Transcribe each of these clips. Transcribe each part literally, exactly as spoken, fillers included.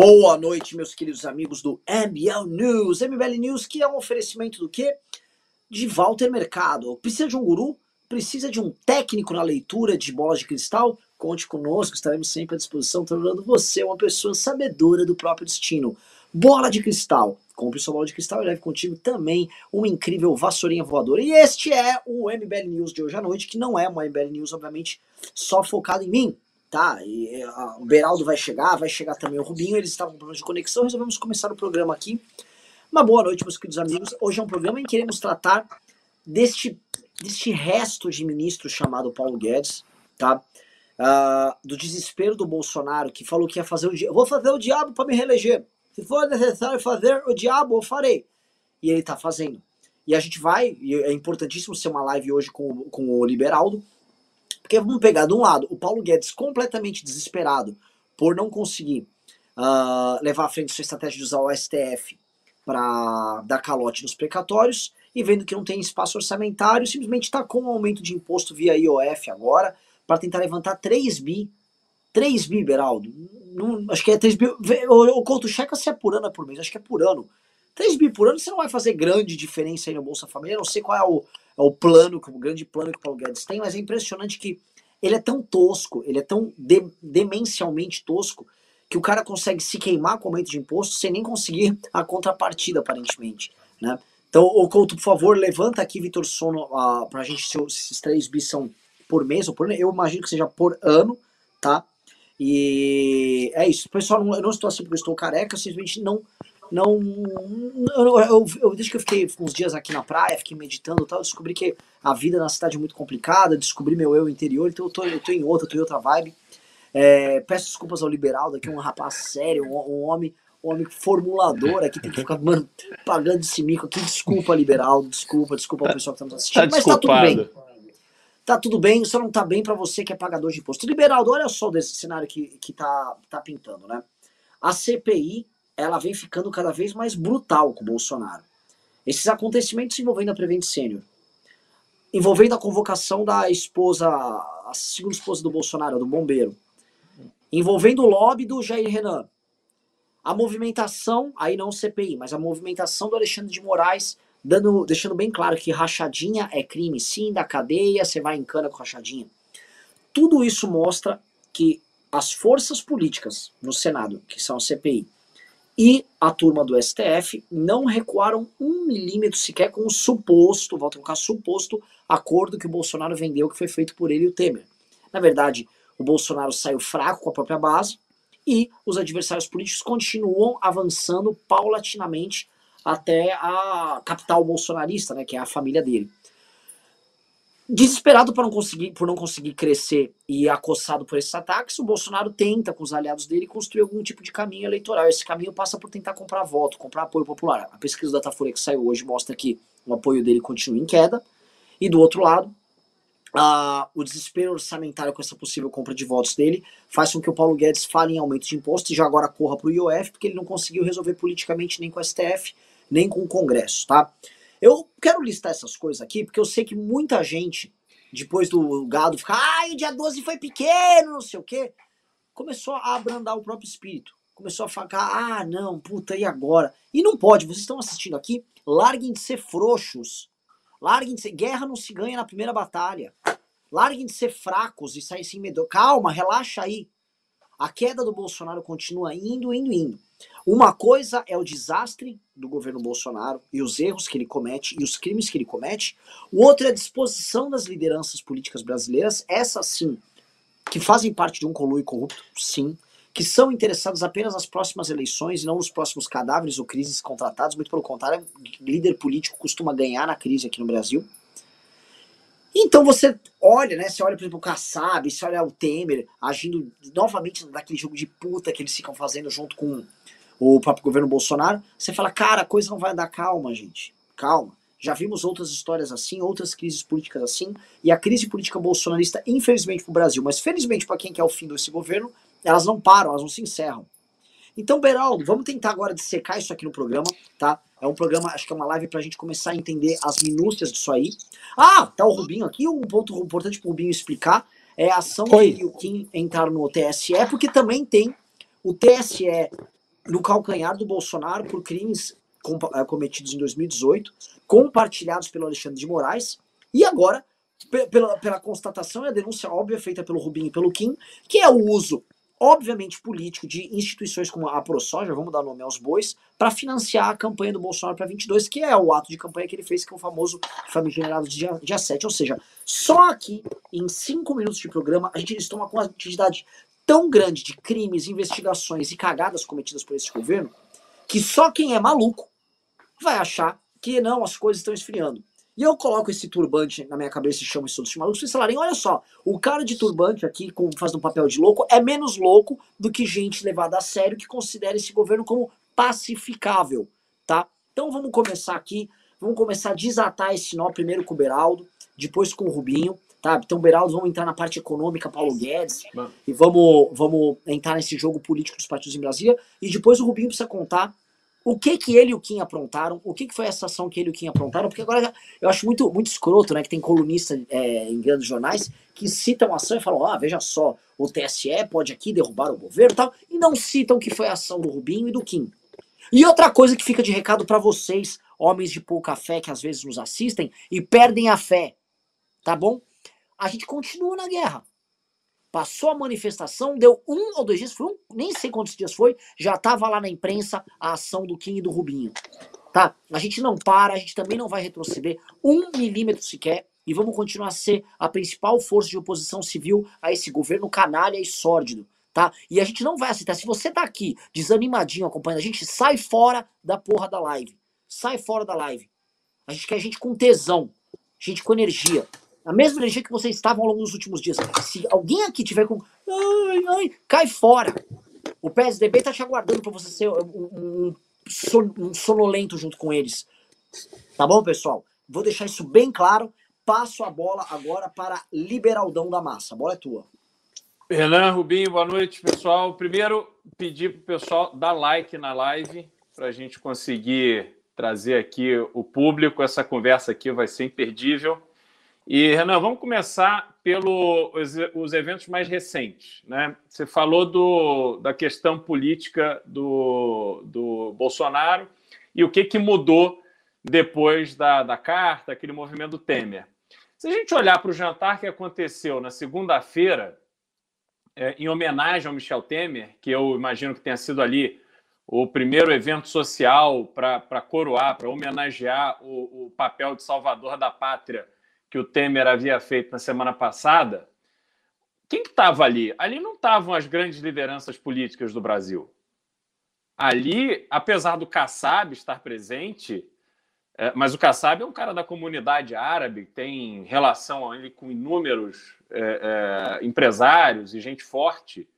Boa noite, meus queridos amigos do M B L News. M B L News, que é um oferecimento do quê? De Walter Mercado. Precisa de um guru? Precisa de um técnico na leitura de bola de cristal? Conte conosco, estaremos sempre à disposição, tornando você uma pessoa sabedora do próprio destino. Bola de cristal. Compre sua bola de cristal e leve contigo também uma incrível vassourinha voadora. E este é o M B L News de hoje à noite, que não é uma M B L News, obviamente, só focado em mim. Tá, e a, o Beraldo vai chegar, vai chegar também o Rubinho, eles estavam com problemas de conexão, resolvemos começar o programa aqui. Uma boa noite, meus queridos amigos. Hoje é um programa em que queremos tratar deste, deste resto de ministro chamado Paulo Guedes, tá? Uh, do desespero do Bolsonaro, que falou que ia fazer o diabo. Vou fazer o diabo para me reeleger. Se for necessário fazer o diabo, eu farei. E ele tá fazendo. E a gente vai, e é importantíssimo ser uma live hoje com, com o Liberaldo, porque vamos pegar de um lado o Paulo Guedes completamente desesperado por não conseguir uh, levar à frente sua estratégia de usar o S T F para dar calote nos precatórios, e vendo que não tem espaço orçamentário, simplesmente tacou um aumento de imposto via I O F agora para tentar levantar três bi. três bi, Beraldo? Não, acho que é três bi. O Couto, checa se é por ano ou por mês. Acho que é por ano. três bi por ano, você não vai fazer grande diferença aí no Bolsa Família. Não sei qual é o... É o plano, o grande plano que o Paulo Guedes tem, mas é impressionante que ele é tão tosco, ele é tão de, demencialmente tosco, que o cara consegue se queimar com aumento de imposto sem nem conseguir a contrapartida, aparentemente, né? Então, ô Couto, por favor, levanta aqui, Vitor Sono, uh, pra gente se, se esses três bi são por mês ou por ano. Eu imagino que seja por ano, tá? E é isso. Pessoal, não, eu não estou assim porque eu estou careca, eu simplesmente não... Não, eu, eu, eu, desde que eu fiquei uns dias aqui na praia, fiquei meditando e tal, descobri que a vida na cidade é muito complicada, descobri meu eu interior, então eu tô, eu tô em outra, eu tô em outra vibe. É, peço desculpas ao Liberaldo, que é um rapaz sério, um, um homem um homem formulador aqui, tem que ficar, mano, pagando esse mico aqui. Desculpa, Liberaldo, desculpa, desculpa ao pessoal que tá nos assistindo, tá, mas tá tudo bem. Tá tudo bem, só não tá bem pra você que é pagador de imposto. Liberaldo, olha só desse cenário que, que tá, tá pintando, né? A C P I, ela vem ficando cada vez mais brutal com o Bolsonaro. Esses acontecimentos envolvendo a Prevent Senior, envolvendo a convocação da esposa, a segunda esposa do Bolsonaro, do bombeiro, envolvendo o lobby do Jair Renan, a movimentação, aí não C P I, mas a movimentação do Alexandre de Moraes, dando, deixando bem claro que rachadinha é crime, sim, da cadeia, você vai em cana com rachadinha. Tudo isso mostra que as forças políticas no Senado, que são a C P I, e a turma do S T F não recuaram um milímetro sequer com o suposto, vou trocar suposto, acordo que o Bolsonaro vendeu, que foi feito por ele e o Temer. Na verdade, o Bolsonaro saiu fraco com a própria base e os adversários políticos continuam avançando paulatinamente até a capital bolsonarista, né, que é a família dele. Desesperado por não conseguir, por não conseguir crescer e acossado por esses ataques, o Bolsonaro tenta, com os aliados dele, construir algum tipo de caminho eleitoral. Esse caminho passa por tentar comprar voto, comprar apoio popular. A pesquisa da Datafolha que saiu hoje mostra que o apoio dele continua em queda. E do outro lado, uh, o desespero orçamentário com essa possível compra de votos dele faz com que o Paulo Guedes fale em aumento de imposto e já agora corra para o I O F, porque ele não conseguiu resolver politicamente nem com o S T F, nem com o Congresso, tá? Eu quero listar essas coisas aqui, porque eu sei que muita gente, depois do gado, fica, ai, o dia doze foi pequeno, não sei o quê, começou a abrandar o próprio espírito, começou a falar, ah, não, puta, e agora? E não pode, vocês estão assistindo aqui, larguem de ser frouxos, larguem de ser, guerra não se ganha na primeira batalha, larguem de ser fracos e sair sem medo, calma, relaxa aí. A queda do Bolsonaro continua indo, indo, indo. Uma coisa é o desastre do governo Bolsonaro e os erros que ele comete e os crimes que ele comete. O outro é a disposição das lideranças políticas brasileiras, essas sim, que fazem parte de um conluio corrupto, sim, que são interessados apenas nas próximas eleições e não nos próximos cadáveres ou crises contratados. Muito pelo contrário, líder político costuma ganhar na crise aqui no Brasil. Então você olha, né? Você olha, por exemplo, o Kassab, você olha o Temer agindo novamente naquele jogo de puta que eles ficam fazendo junto com o próprio governo Bolsonaro. Você fala, cara, a coisa não vai andar, calma, gente. Calma. Já vimos outras histórias assim, outras crises políticas assim. E a crise política bolsonarista, infelizmente para o Brasil, mas felizmente para quem quer o fim desse governo, elas não param, elas não se encerram. Então, Beraldo, vamos tentar agora dissecar isso aqui no programa, tá? É um programa, acho que é uma live pra gente começar a entender as minúcias disso aí. Ah, tá o Rubinho aqui, um ponto importante pro Rubinho explicar é a ação Oi. que o Kim entraram no T S E, porque também tem o T S E no calcanhar do Bolsonaro por crimes cometidos em dois mil e dezoito, compartilhados pelo Alexandre de Moraes, e agora pela, pela constatação e a denúncia óbvia feita pelo Rubinho e pelo Kim, que é o uso, obviamente, político de instituições como a ProSoja, vamos dar nome aos bois, para financiar a campanha do Bolsonaro para vinte e dois, que é o ato de campanha que ele fez, que é o famoso famigerado dia, dia sete. Ou seja, só aqui, em cinco minutos de programa, a gente listou uma quantidade tão grande de crimes, investigações e cagadas cometidas por esse governo, que só quem é maluco vai achar que não, as coisas estão esfriando. E eu coloco esse turbante na minha cabeça e chamo isso de maluco, vocês falarem, olha só, o cara de turbante aqui, como faz um papel de louco, é menos louco do que gente levada a sério que considera esse governo como pacificável, tá? Então vamos começar aqui, vamos começar a desatar esse nó, primeiro com o Beraldo, depois com o Rubinho, tá? Então o Beraldo, vamos entrar na parte econômica, Paulo Guedes, mano, e vamos, vamos entrar nesse jogo político dos partidos em Brasília, e depois o Rubinho precisa contar o que que ele e o Kim aprontaram, o que que foi essa ação que ele e o Kim aprontaram, porque agora eu acho muito, muito escroto, né, que tem colunista é, em grandes jornais que citam a ação e falam, ah, veja só, o T S E pode aqui derrubar o governo e tal, e não citam que foi a ação do Rubinho e do Kim. E outra coisa que fica de recado para vocês, homens de pouca fé que às vezes nos assistem e perdem a fé, tá bom? A gente continua na guerra. Passou a manifestação, deu um ou dois dias, foi um, nem sei quantos dias foi, já estava lá na imprensa a ação do Kim e do Rubinho. Tá? A gente não para, a gente também não vai retroceder um milímetro sequer e vamos continuar a ser a principal força de oposição civil a esse governo canalha e sórdido. Tá? E a gente não vai aceitar. Se você tá aqui desanimadinho acompanhando a gente, sai fora da porra da live. Sai fora da live. A gente quer gente com tesão, gente com energia. A mesma energia que vocês estavam ao longo dos últimos dias. Se alguém aqui tiver com... Ai, ai, cai fora. O P S D B tá te aguardando pra você ser um, um, um sonolento junto com eles. Tá bom, pessoal? Vou deixar isso bem claro. Passo a bola agora para Liberaldão da Massa. A bola é tua. Renan, Rubinho, boa noite, pessoal. Primeiro, pedir pro pessoal dar like na live pra gente conseguir trazer aqui o público. Essa conversa aqui vai ser imperdível. E, Renan, vamos começar pelos os eventos mais recentes, né? Você falou do, da questão política do, do Bolsonaro e o que, que mudou depois da, da carta, aquele movimento do Temer. Se a gente olhar para o jantar que aconteceu na segunda-feira, é, em homenagem ao Michel Temer, que eu imagino que tenha sido ali o primeiro evento social para coroar, para homenagear o, o papel de salvador da pátria que o Temer havia feito na semana passada, quem que estava ali? Ali não estavam as grandes lideranças políticas do Brasil. Ali, apesar do Kassab estar presente, é, mas o Kassab é um cara da comunidade árabe, tem relação ele com inúmeros é, é, empresários e gente forte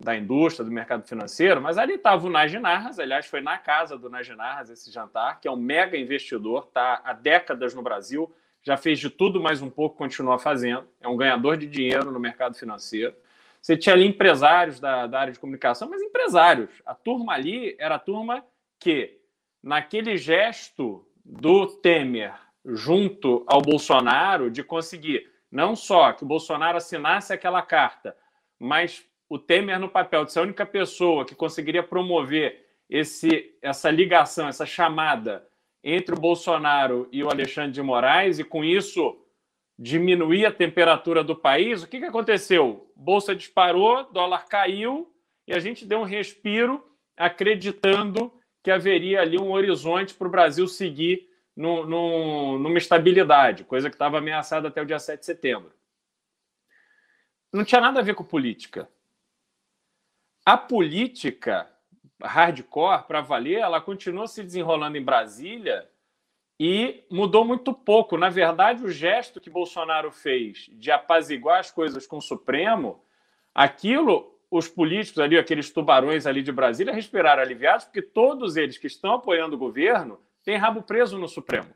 da indústria, do mercado financeiro, mas ali estava o Nagy Narras, aliás, foi na casa do Nagy Narras esse jantar, que é um mega investidor, está há décadas no Brasil, já fez de tudo mais um pouco, continua fazendo, é um ganhador de dinheiro no mercado financeiro. Você tinha ali empresários da, da área de comunicação, mas empresários. A turma ali era a turma que, naquele gesto do Temer junto ao Bolsonaro, de conseguir não só que o Bolsonaro assinasse aquela carta, mas o Temer no papel de ser a única pessoa que conseguiria promover esse, essa ligação, essa chamada entre o Bolsonaro e o Alexandre de Moraes, e com isso diminuir a temperatura do país, o que, que aconteceu? Bolsa disparou, dólar caiu, e a gente deu um respiro acreditando que haveria ali um horizonte para o Brasil seguir num, num, numa estabilidade, coisa que estava ameaçada até o dia sete de setembro. Não tinha nada a ver com política. A política hardcore, para valer, ela continua se desenrolando em Brasília e mudou muito pouco. Na verdade, o gesto que Bolsonaro fez de apaziguar as coisas com o Supremo, aquilo, os políticos ali, aqueles tubarões ali de Brasília, respiraram aliviados, porque todos eles que estão apoiando o governo têm rabo preso no Supremo.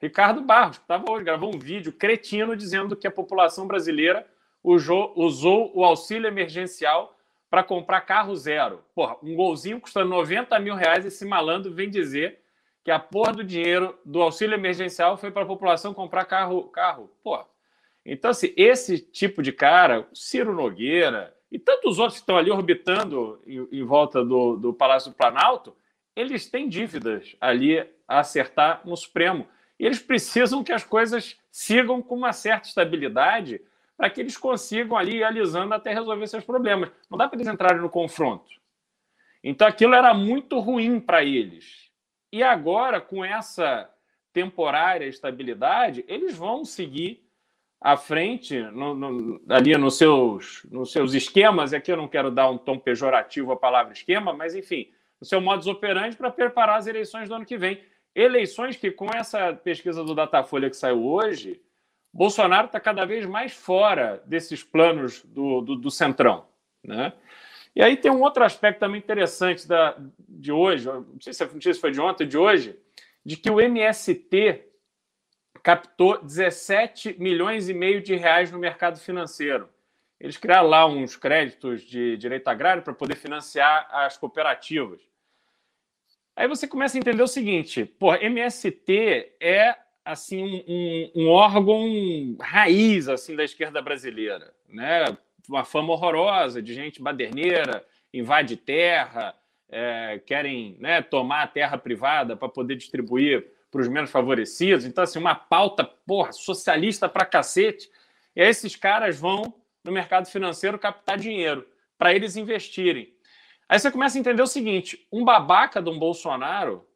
Ricardo Barros, que estava hoje, gravou um vídeo cretino dizendo que a população brasileira usou o auxílio emergencial para comprar carro zero. Porra, um golzinho custando noventa mil reais, esse malandro vem dizer que a porra do dinheiro do auxílio emergencial foi para a população comprar carro. carro. Porra. Então, assim, esse tipo de cara, Ciro Nogueira, e tantos outros que estão ali orbitando em, em volta do, do Palácio do Planalto, eles têm dívidas ali a acertar no Supremo. E eles precisam que as coisas sigam com uma certa estabilidade para que eles consigam ali ir alisando até resolver seus problemas. Não dá para eles entrarem no confronto. Então aquilo era muito ruim para eles. E agora, com essa temporária estabilidade, eles vão seguir à frente, no, no, ali nos seus, nos seus esquemas, e aqui eu não quero dar um tom pejorativo à palavra esquema, mas enfim, no seu modus operandi para preparar as eleições do ano que vem. Eleições que, com essa pesquisa do Datafolha que saiu hoje, Bolsonaro está cada vez mais fora desses planos do, do, do Centrão, né? E aí tem um outro aspecto também interessante da, de hoje, não sei se a notícia foi de ontem ou de hoje, de que o M S T captou dezessete milhões e meio de reais no mercado financeiro. Eles criaram lá uns créditos de direito agrário para poder financiar as cooperativas. Aí você começa a entender o seguinte, pô, M S T é assim, um, um órgão raiz assim, da esquerda brasileira, né? Uma fama horrorosa de gente baderneira, invade terra, é, querem, né, tomar a terra privada para poder distribuir para os menos favorecidos. Então, assim, uma pauta, porra, socialista para cacete. E aí esses caras vão no mercado financeiro captar dinheiro para eles investirem. Aí você começa a entender o seguinte, um babaca de um Bolsonaro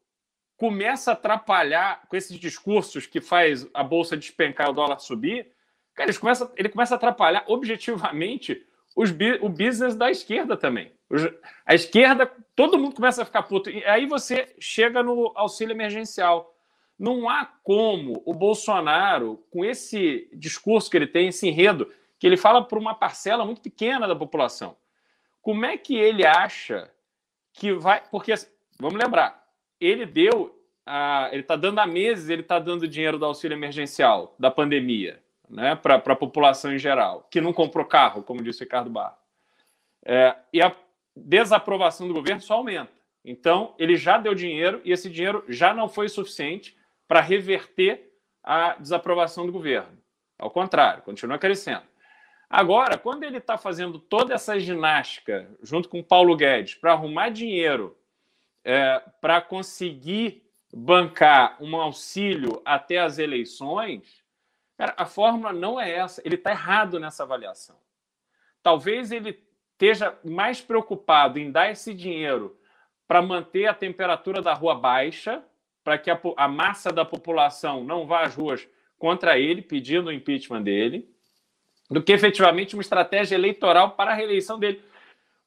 começa a atrapalhar com esses discursos que faz a Bolsa despencar e o dólar subir. Cara, eles começam, ele começa a atrapalhar objetivamente os, o business da esquerda também. Os, a esquerda, todo mundo começa a ficar puto. E aí você chega no auxílio emergencial. Não há como o Bolsonaro, com esse discurso que ele tem, esse enredo, que ele fala para uma parcela muito pequena da população. Como é que ele acha que vai... Porque, vamos lembrar, ele deu... A, ele está dando há meses, ele está dando dinheiro do auxílio emergencial, da pandemia, né, para a população em geral, que não comprou carro, como disse o Ricardo Barro. É, e a desaprovação do governo só aumenta. Então, ele já deu dinheiro e esse dinheiro já não foi suficiente para reverter a desaprovação do governo. Ao contrário, continua crescendo. Agora, quando ele está fazendo toda essa ginástica, junto com o Paulo Guedes, para arrumar dinheiro, é, para conseguir bancar um auxílio até as eleições, cara, a fórmula não é essa. Ele está errado nessa avaliação. Talvez ele esteja mais preocupado em dar esse dinheiro para manter a temperatura da rua baixa, para que a, a massa da população não vá às ruas contra ele, pedindo o impeachment dele, do que efetivamente uma estratégia eleitoral para a reeleição dele.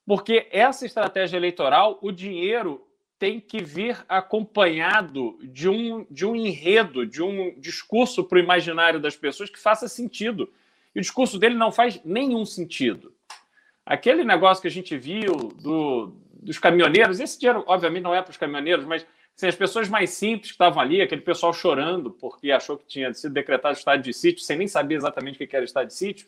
Porque essa estratégia eleitoral, o dinheiro tem que vir acompanhado de um, de um enredo, de um discurso para o imaginário das pessoas que faça sentido. E o discurso dele não faz nenhum sentido. Aquele negócio que a gente viu do, dos caminhoneiros, esse dinheiro, obviamente, não é para os caminhoneiros, mas assim, as pessoas mais simples que estavam ali, aquele pessoal chorando porque achou que tinha sido decretado estado de sítio, sem nem saber exatamente o que era estado de sítio,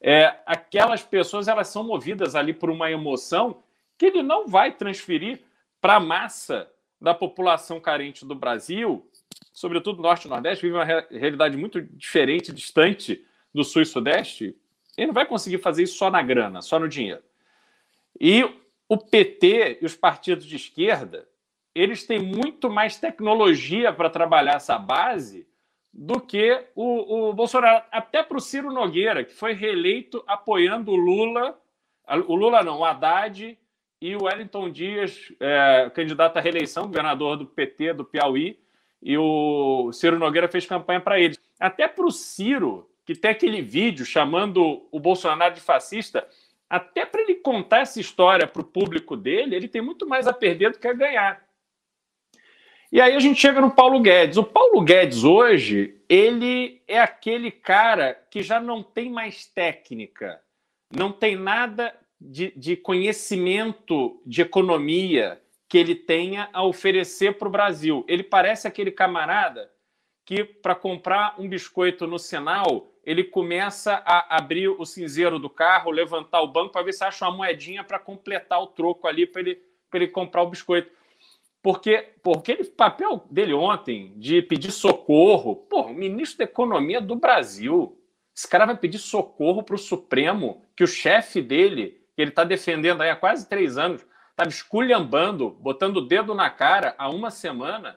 é, aquelas pessoas elas são movidas ali por uma emoção que ele não vai transferir para a massa da população carente do Brasil, sobretudo Norte e Nordeste, vive uma realidade muito diferente, distante do Sul e Sudeste, ele não vai conseguir fazer isso só na grana, só no dinheiro. E o P T e os partidos de esquerda, eles têm muito mais tecnologia para trabalhar essa base do que o, o Bolsonaro. Até para o Ciro Nogueira, que foi reeleito apoiando o Lula, o Lula não, o Haddad, e o Wellington Dias, é, candidato à reeleição, governador do P T do Piauí, e o Ciro Nogueira fez campanha para ele. Até para o Ciro, que tem aquele vídeo chamando o Bolsonaro de fascista, até para ele contar essa história para o público dele, ele tem muito mais a perder do que a ganhar. E aí a gente chega no Paulo Guedes. O Paulo Guedes hoje, ele é aquele cara que já não tem mais técnica, não tem nada... De, de conhecimento de economia que ele tenha a oferecer para o Brasil. Ele parece aquele camarada que, para comprar um biscoito no sinal, ele começa a abrir o cinzeiro do carro, levantar o banco para ver se acha uma moedinha para completar o troco ali para ele, para ele comprar o biscoito. Porque, porque ele, o papel dele ontem de pedir socorro, pô, o ministro da Economia do Brasil, esse cara vai pedir socorro para o Supremo, que o chefe dele que ele está defendendo aí há quase três anos, estava esculhambando, botando o dedo na cara há uma semana,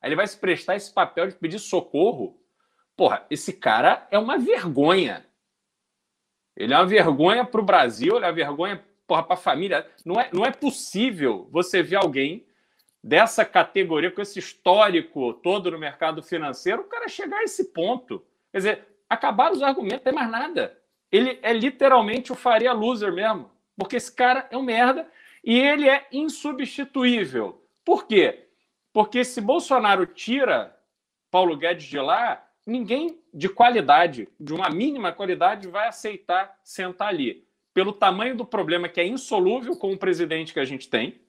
aí ele vai se prestar esse papel de pedir socorro. Porra, esse cara é uma vergonha. Ele é uma vergonha para o Brasil, ele é uma vergonha para a família. Não é, não é possível você ver alguém dessa categoria, com esse histórico todo no mercado financeiro, o cara chegar a esse ponto. Quer dizer, acabaram os argumentos, não tem mais nada. Ele é literalmente o Faria Loser mesmo, porque esse cara é um merda e ele é insubstituível. Por quê? Porque se Bolsonaro tira Paulo Guedes de lá, ninguém de qualidade, de uma mínima qualidade, vai aceitar sentar ali. Pelo tamanho do problema que é insolúvel com o presidente que a gente tem,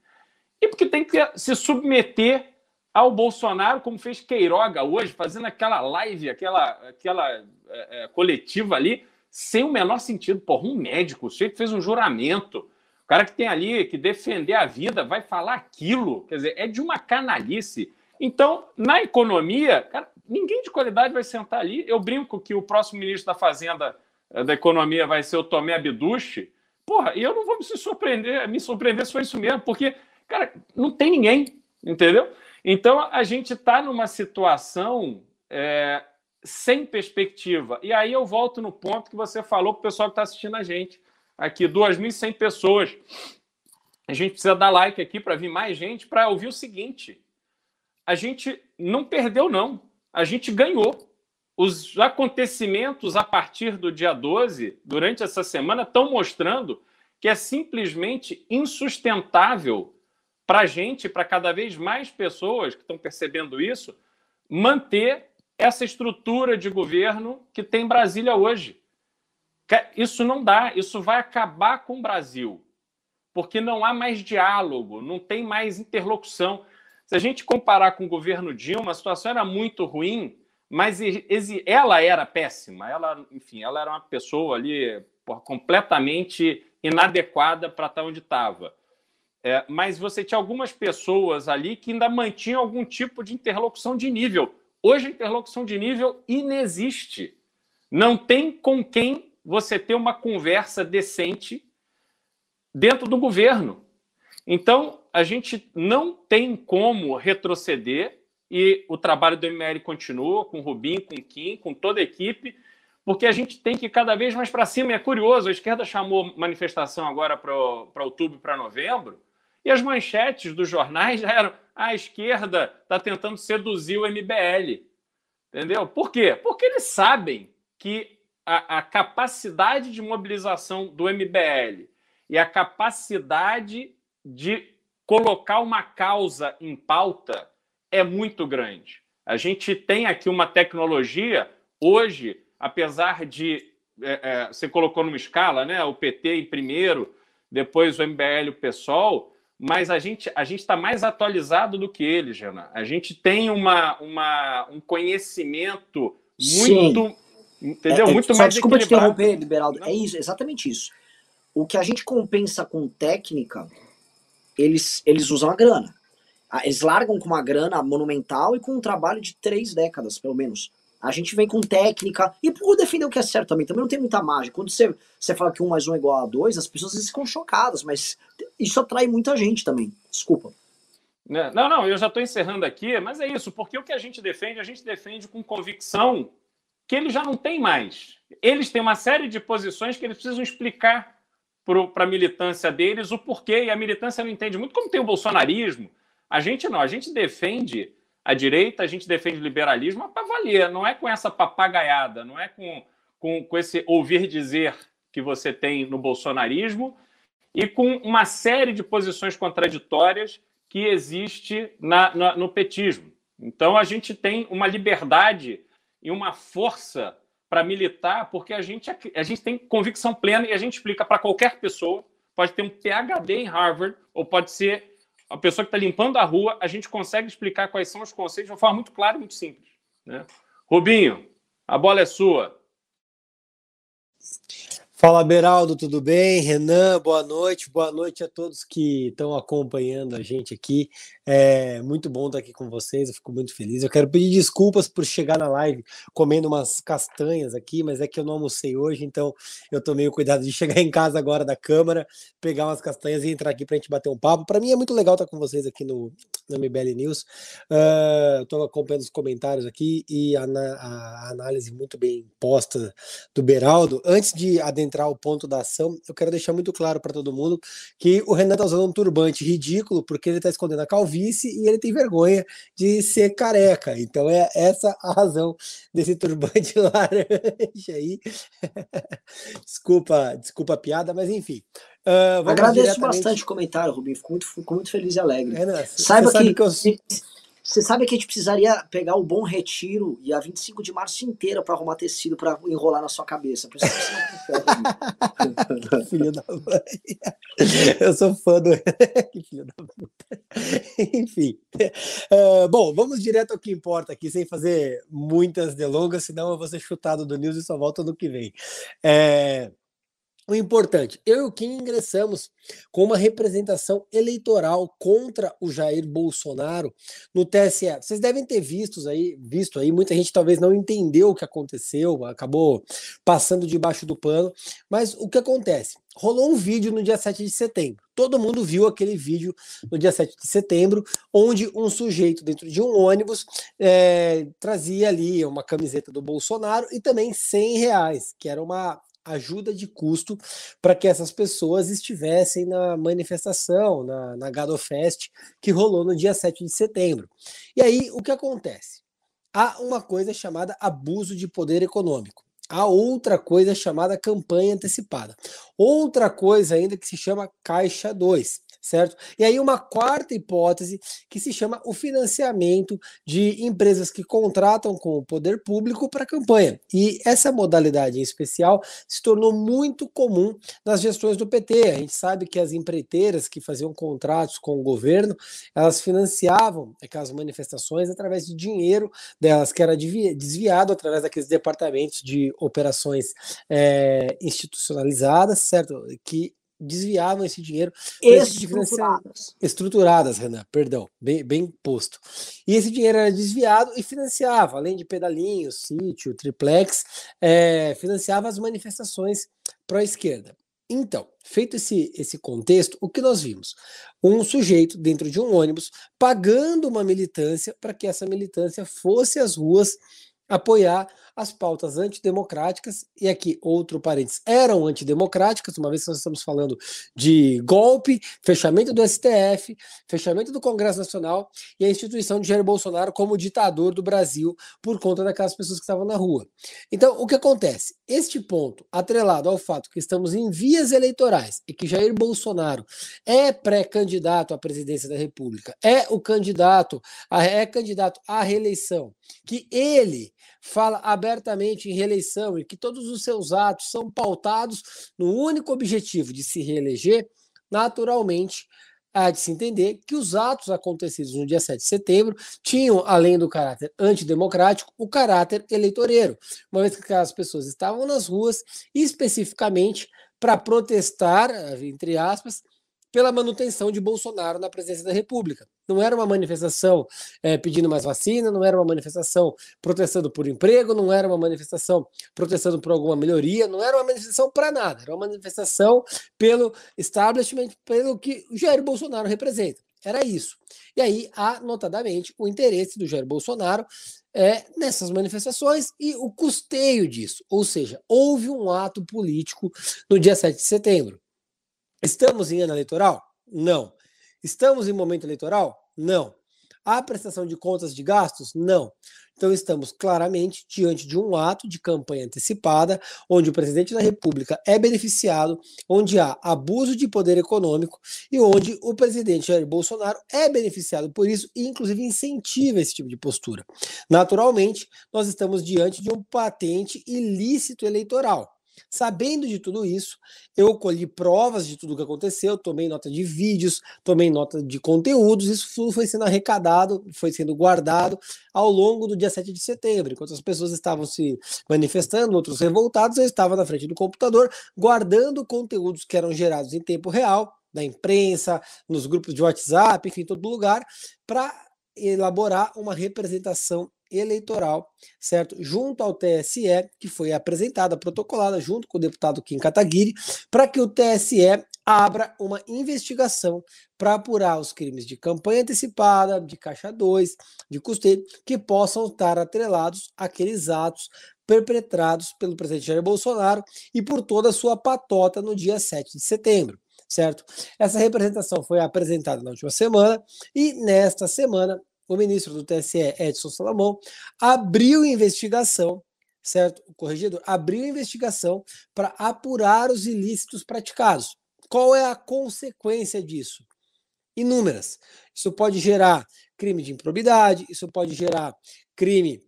e porque tem que se submeter ao Bolsonaro, como fez Queiroga hoje, fazendo aquela live, aquela, aquela é, é, coletiva ali, sem o menor sentido. Porra, um médico, o sujeito fez um juramento. O cara que tem ali, que defender a vida, vai falar aquilo. Quer dizer, é de uma canalice. Então, na economia, cara, ninguém de qualidade vai sentar ali. Eu brinco que o próximo ministro da Fazenda, da Economia, vai ser o Tomé Abduche. Porra, eu não vou me surpreender, me surpreender se for isso mesmo, porque... Cara, não tem ninguém, entendeu? Então, a gente está numa situação é, sem perspectiva. E aí eu volto no ponto que você falou para o pessoal que está assistindo a gente. Aqui, duas mil e cem pessoas. A gente precisa dar like aqui para vir mais gente para ouvir o seguinte. A gente não perdeu, não. A gente ganhou. Os acontecimentos a partir do dia doze, durante essa semana, estão mostrando que é simplesmente insustentável para a gente, para cada vez mais pessoas que estão percebendo isso, manter essa estrutura de governo que tem Brasília hoje. Isso não dá, isso vai acabar com o Brasil, porque não há mais diálogo, não tem mais interlocução. Se a gente comparar com o governo Dilma, a situação era muito ruim, mas ela era péssima, ela, enfim, ela era uma pessoa ali porra, completamente inadequada para estar onde estava. É, mas você tinha algumas pessoas ali que ainda mantinham algum tipo de interlocução de nível. Hoje a interlocução de nível inexiste. Não tem com quem você ter uma conversa decente dentro do governo. Então, a gente não tem como retroceder e o trabalho do M L continua com o Rubinho, com o Kim, com toda a equipe, porque a gente tem que ir cada vez mais para cima. E é curioso, a esquerda chamou manifestação agora para outubro, para novembro, e as manchetes dos jornais já eram ah, a esquerda está tentando seduzir o M B L. Entendeu? Por quê? Porque eles sabem que a, a capacidade de mobilização do M B L e a capacidade de colocar uma causa em pauta é muito grande. A gente tem aqui uma tecnologia hoje... Apesar de, é, é, você colocou numa escala, né, o P T em primeiro, depois o M B L, o PSOL, mas a gente a gente está mais atualizado do que eles, Renan. A gente tem uma, uma, um conhecimento muito, sim, entendeu? É, é, muito só, mais desculpa te interromper, Liberaldo. Não. É isso, exatamente isso. O que a gente compensa com técnica, eles, eles usam a grana. Eles largam com uma grana monumental e com um trabalho de três décadas, pelo menos. A gente vem com técnica, e por defender o que é certo também, também não tem muita margem. Quando você, você fala que um mais um é igual a dois, as pessoas ficam chocadas, mas isso atrai muita gente também. Desculpa. Não, não, eu já estou encerrando aqui, mas é isso, porque o que a gente defende, a gente defende com convicção que eles já não têm mais. Eles têm uma série de posições que eles precisam explicar para a militância deles o porquê, e a militância não entende muito, como tem o bolsonarismo. A gente não, a gente defende... A direita, a gente defende o liberalismo, mas para valer, não é com essa papagaiada, não é com, com, com esse ouvir dizer que você tem no bolsonarismo e com uma série de posições contraditórias que existe na, na, no petismo. Então, a gente tem uma liberdade e uma força para militar, porque a gente, a gente tem convicção plena e a gente explica para qualquer pessoa, pode ter um P H D em Harvard ou pode ser... A pessoa que está limpando a rua, a gente consegue explicar quais são os conceitos de uma forma muito clara e muito simples. Né? Rubinho, a bola é sua. Fala, Beraldo, tudo bem? Renan, boa noite. Boa noite a todos que estão acompanhando a gente aqui. É muito bom estar aqui com vocês, eu fico muito feliz. Eu quero pedir desculpas por chegar na live comendo umas castanhas aqui, mas é que eu não almocei hoje, então eu tomei o cuidado de chegar em casa agora da câmara, pegar umas castanhas e entrar aqui para a gente bater um papo. Para mim é muito legal estar com vocês aqui no, no M B L News. Uh, estou acompanhando os comentários aqui e a, a análise muito bem posta do Beraldo. Antes de adentrar entrar o ponto da ação, eu quero deixar muito claro para todo mundo que o Renan está usando um turbante ridículo porque ele está escondendo a calvície e ele tem vergonha de ser careca, então é essa a razão desse turbante laranja aí. desculpa, desculpa a piada, mas enfim. Uh, vamos Agradeço diretamente... bastante o comentário, Rubinho, fico muito, fico muito feliz e alegre. Renan, Saiba você que... que eu... Você sabe que a gente precisaria pegar o Bom Retiro e a vinte e cinco de março inteira para arrumar tecido para enrolar na sua cabeça. Por isso que você não... que filho da mãe. Eu sou fã do... que filho da puta. Enfim. Uh, bom, vamos direto ao que importa aqui, sem fazer muitas delongas, senão eu vou ser chutado do News e só volto no que vem. É... O importante, eu e o Kim ingressamos com uma representação eleitoral contra o Jair Bolsonaro no T S E. Vocês devem ter visto aí, visto aí, muita gente talvez não entendeu o que aconteceu, acabou passando debaixo do pano, mas o que acontece? Rolou um vídeo no dia sete de setembro. Todo mundo viu aquele vídeo no dia sete de setembro, onde um sujeito dentro de um ônibus é, trazia ali uma camiseta do Bolsonaro e também cem reais, que era uma... ajuda de custo para que essas pessoas estivessem na manifestação, na, na Gadofest, que rolou no dia sete de setembro. E aí, o que acontece? Há uma coisa chamada abuso de poder econômico. Há outra coisa chamada campanha antecipada. Outra coisa ainda que se chama Caixa dois, certo? E aí uma quarta hipótese que se chama o financiamento de empresas que contratam com o poder público para campanha. E essa modalidade em especial se tornou muito comum nas gestões do P T. A gente sabe que as empreiteiras que faziam contratos com o governo, elas financiavam aquelas manifestações através de dinheiro delas, que era desviado através daqueles departamentos de operações é, institucionalizadas, certo? Que desviavam esse dinheiro. Estruturadas. Estruturadas, Renan, perdão, bem, bem posto. E esse dinheiro era desviado e financiava, além de pedalinho, sítio, triplex, é, financiava as manifestações pró-esquerda. Então, feito esse, esse contexto, o que nós vimos? Um sujeito dentro de um ônibus pagando uma militância para que essa militância fosse às ruas apoiar as pautas antidemocráticas, e aqui outro parênteses, eram antidemocráticas, uma vez que nós estamos falando de golpe, fechamento do S T F, fechamento do Congresso Nacional e a instituição de Jair Bolsonaro como ditador do Brasil por conta daquelas pessoas que estavam na rua. Então, o que acontece? Este ponto, atrelado ao fato que estamos em vias eleitorais e que Jair Bolsonaro é pré-candidato à presidência da República, é o candidato, é candidato à reeleição, que ele fala abertamente em reeleição e que todos os seus atos são pautados no único objetivo de se reeleger, naturalmente há de se entender que os atos acontecidos no dia sete de setembro tinham, além do caráter antidemocrático, o caráter eleitoreiro, uma vez que as pessoas estavam nas ruas especificamente para protestar, entre aspas, pela manutenção de Bolsonaro na presidência da República. Não era uma manifestação é, pedindo mais vacina, não era uma manifestação protestando por emprego, não era uma manifestação protestando por alguma melhoria, não era uma manifestação para nada, era uma manifestação pelo establishment, pelo que o Jair Bolsonaro representa. Era isso. E aí há, notadamente, o interesse do Jair Bolsonaro é, nessas manifestações e o custeio disso. Ou seja, houve um ato político no dia sete de setembro. Estamos em ano eleitoral? Não. Estamos em momento eleitoral? Não. Há prestação de contas de gastos? Não. Então estamos claramente diante de um ato de campanha antecipada, onde o presidente da República é beneficiado, onde há abuso de poder econômico e onde o presidente Jair Bolsonaro é beneficiado por isso e inclusive incentiva esse tipo de postura. Naturalmente, nós estamos diante de um patente ilícito eleitoral. Sabendo de tudo isso, eu colhi provas de tudo o que aconteceu, tomei nota de vídeos, tomei nota de conteúdos, isso tudo foi sendo arrecadado, foi sendo guardado ao longo do dia sete de setembro. Enquanto as pessoas estavam se manifestando, outros revoltados, eu estava na frente do computador guardando conteúdos que eram gerados em tempo real, da imprensa, nos grupos de WhatsApp, enfim, em todo lugar, para elaborar uma representação eleitoral, certo? Junto ao T S E, que foi apresentada, protocolada, junto com o deputado Kim Kataguiri, para que o T S E abra uma investigação para apurar os crimes de campanha antecipada, de caixa dois, de custeio, que possam estar atrelados àqueles atos perpetrados pelo presidente Jair Bolsonaro e por toda a sua patota no dia sete de setembro. Certo? Essa representação foi apresentada na última semana e nesta semana o ministro do T S E, Edson Salomão, abriu investigação, certo? O corregedor abriu investigação para apurar os ilícitos praticados. Qual é a consequência disso? Inúmeras. Isso pode gerar crime de improbidade, isso pode gerar crime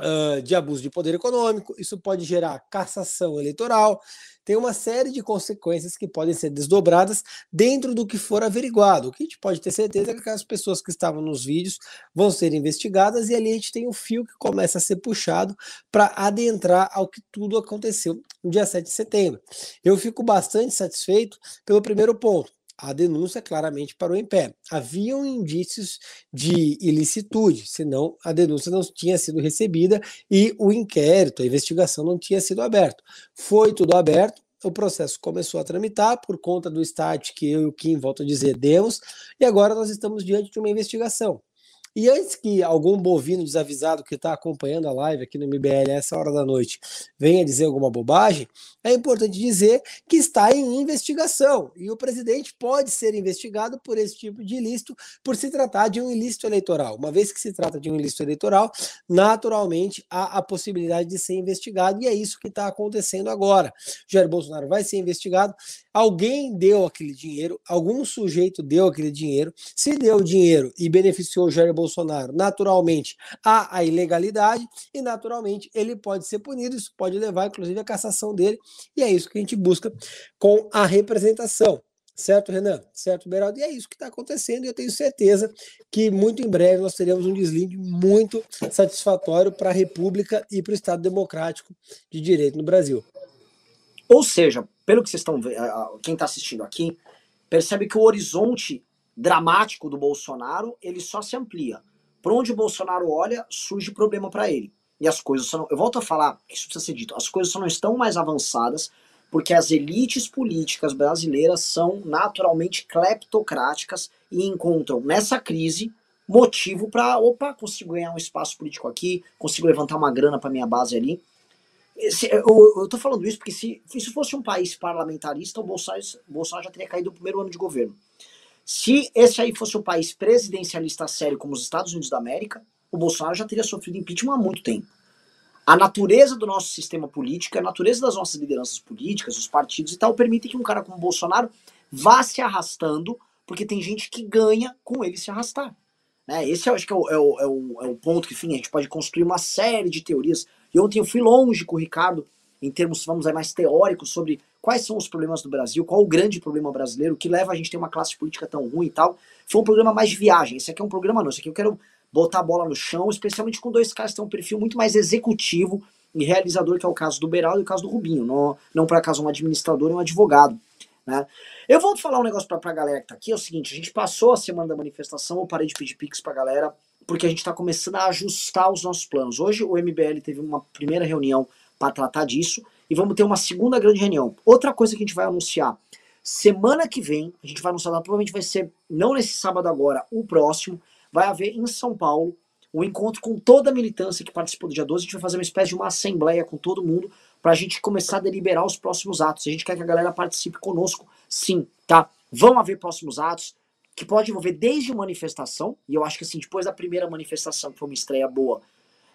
Uh, de abuso de poder econômico, isso pode gerar cassação eleitoral, tem uma série de consequências que podem ser desdobradas dentro do que for averiguado. O que a gente pode ter certeza é que aquelas pessoas que estavam nos vídeos vão ser investigadas e ali a gente tem um fio que começa a ser puxado para adentrar ao que tudo aconteceu no dia sete de setembro. Eu fico bastante satisfeito pelo primeiro ponto. A denúncia claramente parou em pé. Haviam indícios de ilicitude, senão a denúncia não tinha sido recebida e o inquérito, a investigação não tinha sido aberto. Foi tudo aberto, o processo começou a tramitar por conta do start que eu e o Kim, volto a dizer, demos, e agora nós estamos diante de uma investigação. E antes que algum bovino desavisado que está acompanhando a live aqui no M B L a essa hora da noite venha dizer alguma bobagem, é importante dizer que está em investigação e o presidente pode ser investigado por esse tipo de ilícito, por se tratar de um ilícito eleitoral. Uma vez que se trata de um ilícito eleitoral, naturalmente há a possibilidade de ser investigado e é isso que está acontecendo agora. Jair Bolsonaro vai ser investigado, alguém deu aquele dinheiro, algum sujeito deu aquele dinheiro, se deu dinheiro e beneficiou Jair Bolsonaro, Bolsonaro, naturalmente há a ilegalidade e naturalmente ele pode ser punido, isso pode levar inclusive à cassação dele e é isso que a gente busca com a representação, certo, Renan? Certo, Beraldo? E é isso que está acontecendo e eu tenho certeza que muito em breve nós teremos um deslinde muito satisfatório para a República e para o Estado Democrático de Direito no Brasil. Ou seja, pelo que vocês estão vendo, quem está assistindo aqui, percebe que o horizonte dramático do Bolsonaro, ele só se amplia. Por onde o Bolsonaro olha, surge problema para ele. E as coisas só não... Eu volto a falar, isso precisa ser dito, as coisas só não estão mais avançadas porque as elites políticas brasileiras são naturalmente cleptocráticas e encontram nessa crise motivo para, opa, consigo ganhar um espaço político aqui, consigo levantar uma grana para minha base ali. Esse, eu, eu tô falando isso porque se isso fosse um país parlamentarista, o Bolsonaro, o Bolsonaro já teria caído no primeiro ano de governo. Se esse aí fosse um país presidencialista sério como os Estados Unidos da América, o Bolsonaro já teria sofrido impeachment há muito tempo. A natureza do nosso sistema político, a natureza das nossas lideranças políticas, os partidos e tal, permite que um cara como o Bolsonaro vá se arrastando, porque tem gente que ganha com ele se arrastar. Né? Esse eu acho que é o, é, o, é, o, é o ponto que, enfim, a gente pode construir uma série de teorias. E ontem eu fui longe com o Ricardo, em termos, vamos dizer, mais teóricos, sobre quais são os problemas do Brasil, qual o grande problema brasileiro, que leva a gente a ter uma classe política tão ruim e tal. Foi um programa mais de viagem, esse aqui é um programa não, esse aqui eu quero botar a bola no chão, especialmente com dois caras que têm um perfil muito mais executivo e realizador, que é o caso do Beraldo e o caso do Rubinho, não, não por acaso um administrador e um advogado. Né? Eu vou falar um negócio pra, pra galera que tá aqui, é o seguinte, a gente passou a semana da manifestação, eu parei de pedir pix pra galera, porque a gente tá começando a ajustar os nossos planos. Hoje o M B L teve uma primeira reunião para tratar disso, e vamos ter uma segunda grande reunião. Outra coisa que a gente vai anunciar, semana que vem, a gente vai anunciar, provavelmente vai ser, não nesse sábado agora, o próximo, vai haver em São Paulo um encontro com toda a militância que participou do dia doze, a gente vai fazer uma espécie de uma assembleia com todo mundo, para a gente começar a deliberar os próximos atos. A gente quer que a galera participe conosco, sim, tá? Vão haver próximos atos, que pode envolver desde manifestação, e eu acho que assim, depois da primeira manifestação, que foi uma estreia boa,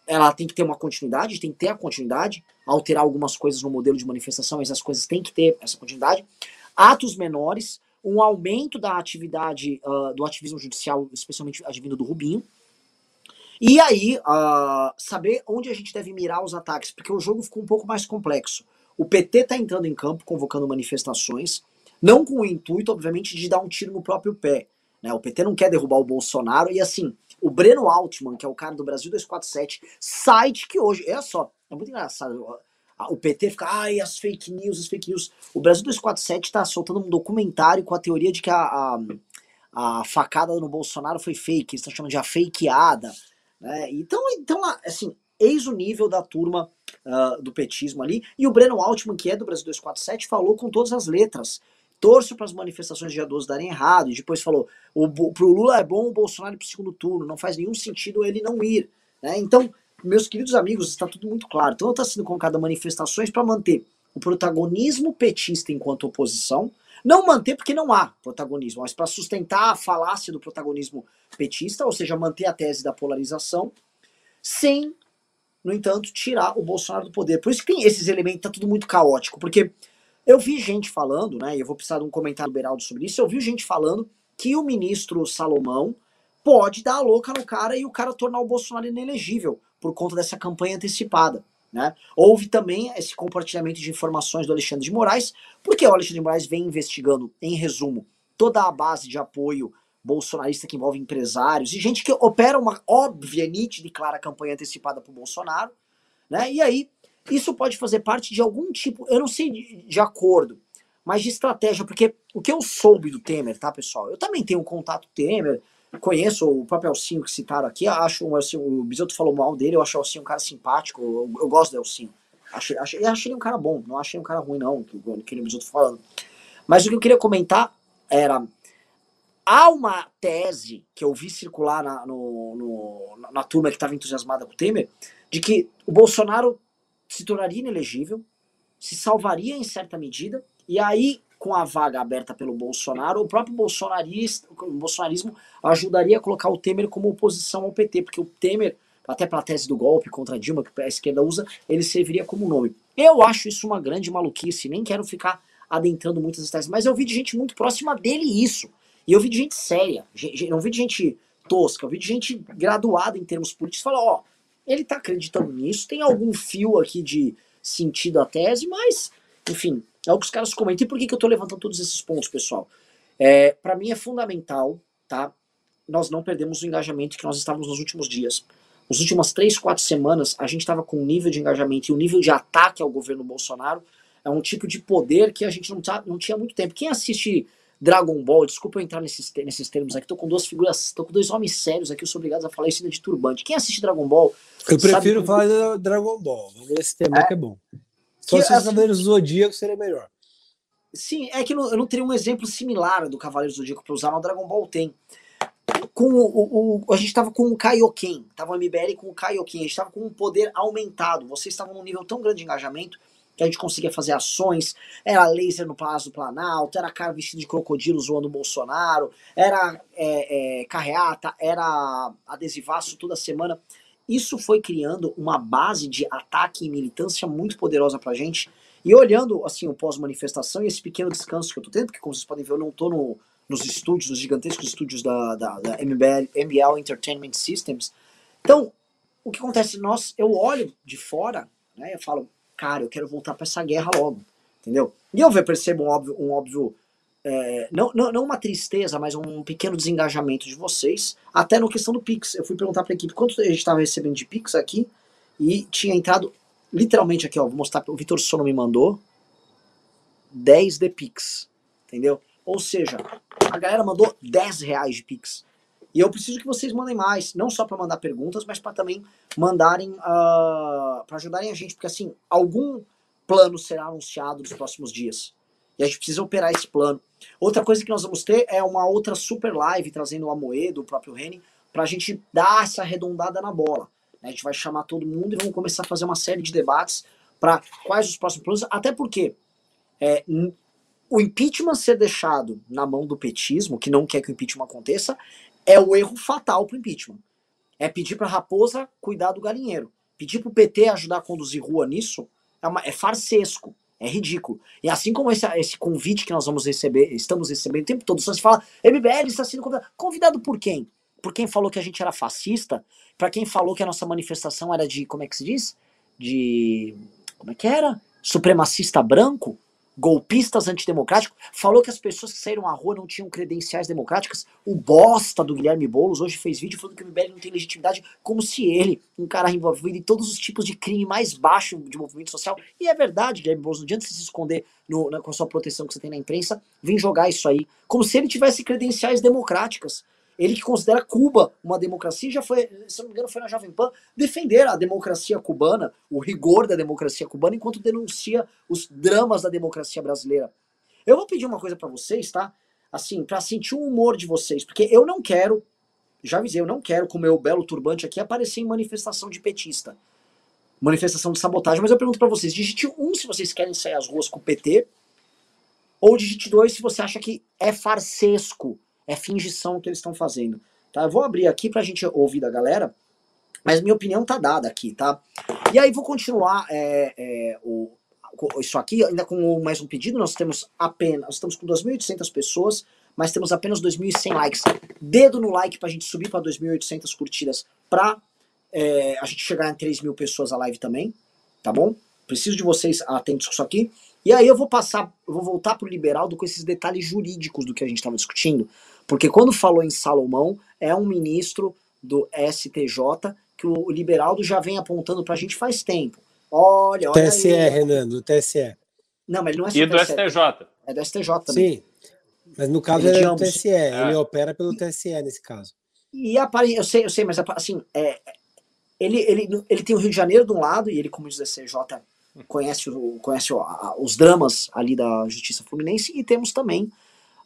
ela tem que ter uma continuidade, tem que ter a continuidade, alterar algumas coisas no modelo de manifestação, mas as coisas têm que ter essa continuidade. Atos menores, um aumento da atividade, uh, do ativismo judicial, especialmente advindo do Rubinho. E aí, uh, saber onde a gente deve mirar os ataques, porque o jogo ficou um pouco mais complexo. O P T está entrando em campo, convocando manifestações, não com o intuito, obviamente, de dar um tiro no próprio pé, né? O P T não quer derrubar o Bolsonaro e, assim, o Breno Altman, que é o cara do Brasil dois quatro sete, site que hoje, é só, é muito engraçado, o P T fica, ai, as fake news, as fake news. O Brasil dois quatro sete está soltando um documentário com a teoria de que a, a, a facada no Bolsonaro foi fake, eles estão chamando de a fakeada, né? Então, então, assim, eis o nível da turma uh, do petismo ali. E o Breno Altman, que é do Brasil dois quatro sete, falou com todas as letras. Torço para as manifestações de dia doze darem errado. E depois falou, o, pro Lula é bom o Bolsonaro ir pro segundo turno. Não faz nenhum sentido ele não ir, né? Então, meus queridos amigos, está tudo muito claro. Então, está sendo colocada manifestações para manter o protagonismo petista enquanto oposição. Não manter porque não há protagonismo, mas para sustentar a falácia do protagonismo petista, ou seja, manter a tese da polarização, sem, no entanto, tirar o Bolsonaro do poder. Por isso que tem esses elementos, tá tudo muito caótico, porque eu vi gente falando, né, e eu vou precisar de um comentário do Beraldo sobre isso, eu vi gente falando que o ministro Salomão pode dar a louca no cara e o cara tornar o Bolsonaro inelegível por conta dessa campanha antecipada, né? Houve também esse compartilhamento de informações do Alexandre de Moraes, porque o Alexandre de Moraes vem investigando, em resumo, toda a base de apoio bolsonarista que envolve empresários e gente que opera uma óbvia, nítida e clara campanha antecipada para o Bolsonaro, né? E aí, isso pode fazer parte de algum tipo, eu não sei de, de acordo, mas de estratégia, porque o que eu soube do Temer, tá, pessoal? Eu também tenho um contato Temer, conheço o próprio Elcinho que citaram aqui, acho assim, o Bisotto falou mal dele, eu acho o Elcinho um cara simpático, eu, eu gosto do Elcinho, achei, achei, achei ele um cara bom, não achei um cara ruim não, que, que o Bisotto falando. Mas o que eu queria comentar era... Há uma tese que eu vi circular na, no, no, na turma que estava entusiasmada com o Temer, de que o Bolsonaro se tornaria inelegível, se salvaria em certa medida, e aí, com a vaga aberta pelo Bolsonaro, o próprio bolsonarista, o bolsonarismo ajudaria a colocar o Temer como oposição ao P T, porque o Temer, até para a tese do golpe contra a Dilma, que a esquerda usa, ele serviria como nome. Eu acho isso uma grande maluquice, nem quero ficar adentrando muitas teses, mas eu vi de gente muito próxima dele isso. E eu vi de gente séria, gente, não vi de gente tosca, eu vi de gente graduada em termos políticos, falar, ó, ele tá acreditando nisso, tem algum fio aqui de sentido à tese, mas, enfim, é o que os caras comentam. E por que que eu tô levantando todos esses pontos, pessoal? É, pra mim é fundamental, tá? Nós não perdemos o engajamento que nós estávamos nos últimos dias. Nas últimas três, quatro semanas, a gente tava com um nível de engajamento e um nível de ataque ao governo Bolsonaro, é um tipo de poder que a gente não, tá, não tinha muito tempo. Quem assiste... Dragon Ball, desculpa eu entrar nesses, nesses termos aqui, tô com duas figuras, tô com dois homens sérios aqui, eu sou obrigado a falar isso ainda de turbante. Quem assiste Dragon Ball... Eu prefiro que... falar de Dragon Ball, esse tema é, que é bom. Só que, se os assim, Cavaleiros do Zodíaco seria melhor. Sim, é que eu não, eu não teria um exemplo similar do Cavaleiros do Zodíaco para usar, mas o Dragon Ball tem. Com o, o, o, a gente tava com o Kaioken, tava o M B L com o Kaioken, a gente tava com um poder aumentado, vocês estavam num nível tão grande de engajamento que a gente conseguia fazer ações, era laser no Palácio do Planalto, era cara vestido de crocodilo zoando o Bolsonaro, era é, é, carreata, era adesivaço toda semana. Isso foi criando uma base de ataque e militância muito poderosa pra gente. E olhando assim o pós-manifestação e esse pequeno descanso que eu tô tendo, porque como vocês podem ver, eu não tô no, nos estúdios, nos gigantescos estúdios da, da, da M B L, M B L Entertainment Systems. Então, o que acontece? Nós, eu olho de fora, né, eu falo... Cara, eu quero voltar pra essa guerra logo, entendeu? E eu percebo um óbvio, um óbvio é, não, não, não uma tristeza, mas um pequeno desengajamento de vocês, até na questão do Pix. Eu fui perguntar pra equipe quanto a gente tava recebendo de Pix aqui, e tinha entrado, literalmente aqui, ó, vou mostrar, o Vitor Sono me mandou, dez de Pix, entendeu? Ou seja, a galera mandou dez reais de Pix. E eu preciso que vocês mandem mais, não só para mandar perguntas, mas para também mandarem, uh, para ajudarem a gente, porque assim, algum plano será anunciado nos próximos dias. E a gente precisa operar esse plano. Outra coisa que nós vamos ter é uma outra super live, trazendo o Amoedo, o próprio Renan, para a gente dar essa arredondada na bola. A gente vai chamar todo mundo e vamos começar a fazer uma série de debates para quais os próximos planos, até porque... É, o impeachment ser deixado na mão do petismo, que não quer que o impeachment aconteça, é o erro fatal pro impeachment. É pedir pra Raposa cuidar do galinheiro. Pedir pro P T ajudar a conduzir rua nisso é, uma, é farsesco, é ridículo. E assim como esse, esse convite que nós vamos receber, estamos recebendo o tempo todo, só se fala, M B L está sendo convidado. Convidado por quem? Por quem falou que a gente era fascista? Pra quem falou que a nossa manifestação era de, como é que se diz? De... como é que era? supremacista branco, golpistas antidemocráticos, falou que as pessoas que saíram à rua não tinham credenciais democráticas. O bosta do Guilherme Boulos hoje fez vídeo falando que o M B L não tem legitimidade, como se ele, um cara envolvido em todos os tipos de crime mais baixo de movimento social, e é verdade, Guilherme Boulos, não adianta você se esconder no, na, com a sua proteção que você tem na imprensa, vem jogar isso aí, como se ele tivesse credenciais democráticas. Ele que considera Cuba uma democracia, já foi, se não me engano, foi na Jovem Pan defender a democracia cubana, o rigor da democracia cubana, enquanto denuncia os dramas da democracia brasileira. Eu vou pedir uma coisa pra vocês, tá? Assim, pra sentir o humor de vocês, porque eu não quero, já avisei, eu não quero com o meu belo turbante aqui aparecer em manifestação de petista, manifestação de sabotagem, mas eu pergunto pra vocês, digite um se vocês querem sair às ruas com o P T, ou digite dois se você acha que é farsesco, é fingição que eles estão fazendo, tá? Eu vou abrir aqui pra gente ouvir da galera, mas minha opinião tá dada aqui, tá? E aí vou continuar é, é, o, isso aqui, ainda com mais um pedido, nós temos apenas, nós estamos com duas mil e oitocentas pessoas, mas temos apenas dois mil e cem likes. Dedo no like pra gente subir pra dois mil e oitocentas curtidas, pra é, a gente chegar em três mil pessoas a live também, tá bom? Preciso de vocês atentos com isso aqui. E aí eu vou passar, eu vou voltar pro Liberaldo com esses detalhes jurídicos do que a gente estava discutindo, porque quando falou em Salomão, é um ministro do S T J que o Liberaldo já vem apontando pra gente faz tempo. Olha, olha T S E, aí, Renan, do T S E. Não, mas ele não é só e do S T J. É do S T J também. Sim, mas no caso ele é do T S E, é. Ele opera pelo T S E nesse caso. E apare... eu sei, eu sei, mas assim, é... ele, ele, ele tem o Rio de Janeiro de um lado, e ele, como diz o S T J, conhece, o, conhece o, a, os dramas ali da Justiça Fluminense, e temos também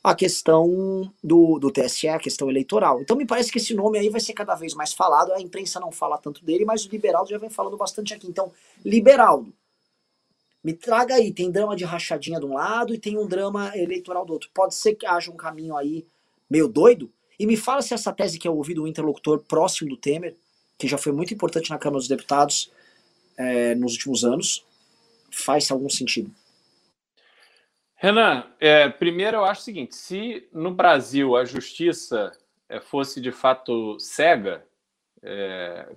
a questão do, do T S E, a questão eleitoral. Então me parece que esse nome aí vai ser cada vez mais falado, a imprensa não fala tanto dele, mas o Liberaldo já vem falando bastante aqui. Então, Liberaldo, me traga aí, tem drama de rachadinha de um lado e tem um drama eleitoral do outro. Pode ser que haja um caminho aí meio doido? E me fala se essa tese que eu ouvi do interlocutor próximo do Temer, que já foi muito importante na Câmara dos Deputados é, nos últimos anos, faz algum sentido. Renan, é, primeiro eu acho o seguinte, se no Brasil a justiça é, fosse de fato cega, é,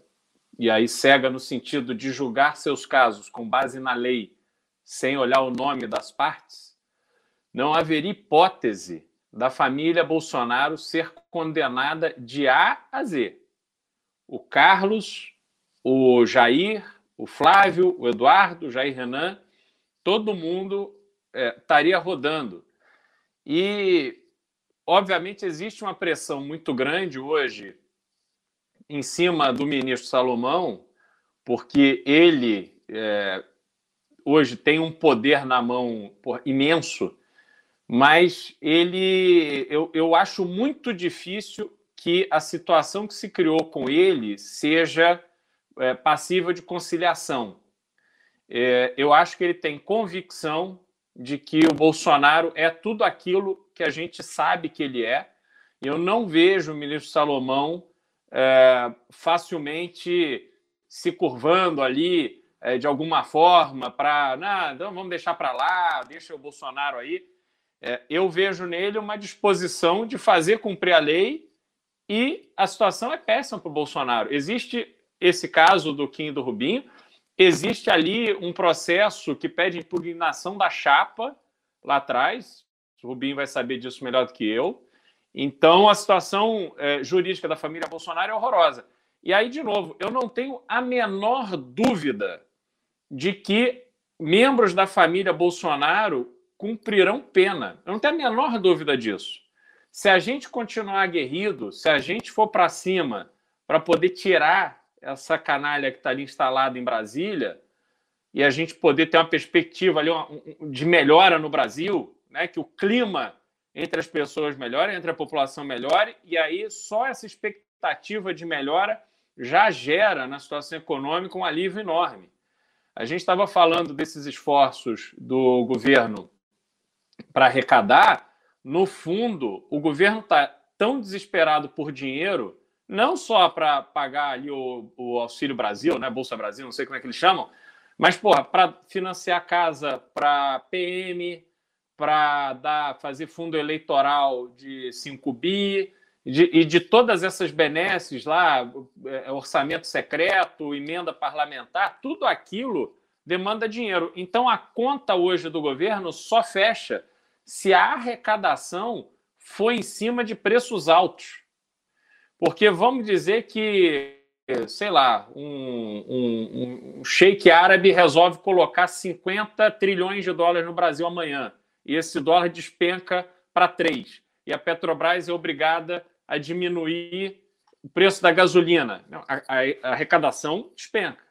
e aí cega no sentido de julgar seus casos com base na lei, sem olhar o nome das partes, não haveria hipótese da família Bolsonaro ser condenada de A a Z. O Carlos, o Jair, o Flávio, o Eduardo, o Jair Renan, todo mundo é, estaria rodando. E, obviamente, existe uma pressão muito grande hoje em cima do ministro Salomão, porque ele é, hoje tem um poder na mão por, imenso, mas ele, eu, eu acho muito difícil que a situação que se criou com ele seja... É, passível de conciliação. É, eu acho que ele tem convicção de que o Bolsonaro é tudo aquilo que a gente sabe que ele é. Eu não vejo o ministro Salomão é, facilmente se curvando ali é, de alguma forma para, não, não, vamos deixar para lá, deixa o Bolsonaro aí. É, eu vejo nele uma disposição de fazer cumprir a lei, e a situação é péssima para o Bolsonaro. Existe esse caso do Kim e do Rubinho, existe ali um processo que pede impugnação da chapa lá atrás, o Rubinho vai saber disso melhor do que eu, então a situação é, jurídica da família Bolsonaro é horrorosa. E aí, de novo, eu não tenho a menor dúvida de que membros da família Bolsonaro cumprirão pena, eu não tenho a menor dúvida disso. Se a gente continuar aguerrido, se a gente for para cima para poder tirar essa canalha que está ali instalada em Brasília, e a gente poder ter uma perspectiva ali de melhora no Brasil, né, que o clima entre as pessoas melhore, entre a população melhore, e aí só essa expectativa de melhora já gera na situação econômica um alívio enorme. A gente estava falando desses esforços do governo para arrecadar, no fundo, o governo está tão desesperado por dinheiro, não só para pagar ali o, o Auxílio Brasil, né, Bolsa Brasil, não sei como é que eles chamam, mas, porra, para financiar casa para P M, para fazer fundo eleitoral de cinco bi, de, e de todas essas benesses lá, orçamento secreto, emenda parlamentar, tudo aquilo demanda dinheiro. Então, a conta hoje do governo só fecha se a arrecadação for em cima de preços altos. Porque vamos dizer que, sei lá, um, um, um sheik árabe resolve colocar cinquenta trilhões de dólares no Brasil amanhã. E esse dólar despenca para três. E a Petrobras é obrigada a diminuir o preço da gasolina. A, a, a arrecadação despenca.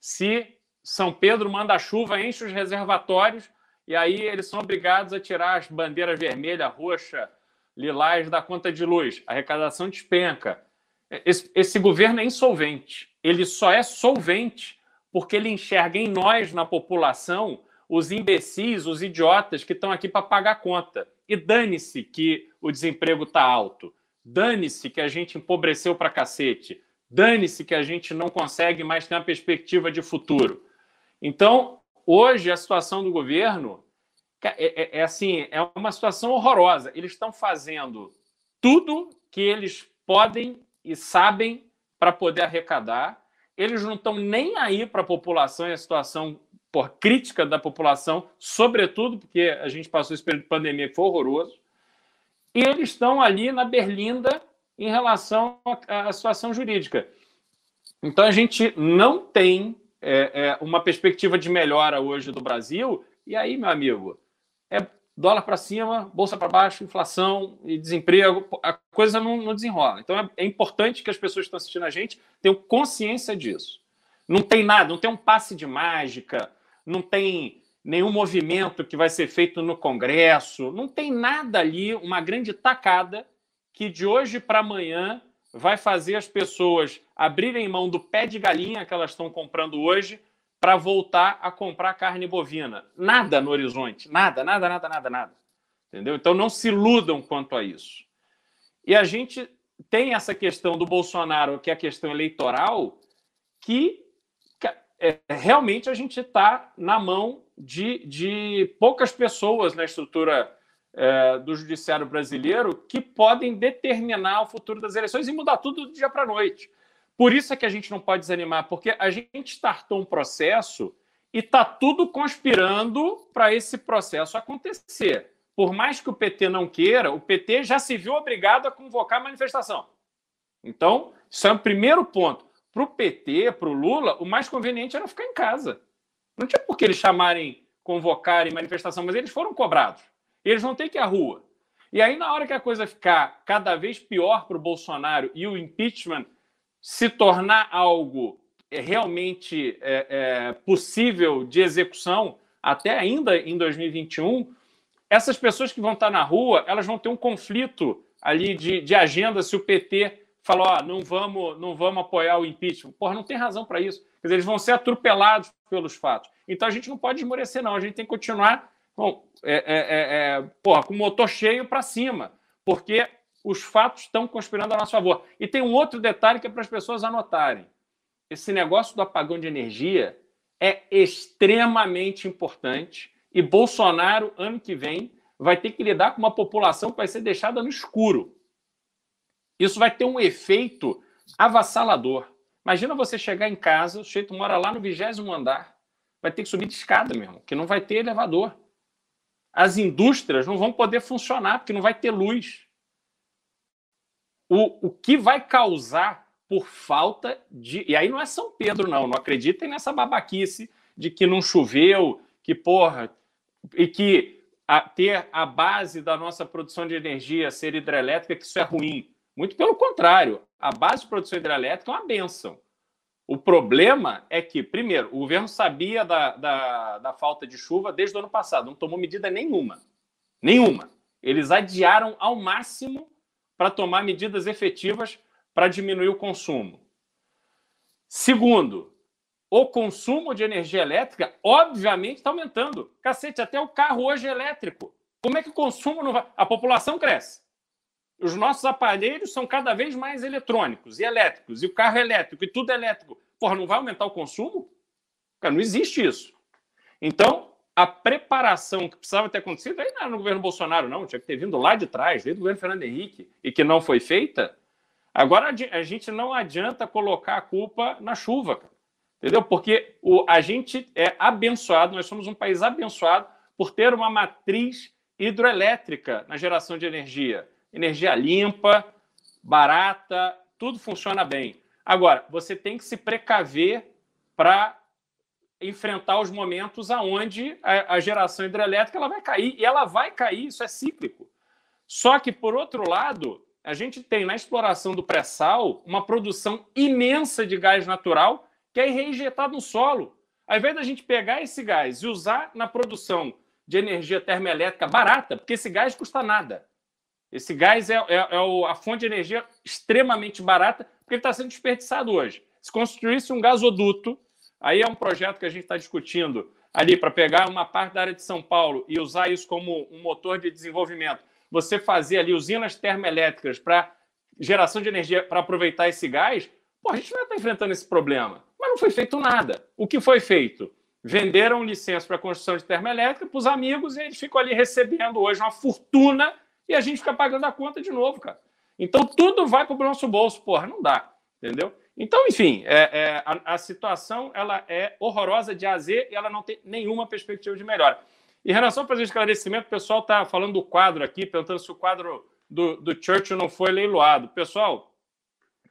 Se São Pedro manda a chuva, enche os reservatórios, e aí eles são obrigados a tirar as bandeiras vermelha, roxa, lilás da conta de luz. A arrecadação despenca. Esse, esse governo é insolvente. Ele só é solvente porque ele enxerga em nós, na população, os imbecis, os idiotas que estão aqui para pagar a conta. E dane-se que o desemprego está alto. Dane-se que a gente empobreceu para cacete. Dane-se que a gente não consegue mais ter uma perspectiva de futuro. Então, hoje, a situação do governo é, é, é, assim, é uma situação horrorosa. Eles estão fazendo tudo que eles podem e sabem para poder arrecadar. Eles não estão nem aí para a população e a situação por, crítica da população, sobretudo porque a gente passou esse período de pandemia que foi horroroso. E eles estão ali na berlinda em relação à situação jurídica. Então, a gente não tem É, é uma perspectiva de melhora hoje do Brasil, e aí, meu amigo, é dólar para cima, bolsa para baixo, inflação e desemprego, a coisa não, não desenrola. Então, é, é importante que as pessoas que estão assistindo a gente tenham consciência disso. Não tem nada, não tem um passe de mágica, não tem nenhum movimento que vai ser feito no Congresso, não tem nada ali, uma grande tacada que de hoje para amanhã vai fazer as pessoas abrirem mão do pé de galinha que elas estão comprando hoje para voltar a comprar carne bovina. Nada no horizonte. Nada, nada, nada, nada, nada. Entendeu? Então, não se iludam quanto a isso. E a gente tem essa questão do Bolsonaro, que é a questão eleitoral, que é, realmente a gente está na mão de, de poucas pessoas na estrutura do judiciário brasileiro que podem determinar o futuro das eleições e mudar tudo do dia para a noite. Por isso é que a gente não pode desanimar, porque a gente startou um processo e está tudo conspirando para esse processo acontecer. Por mais que o P T não queira, o P T já se viu obrigado a convocar a manifestação. Então, isso é o primeiro ponto. Para o P T, para o Lula, o mais conveniente era ficar em casa. Não tinha por que eles chamarem, convocarem manifestação, mas eles foram cobrados. Eles vão ter que ir à rua. E aí, na hora que a coisa ficar cada vez pior para o Bolsonaro e o impeachment se tornar algo realmente é, é, possível de execução, até ainda em dois mil e vinte e um, essas pessoas que vão estar na rua, elas vão ter um conflito ali de, de agenda se o P T falar, ó, não vamos, não vamos apoiar o impeachment. Porra, não tem razão para isso. Quer dizer, eles vão ser atropelados pelos fatos. Então, a gente não pode esmorecer, não. A gente tem que continuar... Bom, é, é, é, porra, com o motor cheio para cima, porque os fatos estão conspirando a nosso favor. E tem um outro detalhe que é para as pessoas anotarem. Esse negócio do apagão de energia é extremamente importante e Bolsonaro, ano que vem, vai ter que lidar com uma população que vai ser deixada no escuro. Isso vai ter um efeito avassalador. Imagina você chegar em casa, o sujeito mora lá no vigésimo andar, vai ter que subir de escada mesmo, que não vai ter elevador. As indústrias não vão poder funcionar, porque não vai ter luz. O, o que vai causar por falta de... E aí não é São Pedro, não. Não acreditem nessa babaquice de que não choveu, que porra... E que a, ter a base da nossa produção de energia ser hidrelétrica, que isso é ruim. Muito pelo contrário. A base de produção hidrelétrica é uma bênção. O problema é que, primeiro, o governo sabia da, da, da falta de chuva desde o ano passado, não tomou medida nenhuma. Nenhuma. Eles adiaram ao máximo para tomar medidas efetivas para diminuir o consumo. Segundo, o consumo de energia elétrica, obviamente, está aumentando. Cacete, até o carro hoje é elétrico. Como é que o consumo não vai... A população cresce. Os nossos aparelhos são cada vez mais eletrônicos e elétricos, e o carro é elétrico, e tudo é elétrico. Porra, não vai aumentar o consumo? Cara, não existe isso. Então, a preparação que precisava ter acontecido, aí não era no governo Bolsonaro, não. Tinha que ter vindo lá de trás, desde o governo Fernando Henrique, e que não foi feita. Agora, a gente não adianta colocar a culpa na chuva. Cara. Entendeu? Porque o, a gente é abençoado, nós somos um país abençoado por ter uma matriz hidroelétrica na geração de energia. Energia limpa, barata, tudo funciona bem. Agora, você tem que se precaver para enfrentar os momentos onde a, a geração hidrelétrica ela vai cair, e ela vai cair, isso é cíclico. Só que, por outro lado, a gente tem na exploração do pré-sal uma produção imensa de gás natural que é reinjetado no solo. Ao invés da gente pegar esse gás e usar na produção de energia termoelétrica barata, porque esse gás custa nada. Esse gás é, é, é a fonte de energia extremamente barata, porque ele está sendo desperdiçado hoje. Se construísse um gasoduto, aí é um projeto que a gente está discutindo ali para pegar uma parte da área de São Paulo e usar isso como um motor de desenvolvimento. Você fazer ali usinas termoelétricas para geração de energia para aproveitar esse gás, pô, a gente não vai estar enfrentando esse problema. Mas não foi feito nada. O que foi feito? Venderam licença para construção de termoelétrica para os amigos e eles ficam ali recebendo hoje uma fortuna. E a gente fica pagando a conta de novo, cara. Então, tudo vai para o nosso bolso. Porra, não dá, entendeu? Então, enfim, é, é, a, a situação ela é horrorosa de A a Z e ela não tem nenhuma perspectiva de melhora. Em relação ao presente esclarecimento, o pessoal está falando do quadro aqui, perguntando se o quadro do, do Churchill não foi leiloado. Pessoal,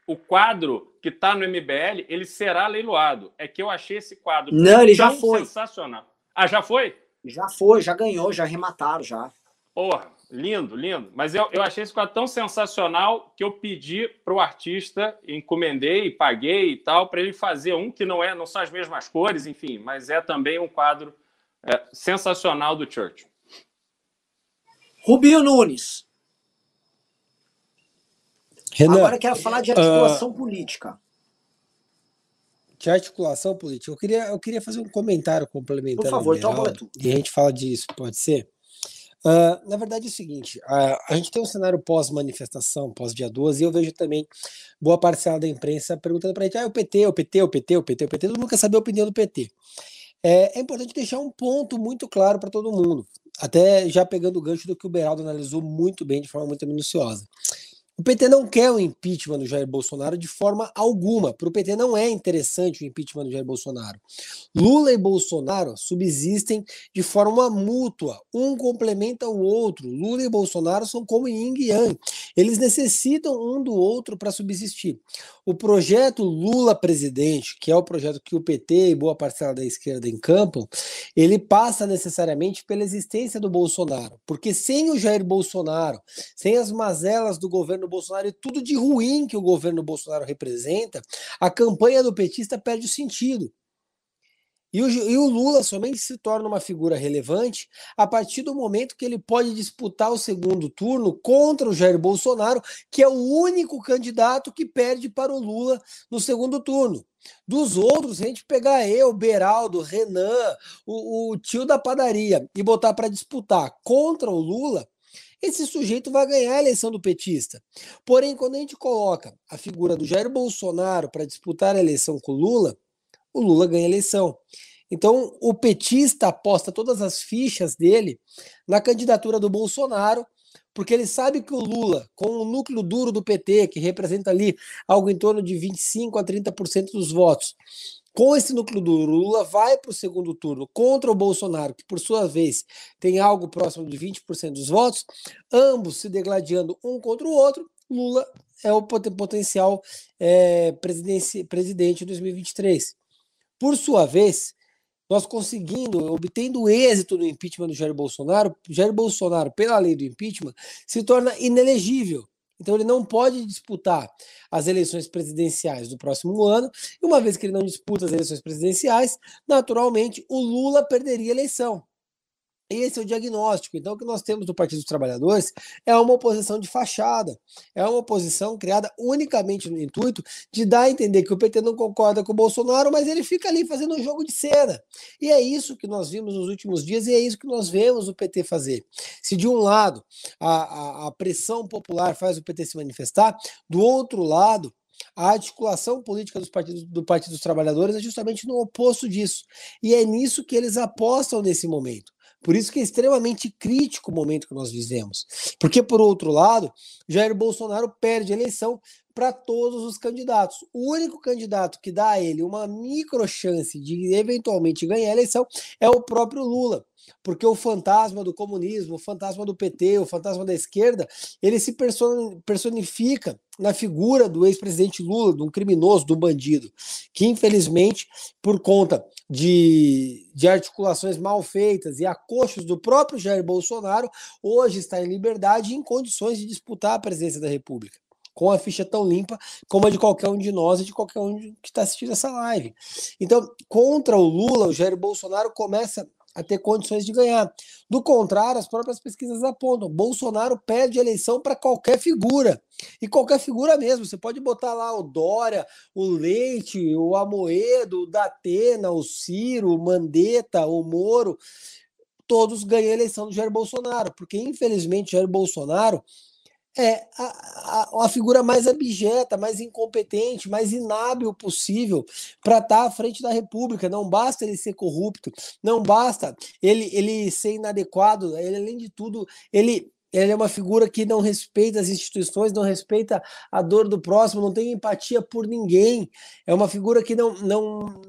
o quadro que está no M B L, ele será leiloado. É que eu achei esse quadro não, ele já foi. Sensacional. Ah, já foi? Já foi, já ganhou, já arremataram, já. Porra. Lindo, lindo. Mas eu, eu achei esse quadro tão sensacional que eu pedi para o artista, encomendei, paguei e tal, para ele fazer um que não é, não são as mesmas cores, enfim, mas é também um quadro é, sensacional do Churchill. Rubinho Nunes. Renan, agora eu quero falar de articulação uh, política. De articulação política. Eu queria, eu queria fazer um comentário complementando. Por favor, então bola tu. E a gente fala disso, pode ser? Uh, na verdade é o seguinte, uh, a gente tem um cenário pós-manifestação, pós-dia doze, e eu vejo também boa parcela da imprensa perguntando para a gente, ah, o P T, o P T, o P T, o P T, o P T, todo mundo quer saber a opinião do P T. É, é importante deixar um ponto muito claro para todo mundo, até já pegando o gancho do que o Beraldo analisou muito bem, de forma muito minuciosa. O P T não quer o impeachment do Jair Bolsonaro de forma alguma. Para o P T não é interessante o impeachment do Jair Bolsonaro. Lula e Bolsonaro subsistem de forma mútua. Um complementa o outro. Lula e Bolsonaro são como yin e yang. Eles necessitam um do outro para subsistir. O projeto Lula presidente, que é o projeto que o P T e boa parcela da esquerda encampam, ele passa necessariamente pela existência do Bolsonaro. Porque sem o Jair Bolsonaro, sem as mazelas do governo Bolsonaro e tudo de ruim que o governo Bolsonaro representa, a campanha do petista perde o sentido. E o, e o Lula somente se torna uma figura relevante a partir do momento que ele pode disputar o segundo turno contra o Jair Bolsonaro, que é o único candidato que perde para o Lula no segundo turno. Dos outros, se a gente pegar eu, Beraldo, Renan, o, o tio da padaria e botar para disputar contra o Lula, esse sujeito vai ganhar a eleição do petista. Porém, quando a gente coloca a figura do Jair Bolsonaro para disputar a eleição com o Lula, o Lula ganha a eleição. Então, o petista aposta todas as fichas dele na candidatura do Bolsonaro, porque ele sabe que o Lula, com o núcleo duro do P T, que representa ali algo em torno de vinte e cinco a trinta por cento dos votos, com esse núcleo duro, o Lula vai para o segundo turno contra o Bolsonaro, que por sua vez tem algo próximo de vinte por cento dos votos, ambos se degladiando um contra o outro, Lula é o potencial é, presidente em dois mil e vinte e três. Por sua vez, nós conseguindo, obtendo êxito no impeachment do Jair Bolsonaro, Jair Bolsonaro, pela lei do impeachment, se torna inelegível. Então ele não pode disputar as eleições presidenciais do próximo ano, e uma vez que ele não disputa as eleições presidenciais, naturalmente o Lula perderia a eleição. Esse é o diagnóstico. Então o que nós temos do Partido dos Trabalhadores é uma oposição de fachada, é uma oposição criada unicamente no intuito de dar a entender que o P T não concorda com o Bolsonaro, mas ele fica ali fazendo um jogo de cena. E é isso que nós vimos nos últimos dias e é isso que nós vemos o P T fazer. Se de um lado a, a, a pressão popular faz o P T se manifestar, do outro lado a articulação política dos partidos, do Partido dos Trabalhadores é justamente no oposto disso. E é nisso que eles apostam nesse momento. Por isso que é extremamente crítico o momento que nós vivemos. Porque, por outro lado, Jair Bolsonaro perde a eleição, para todos os candidatos. O único candidato que dá a ele uma micro chance de eventualmente ganhar a eleição é o próprio Lula, porque o fantasma do comunismo, o fantasma do P T, o fantasma da esquerda, ele se personifica na figura do ex-presidente Lula, de um criminoso, de um bandido, que infelizmente, por conta de, de articulações mal feitas e acostos do próprio Jair Bolsonaro, hoje está em liberdade e em condições de disputar a presidência da República, com a ficha tão limpa como a de qualquer um de nós e de qualquer um que está assistindo essa live. Então, contra o Lula, o Jair Bolsonaro começa a ter condições de ganhar. Do contrário, as próprias pesquisas apontam. Bolsonaro perde eleição para qualquer figura. E qualquer figura mesmo. Você pode botar lá o Dória, o Leite, o Amoedo, o Datena, o Ciro, o Mandetta, o Moro. Todos ganham a eleição do Jair Bolsonaro. Porque, infelizmente, Jair Bolsonaro é a, a, a figura mais abjeta, mais incompetente, mais inábil possível para estar à frente da República. Não basta ele ser corrupto, não basta ele, ele ser inadequado, ele, além de tudo, ele, ele é uma figura que não respeita as instituições, não respeita a dor do próximo, não tem empatia por ninguém, é uma figura que não, não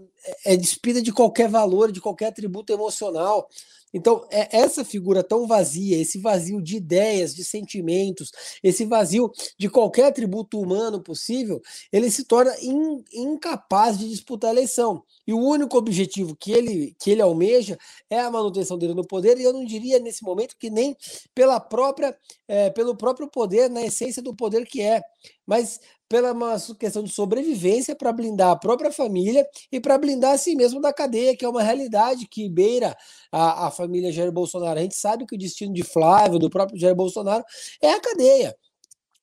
é despida de qualquer valor, de qualquer atributo emocional. Então, essa figura tão vazia, esse vazio de ideias, de sentimentos, esse vazio de qualquer atributo humano possível, ele se torna in, incapaz de disputar a eleição. E o único objetivo que ele, que ele almeja é a manutenção dele no poder, e eu não diria nesse momento que nem pela própria, é, pelo próprio poder, na essência do poder que é, mas pela uma questão de sobrevivência, para blindar a própria família e para blindar a si mesmo da cadeia, que é uma realidade que beira a, a família Jair Bolsonaro. A gente sabe que o destino de Flávio, do próprio Jair Bolsonaro, é a cadeia.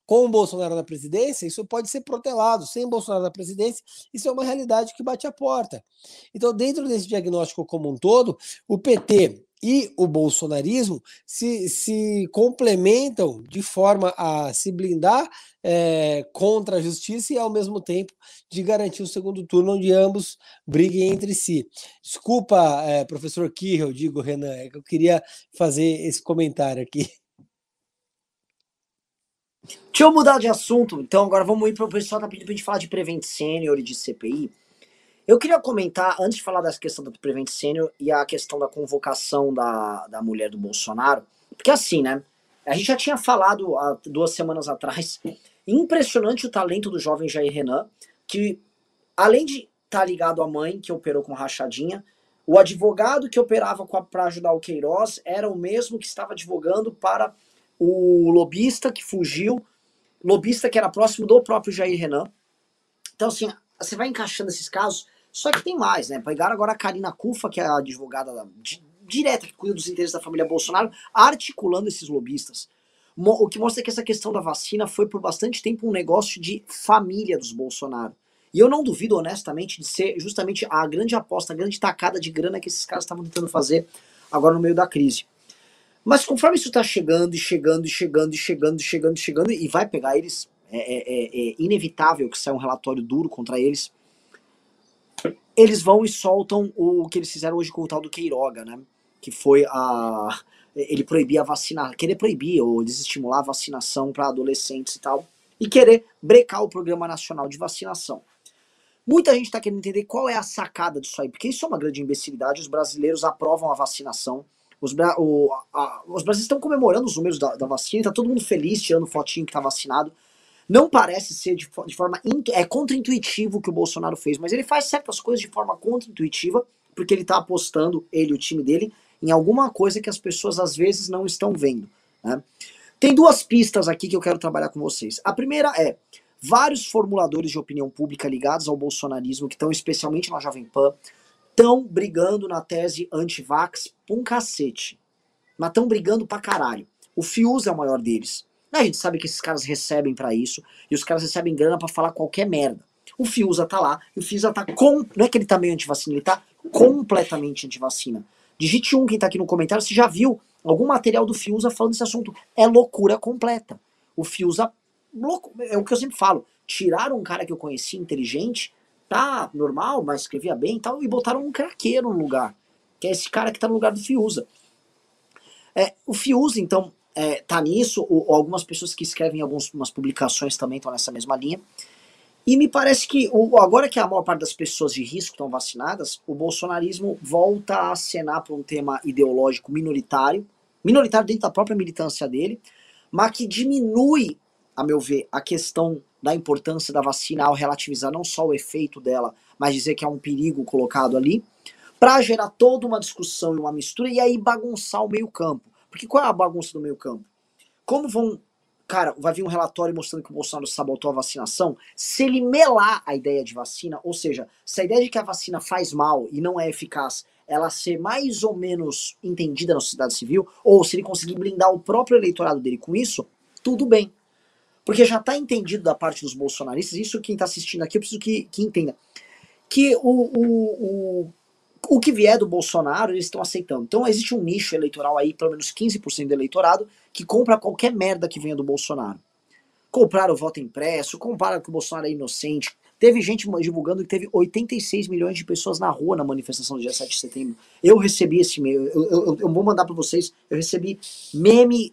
Com o Bolsonaro na presidência, isso pode ser protelado. Sem o Bolsonaro na presidência, isso é uma realidade que bate a porta. Então, dentro desse diagnóstico como um todo, o P T e o bolsonarismo se, se complementam de forma a se blindar é, contra a justiça e, ao mesmo tempo, de garantir o segundo turno onde ambos briguem entre si. Desculpa, é, professor Kirr, eu digo, Renan, é que eu queria fazer esse comentário aqui. Deixa eu mudar de assunto, então agora vamos ir para o pessoal, tá pedindo para a gente falar de Prevent Senior e de C P I. Eu queria comentar, antes de falar dessa questão do Prevent Senior e a questão da convocação da, da mulher do Bolsonaro, porque assim, né, a gente já tinha falado há duas semanas atrás, impressionante o talento do jovem Jair Renan, que além de estar ligado à mãe, que operou com rachadinha, o advogado que operava para ajudar o Queiroz era o mesmo que estava advogando para o lobista que fugiu, lobista que era próximo do próprio Jair Renan. Então, assim, você vai encaixando esses casos, só que tem mais, né? Pegaram agora a Karina Cufa, que é a advogada da, di, direta, que cuida dos interesses da família Bolsonaro, articulando esses lobistas. Mo, o que mostra que essa questão da vacina foi por bastante tempo um negócio de família dos Bolsonaro. E eu não duvido, honestamente, de ser justamente a grande aposta, a grande tacada de grana que esses caras estavam tentando fazer agora no meio da crise. Mas conforme isso está chegando, e chegando, e chegando, e chegando, e chegando, e chegando, e vai pegar eles, é, é, é inevitável que saia um relatório duro contra eles, eles vão e soltam o que eles fizeram hoje com o tal do Queiroga, né? Que foi a... ele proibir a vacina, querer proibir ou desestimular a vacinação para adolescentes e tal, e querer brecar o Programa Nacional de Vacinação. Muita gente está querendo entender qual é a sacada disso aí, porque isso é uma grande imbecilidade, os brasileiros aprovam a vacinação, Os, bra o, a, os brasileiros estão comemorando os números da, da vacina, tá todo mundo feliz, tirando fotinho que tá vacinado. Não parece ser de, de forma... É contra-intuitivo o que o Bolsonaro fez, mas ele faz certas coisas de forma contra-intuitiva, porque ele tá apostando, ele e o time dele, em alguma coisa que as pessoas às vezes não estão vendo, né? Tem duas pistas aqui que eu quero trabalhar com vocês. A primeira é vários formuladores de opinião pública ligados ao bolsonarismo, que estão especialmente na Jovem Pan, estão brigando na tese anti-vax pra um cacete. Mas estão brigando pra caralho. O Fiusa é o maior deles. A gente sabe que esses caras recebem pra isso, e os caras recebem grana pra falar qualquer merda. O Fiusa tá lá, e o Fiusa tá com... Não é que ele tá meio anti-vacina, ele tá completamente anti-vacina. Digite um quem tá aqui no comentário, se já viu algum material do Fiusa falando desse assunto. É loucura completa. O Fiusa... Louco, é o que eu sempre falo. Tiraram um cara que eu conheci, inteligente, tá normal, mas escrevia bem e tal, e botaram um craqueiro no lugar, que é esse cara que tá no lugar do Fiusa. É, o Fiusa, então, é, tá nisso, ou, ou algumas pessoas que escrevem algumas publicações também estão nessa mesma linha. E me parece que, ou, agora que a maior parte das pessoas de risco estão vacinadas, o bolsonarismo volta a acenar por um tema ideológico minoritário, minoritário dentro da própria militância dele, mas que diminui, a meu ver, a questão da importância da vacina ao relativizar não só o efeito dela, mas dizer que é um perigo colocado ali, para gerar toda uma discussão e uma mistura e aí bagunçar o meio-campo. Porque qual é a bagunça do meio-campo? Como vão... Cara, vai vir um relatório mostrando que o Bolsonaro sabotou a vacinação, se ele melar a ideia de vacina, ou seja, se a ideia de que a vacina faz mal e não é eficaz, ela ser mais ou menos entendida na sociedade civil, ou se ele conseguir blindar o próprio eleitorado dele com isso, tudo bem. Porque já está entendido da parte dos bolsonaristas, isso quem está assistindo aqui, eu preciso que, que entenda, que o, o, o, o que vier do Bolsonaro, eles estão aceitando. Então existe um nicho eleitoral aí, pelo menos quinze por cento do eleitorado, que compra qualquer merda que venha do Bolsonaro. Compraram o voto impresso, compraram que o Bolsonaro é inocente. Teve gente divulgando que teve oitenta e seis milhões de pessoas na rua na manifestação do dia sete de setembro. Eu recebi esse e-mail, eu, eu, eu vou mandar para vocês, eu recebi meme...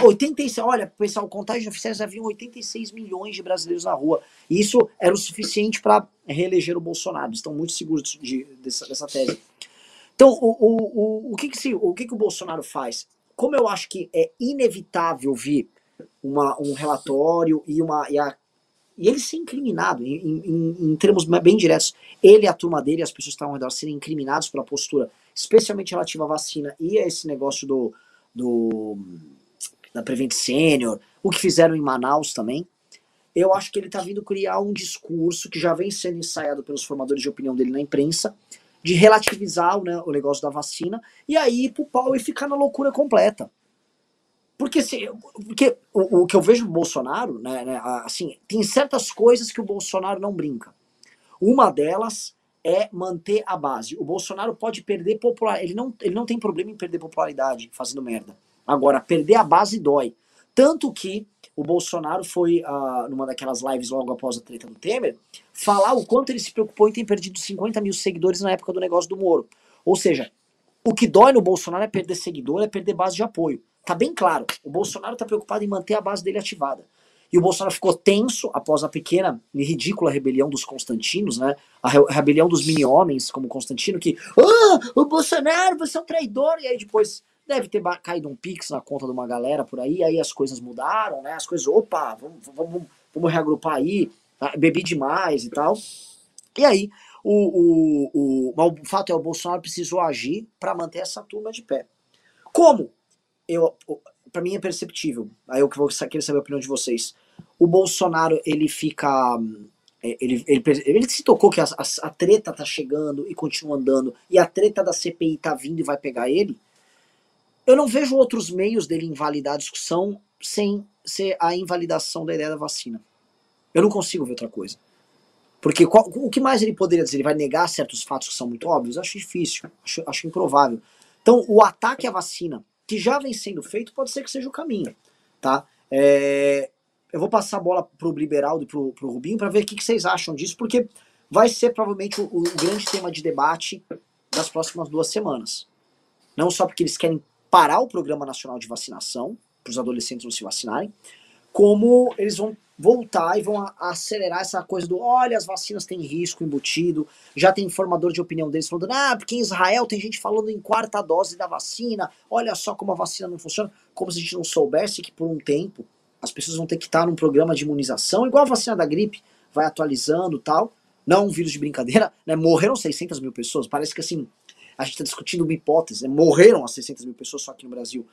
oitenta e seis, olha, pessoal, contagem oficial, havia oitenta e seis milhões de brasileiros na rua. E isso era o suficiente para reeleger o Bolsonaro. Estão muito seguros de, dessa, dessa tese. Então, o, o, o, o, que, que, se, o que, que o Bolsonaro faz? Como eu acho que é inevitável vir uma, um relatório e, uma, e, a, e ele ser incriminado, em, em, em termos bem diretos, ele, a turma dele, as pessoas que estavam ao redor serem incriminados pela postura, especialmente relativa à vacina e a esse negócio do... do da Prevent Senior, o que fizeram em Manaus também, eu acho que ele está vindo criar um discurso que já vem sendo ensaiado pelos formadores de opinião dele na imprensa, de relativizar, né, o negócio da vacina, e aí ir pro pau e ficar na loucura completa. Porque, se, porque o, o que eu vejo do Bolsonaro, né, né, assim, tem certas coisas que o Bolsonaro não brinca. Uma delas é manter a base. O Bolsonaro pode perder popularidade, ele não, ele não tem problema em perder popularidade fazendo merda. Agora, perder a base dói. Tanto que o Bolsonaro foi, uh, numa daquelas lives logo após a treta do Temer, falar o quanto ele se preocupou em ter perdido cinquenta mil seguidores na época do negócio do Moro. Ou seja, o que dói no Bolsonaro é perder seguidor, é perder base de apoio. Tá bem claro, o Bolsonaro tá preocupado em manter a base dele ativada. E o Bolsonaro ficou tenso após a pequena e ridícula rebelião dos Constantinos, né? A re rebelião dos mini-homens, como Constantino, que... Ah, o Bolsonaro, você é um traidor! E aí depois... Deve ter caído um pix na conta de uma galera por aí, aí as coisas mudaram, né? As coisas, opa, vamos, vamos, vamos reagrupar aí, tá? Bebi demais e tal. E aí, o, o, o, o fato é, o Bolsonaro precisou agir para manter essa turma de pé. Como? Eu, para mim é perceptível, aí eu vou querer saber a opinião de vocês. O Bolsonaro, ele fica... Ele, ele, ele se tocou que a, a, a treta tá chegando e continua andando, e a treta da C P I tá vindo e vai pegar ele? Eu não vejo outros meios dele invalidar a discussão sem ser a invalidação da ideia da vacina. Eu não consigo ver outra coisa. Porque qual, o que mais ele poderia dizer? Ele vai negar certos fatos que são muito óbvios? Acho difícil, acho, acho improvável. Então, o ataque à vacina, que já vem sendo feito, pode ser que seja o caminho. Tá? É, eu vou passar a bola pro Liberaldo e pro, pro Rubinho para ver o que, que vocês acham disso, porque vai ser provavelmente o, o grande tema de debate das próximas duas semanas. Não só porque eles querem parar o Programa Nacional de Vacinação, para os adolescentes não se vacinarem, como eles vão voltar e vão a, a acelerar essa coisa do, olha, as vacinas têm risco embutido, já tem informador de opinião deles falando, ah, porque em Israel tem gente falando em quarta dose da vacina, olha só como a vacina não funciona, como se a gente não soubesse que por um tempo as pessoas vão ter que estar num programa de imunização, igual a vacina da gripe, vai atualizando e tal, não um vírus de brincadeira, né? Morreram seiscentas mil pessoas, parece que assim... A gente está discutindo uma hipótese, né? Morreram as seiscentas mil pessoas só aqui no Brasil.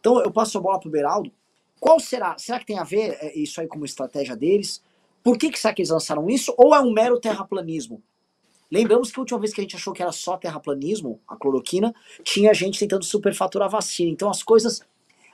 Então eu passo a bola para o Beraldo. Qual será? Será que tem a ver isso aí como estratégia deles? Por que, que será que eles lançaram isso? Ou é um mero terraplanismo? Lembramos que a última vez que a gente achou que era só terraplanismo, a cloroquina, tinha gente tentando superfaturar a vacina. Então as coisas...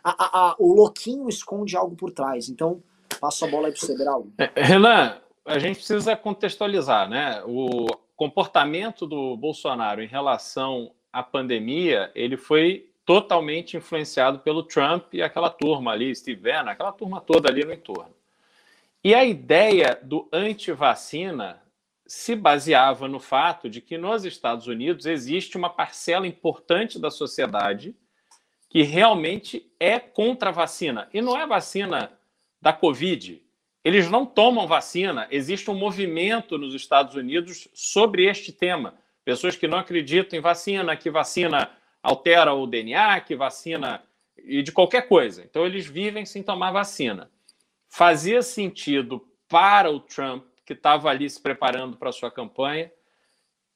A, a, a, o louquinho esconde algo por trás. Então passo a bola aí para o Beraldo. Renan, a gente precisa contextualizar, né? O... O comportamento do Bolsonaro em relação à pandemia, ele foi totalmente influenciado pelo Trump e aquela turma ali, Steve Bannon, aquela turma toda ali no entorno. E a ideia do antivacina se baseava no fato de que nos Estados Unidos existe uma parcela importante da sociedade que realmente é contra a vacina. E não é vacina da Covid. Eles não tomam vacina. Existe um movimento nos Estados Unidos sobre este tema. Pessoas que não acreditam em vacina, que vacina altera o D N A, que vacina... e de qualquer coisa. Então, eles vivem sem tomar vacina. Fazia sentido para o Trump, que estava ali se preparando para a sua campanha,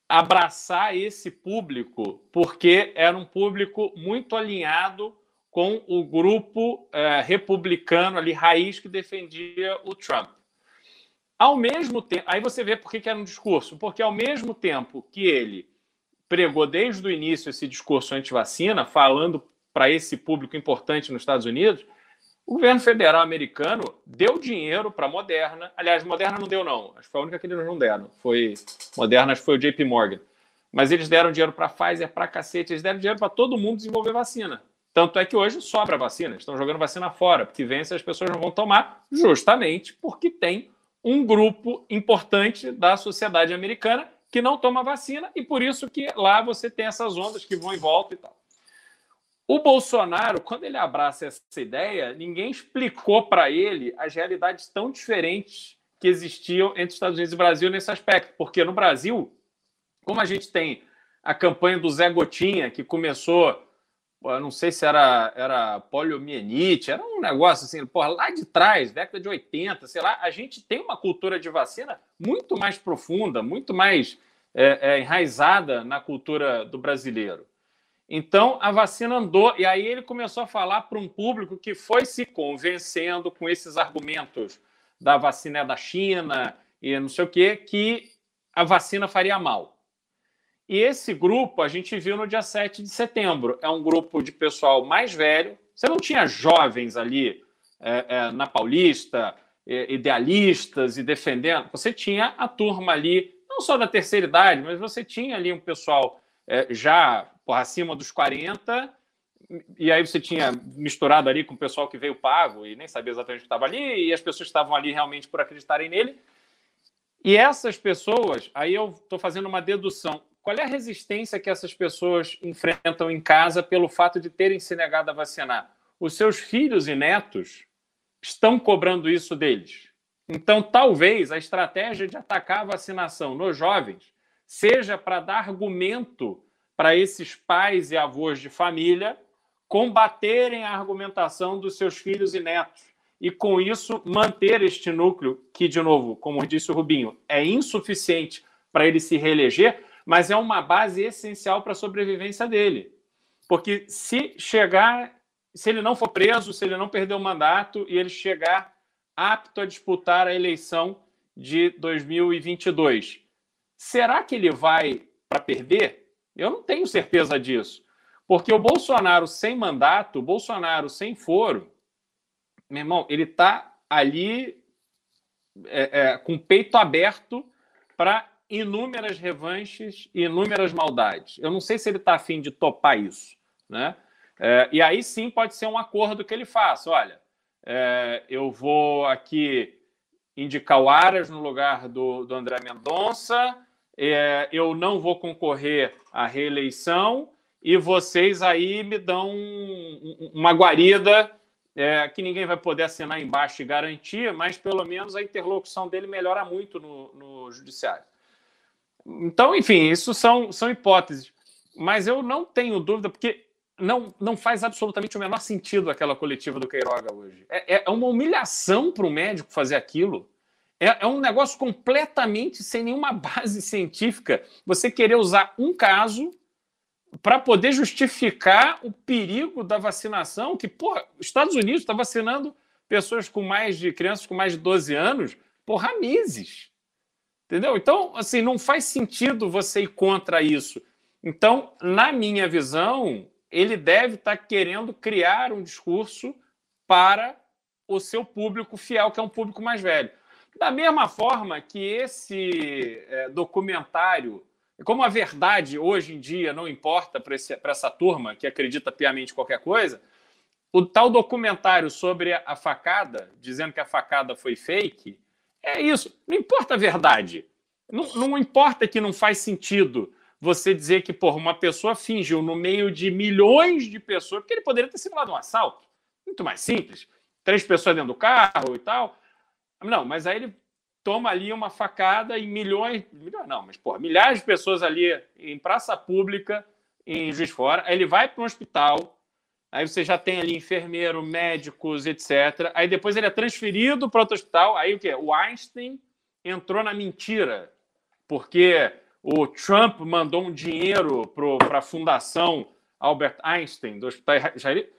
abraçar esse público, porque era um público muito alinhado com o grupo eh, republicano ali, raiz, que defendia o Trump. Ao mesmo tempo... Aí você vê por que era um discurso. Porque ao mesmo tempo que ele pregou desde o início esse discurso anti-vacina, falando para esse público importante nos Estados Unidos, o governo federal americano deu dinheiro para a Moderna. Aliás, Moderna não deu, não. Acho que foi a única que eles não deram. Foi Moderna, acho que foi o J P Morgan. Mas eles deram dinheiro para a Pfizer, para cacete. Eles deram dinheiro para todo mundo desenvolver vacina. Tanto é que hoje sobra vacina. Eles estão jogando vacina fora, porque vence as pessoas não vão tomar, justamente porque tem um grupo importante da sociedade americana que não toma vacina e por isso que lá você tem essas ondas que vão em volta e tal. O Bolsonaro, quando ele abraça essa ideia, ninguém explicou para ele as realidades tão diferentes que existiam entre Estados Unidos e Brasil nesse aspecto. Porque no Brasil, como a gente tem a campanha do Zé Gotinha, que começou, eu não sei se era, era poliomielite, era um negócio assim, porra, lá de trás, década de oitenta, sei lá, a gente tem uma cultura de vacina muito mais profunda, muito mais é, é, enraizada na cultura do brasileiro. Então, a vacina andou, e aí ele começou a falar para um público que foi se convencendo com esses argumentos da vacina é da China e não sei o quê, que a vacina faria mal. E esse grupo a gente viu no dia sete de setembro. É um grupo de pessoal mais velho. Você não tinha jovens ali é, é, na Paulista, é, idealistas e defendendo. Você tinha a turma ali, não só da terceira idade, mas você tinha ali um pessoal é, já... acima dos quarenta, e aí você tinha misturado ali com o pessoal que veio pago e nem sabia exatamente o que estava ali, e as pessoas estavam ali realmente por acreditarem nele. E essas pessoas, aí eu estou fazendo uma dedução, qual é a resistência que essas pessoas enfrentam em casa pelo fato de terem se negado a vacinar? Os seus filhos e netos estão cobrando isso deles. Então, talvez a estratégia de atacar a vacinação nos jovens seja para dar argumento para esses pais e avós de família combaterem a argumentação dos seus filhos e netos e, com isso, manter este núcleo que, de novo, como disse o Rubinho, é insuficiente para ele se reeleger, mas é uma base essencial para a sobrevivência dele. Porque se chegar, se ele não for preso, se ele não perder o mandato e ele chegar apto a disputar a eleição de dois mil e vinte e dois, será que ele vai para perder? Eu não tenho certeza disso, porque o Bolsonaro sem mandato, o Bolsonaro sem foro, meu irmão, ele está ali é, é, com o peito aberto para inúmeras revanches e inúmeras maldades. Eu não sei se ele está afim de topar isso, né? É, e aí sim pode ser um acordo que ele faça. Olha, é, eu vou aqui indicar o Aras no lugar do, do André Mendonça, É, eu não vou concorrer à reeleição e vocês aí me dão um, uma guarida é, que ninguém vai poder assinar embaixo e garantir, mas pelo menos a interlocução dele melhora muito no, no judiciário. Então, enfim, isso são, são hipóteses. Mas eu não tenho dúvida, porque não, não faz absolutamente o menor sentido aquela coletiva do Queiroga hoje. É, é uma humilhação para o médico fazer aquilo. É um negócio completamente sem nenhuma base científica. Você querer usar um caso para poder justificar o perigo da vacinação, que, porra, os Estados Unidos está vacinando pessoas com mais de... crianças com mais de doze anos, porra, meses. Entendeu? Então, assim, não faz sentido você ir contra isso. Então, na minha visão, ele deve estar querendo criar um discurso para o seu público fiel, que é um público mais velho. Da mesma forma que esse é, documentário, como a verdade hoje em dia não importa para essa turma que acredita piamente em qualquer coisa, o tal documentário sobre a facada, dizendo que a facada foi fake, é isso. Não importa a verdade. Não, não importa que não faz sentido. você dizer que, porra, uma pessoa fingiu no meio de milhões de pessoas, porque ele poderia ter simulado um assalto. Muito mais simples. Três pessoas dentro do carro e tal. Não, mas aí ele toma ali uma facada e milhões... Milhões não, mas, porra, milhares de pessoas ali em praça pública, em Juiz de Fora. Aí ele vai para um hospital, aí você já tem ali enfermeiro, médicos, etcétera. Aí depois ele é transferido para outro hospital. Aí o quê? O Einstein entrou na mentira, porque o Trump mandou um dinheiro para a fundação Albert Einstein, do Hospital Jair.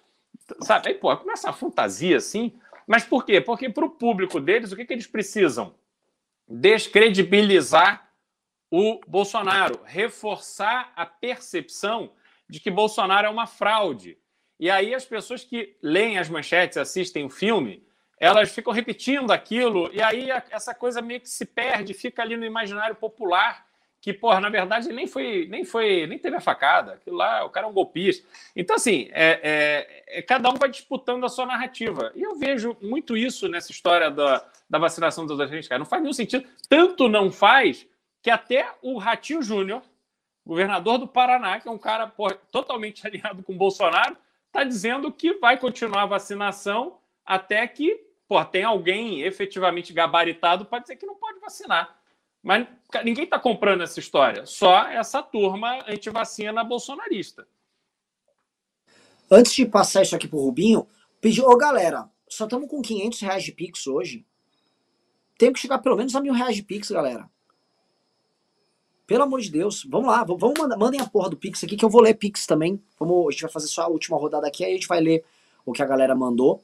Sabe? Aí, pô, começa uma fantasia assim. Mas por quê? Porque para o público deles, o que, que eles precisam? Descredibilizar o Bolsonaro, reforçar a percepção de que Bolsonaro é uma fraude. E aí as pessoas que leem as manchetes, assistem o filme, elas ficam repetindo aquilo, e aí essa coisa meio que se perde, fica ali no imaginário popular, que, porra, na verdade, nem foi, nem foi, nem teve a facada. Aquilo lá, o cara é um golpista. Então, assim, é, é, é, cada um vai disputando a sua narrativa. E eu vejo muito isso nessa história da, da vacinação dos adolescentes. Cara, não faz nenhum sentido. Tanto não faz que até o Ratinho Júnior, governador do Paraná, que é um cara, porra, totalmente alinhado com o Bolsonaro, está dizendo que vai continuar a vacinação até que, porra, tem alguém efetivamente gabaritado para dizer que não pode vacinar. Mas ninguém está comprando essa história, só essa turma antivacina bolsonarista. Antes de passar isso aqui para o Rubinho, pedi, ô galera, só estamos com quinhentos reais de Pix hoje. Tem que chegar pelo menos a mil reais de Pix, galera. Pelo amor de Deus, vamos lá, vamos mandar, mandem a porra do Pix aqui que eu vou ler Pix também. Vamos, a gente vai fazer só a última rodada aqui, aí a gente vai ler o que a galera mandou.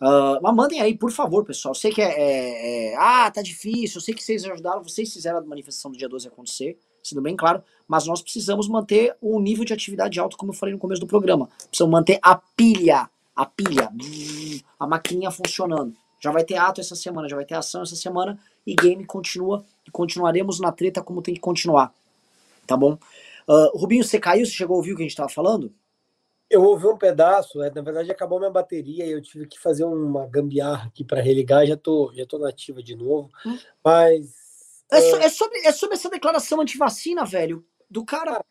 Uh, mas mandem aí, por favor, pessoal. Eu sei que é, é, é... Ah, tá difícil. Eu sei que vocês ajudaram, vocês fizeram a manifestação do dia doze acontecer, sendo bem claro. Mas nós precisamos manter um nível de atividade alto, como eu falei no começo do programa. Precisamos manter a pilha, a pilha, a maquininha funcionando. Já vai ter ato essa semana, já vai ter ação essa semana. E game continua. E continuaremos na treta como tem que continuar. Tá bom? Uh, Rubinho, você caiu? Você chegou a ouvir o que a gente tava falando? Eu ouvi um pedaço, na verdade acabou minha bateria e eu tive que fazer uma gambiarra aqui para religar, já tô, já tô nativa de novo, mas... É, so, é, sobre, é sobre essa declaração antivacina, velho, do cara...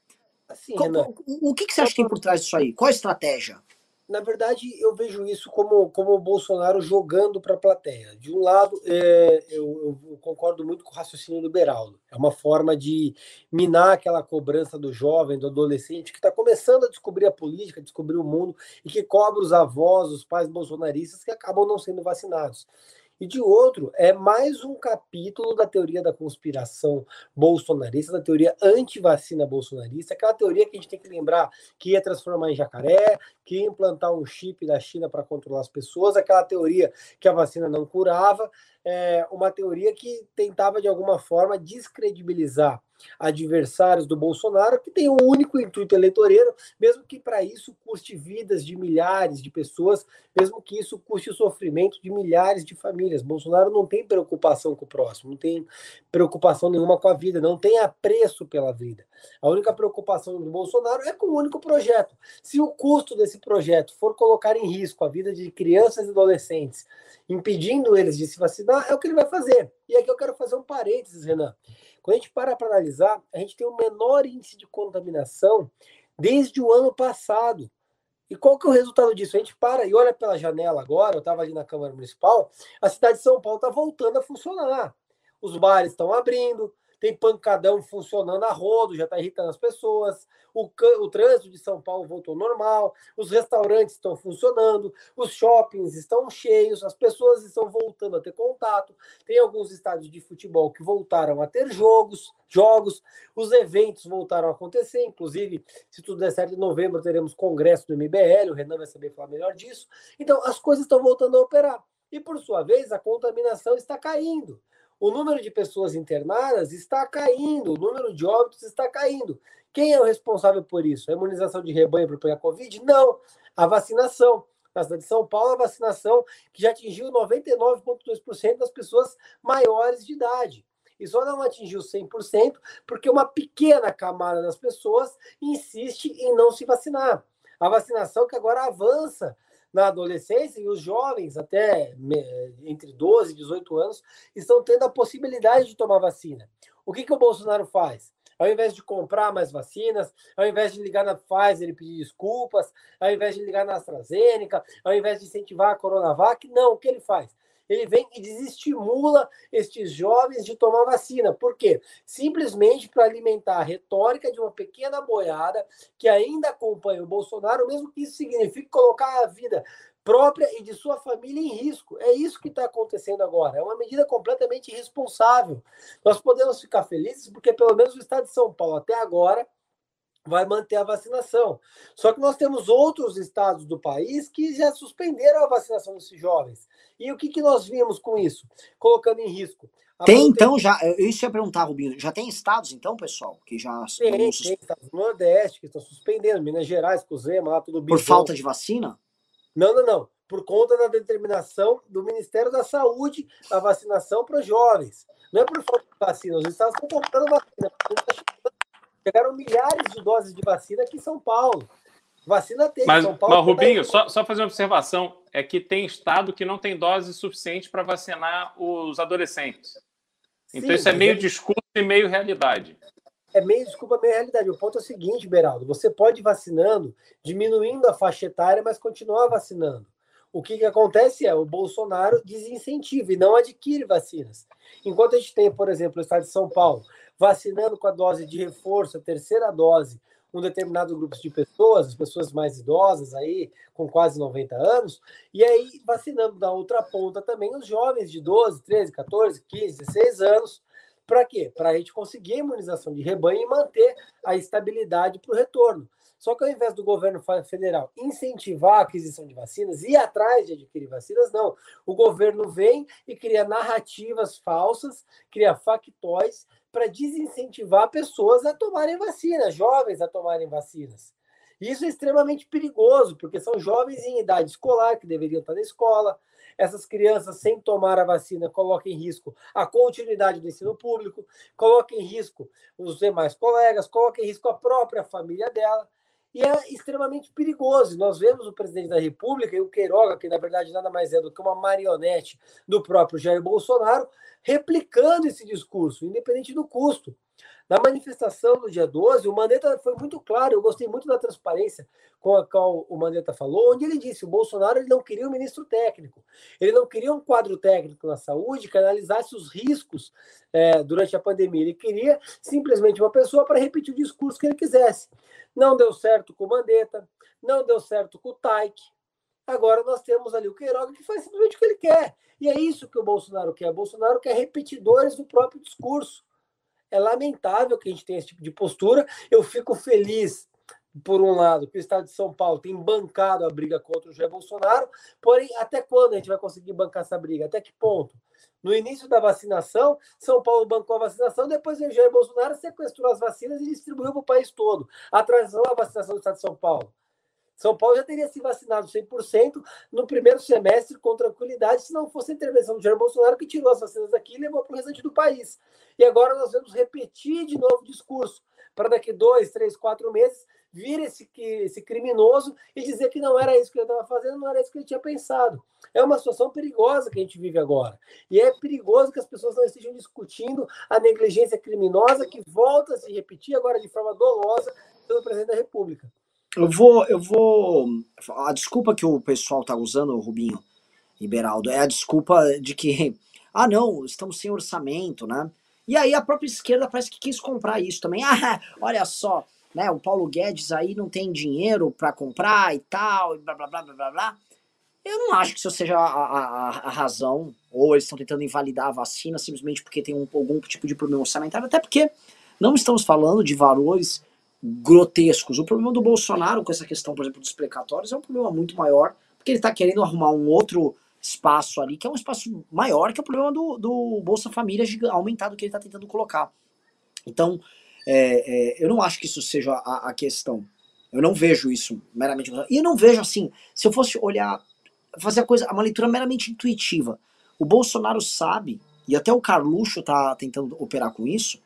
Assim, Qual, Renan, o, o que, que você acha que tem por trás disso aí? Qual a estratégia? Na verdade, eu vejo isso como, como o Bolsonaro jogando para a plateia. De um lado, é, eu, eu concordo muito com o raciocínio do Beraldo. É uma forma de minar aquela cobrança do jovem, do adolescente, que está começando a descobrir a política, descobrir o mundo, e que cobra os avós, os pais bolsonaristas, que acabam não sendo vacinados. E de outro, é mais um capítulo da teoria da conspiração bolsonarista, da teoria antivacina bolsonarista, aquela teoria que a gente tem que lembrar que ia transformar em jacaré, que ia implantar um chip da China para controlar as pessoas, aquela teoria que a vacina não curava, é uma teoria que tentava, de alguma forma, descredibilizar adversários do Bolsonaro, que tem um único intuito eleitoreiro, mesmo que para isso custe vidas de milhares de pessoas, mesmo que isso custe o sofrimento de milhares de famílias. Bolsonaro não tem preocupação com o próximo, não tem preocupação nenhuma com a vida, não tem apreço pela vida. A única preocupação do Bolsonaro é com um único projeto. Se o custo desse projeto for colocar em risco a vida de crianças e adolescentes, impedindo eles de se vacinar, é o que ele vai fazer. E aqui eu quero fazer um parênteses, Renan. Quando a gente para para analisar, a gente tem o menor índice de contaminação desde o ano passado. E qual que é o resultado disso? A gente para e olha pela janela agora, eu estava ali na Câmara Municipal, a cidade de São Paulo está voltando a funcionar. Os bares estão abrindo, tem pancadão funcionando a rodo, já está irritando as pessoas, o, o trânsito de São Paulo voltou ao normal, os restaurantes estão funcionando, os shoppings estão cheios, as pessoas estão voltando a ter contato, tem alguns estádios de futebol que voltaram a ter jogos, jogos, os eventos voltaram a acontecer, inclusive, se tudo der certo, em novembro teremos congresso do M B L, o Renan vai saber falar melhor disso, então as coisas estão voltando a operar, e por sua vez a contaminação está caindo. O número de pessoas internadas está caindo, o número de óbitos está caindo. Quem é o responsável por isso? A imunização de rebanho para pegar Covid? Não. A vacinação. Na cidade de São Paulo, a vacinação que já atingiu noventa e nove vírgula dois por cento das pessoas maiores de idade. E só não atingiu cem por cento porque uma pequena camada das pessoas insiste em não se vacinar. A vacinação que agora avança na adolescência, e os jovens até entre doze e dezoito anos estão tendo a possibilidade de tomar vacina. O que, que o Bolsonaro faz? ao invés de comprar mais vacinas, ao invés de ligar na Pfizer e pedir desculpas, ao invés de ligar na AstraZeneca, ao invés de incentivar a Coronavac, não, o que ele faz? Ele vem e desestimula estes jovens de tomar vacina. Por quê? Simplesmente para alimentar a retórica de uma pequena boiada que ainda acompanha o Bolsonaro, mesmo que isso signifique colocar a vida própria e de sua família em risco. É isso que está acontecendo agora. É uma medida completamente irresponsável. Nós podemos ficar felizes porque pelo menos o estado de São Paulo até agora vai manter a vacinação. Só que nós temos outros estados do país que já suspenderam a vacinação desses jovens. E o que, que nós vimos com isso? Colocando em risco. A tem, manter... então, já... Isso eu ia perguntar, Rubinho. Já tem estados, então, pessoal, que já... Tem, tem estados do Nordeste que estão suspendendo. Minas Gerais, Cozema, lá tudo bem. Por falta de vacina? Não, não, não. Por conta da determinação do Ministério da Saúde, a vacinação para os jovens. Não é por falta de vacina. Os estados estão comprando vacina. Chegaram milhares de doses de vacina aqui em São Paulo. Vacina tem. Mas, São Paulo, mas Rubinho, tá só, só fazer uma observação. É que tem estado que não tem dose suficiente para vacinar os adolescentes. Então, sim, isso é meio é... desculpa e meio realidade. É meio desculpa, meio realidade. O ponto é o seguinte, Beraldo. Você pode ir vacinando, diminuindo a faixa etária, mas continuar vacinando. O que, que acontece é o Bolsonaro desincentiva e não adquire vacinas. Enquanto a gente tem, por exemplo, o estado de São Paulo vacinando com a dose de reforço, a terceira dose, um determinado grupo de pessoas, as pessoas mais idosas aí, com quase noventa anos, e aí vacinando da outra ponta também os jovens de doze, treze, quatorze, quinze, dezesseis anos, para quê? Para a gente conseguir a imunização de rebanho e manter a estabilidade para o retorno. Só que ao invés do governo federal incentivar a aquisição de vacinas e ir atrás de adquirir vacinas, não. O governo vem e cria narrativas falsas, cria factóis para desincentivar pessoas a tomarem vacinas, jovens a tomarem vacinas. Isso é extremamente perigoso, porque são jovens em idade escolar que deveriam estar na escola. Essas crianças, sem tomar a vacina, colocam em risco a continuidade do ensino público, colocam em risco os demais colegas, colocam em risco a própria família dela. E é extremamente perigoso. Nós vemos o presidente da República e o Queiroga, que na verdade nada mais é do que uma marionete do próprio Jair Bolsonaro, replicando esse discurso, independente do custo. Na manifestação do dia doze, o Mandetta foi muito claro, eu gostei muito da transparência com a qual o Mandetta falou, onde ele disse que o Bolsonaro ele não queria um ministro técnico, ele não queria um quadro técnico na saúde que analisasse os riscos é, durante a pandemia, ele queria simplesmente uma pessoa para repetir o discurso que ele quisesse. Não deu certo com o Mandetta, não deu certo com o Taik. Agora nós temos ali o Queiroga que faz simplesmente o que ele quer. E é isso que o Bolsonaro quer. O Bolsonaro quer repetidores do próprio discurso. É lamentável que a gente tenha esse tipo de postura. Eu fico feliz, por um lado, que o estado de São Paulo tem bancado a briga contra o Jair Bolsonaro, porém, até quando a gente vai conseguir bancar essa briga? Até que ponto? No início da vacinação, São Paulo bancou a vacinação, depois o Jair Bolsonaro sequestrou as vacinas e distribuiu para o país todo. Atrasou a vacinação do estado de São Paulo. São Paulo já teria se vacinado cem por cento no primeiro semestre com tranquilidade se não fosse a intervenção do Jair Bolsonaro que tirou as vacinas daqui e levou para o restante do país. E agora nós vamos repetir de novo o discurso para daqui dois, três, quatro meses vir esse, esse criminoso e dizer que não era isso que ele estava fazendo, não era isso que ele tinha pensado. É uma situação perigosa que a gente vive agora. E é perigoso que as pessoas não estejam discutindo a negligência criminosa que volta a se repetir agora de forma dolosa pelo presidente da República. Eu vou, eu vou... A desculpa que o pessoal tá usando, Rubinho e Beraldo, é a desculpa de que, ah não, estamos sem orçamento, né? E aí a própria esquerda parece que quis comprar isso também. Ah, olha só, né, o Paulo Guedes aí não tem dinheiro para comprar e tal, e blá, blá, blá, blá, blá. Eu não acho que isso seja a, a, a razão, ou eles estão tentando invalidar a vacina simplesmente porque tem um, algum tipo de problema orçamentário, até porque não estamos falando de valores grotescos. O problema do Bolsonaro com essa questão, por exemplo, dos precatórios é um problema muito maior, porque ele tá querendo arrumar um outro espaço ali, que é um espaço maior, que é o problema do, do Bolsa Família aumentado que ele tá tentando colocar. Então, é, é, eu não acho que isso seja a, a questão. Eu não vejo isso meramente... E eu não vejo, assim, se eu fosse olhar, fazer a coisa, uma leitura meramente intuitiva. O Bolsonaro sabe, e até o Carluxo tá tentando operar com isso,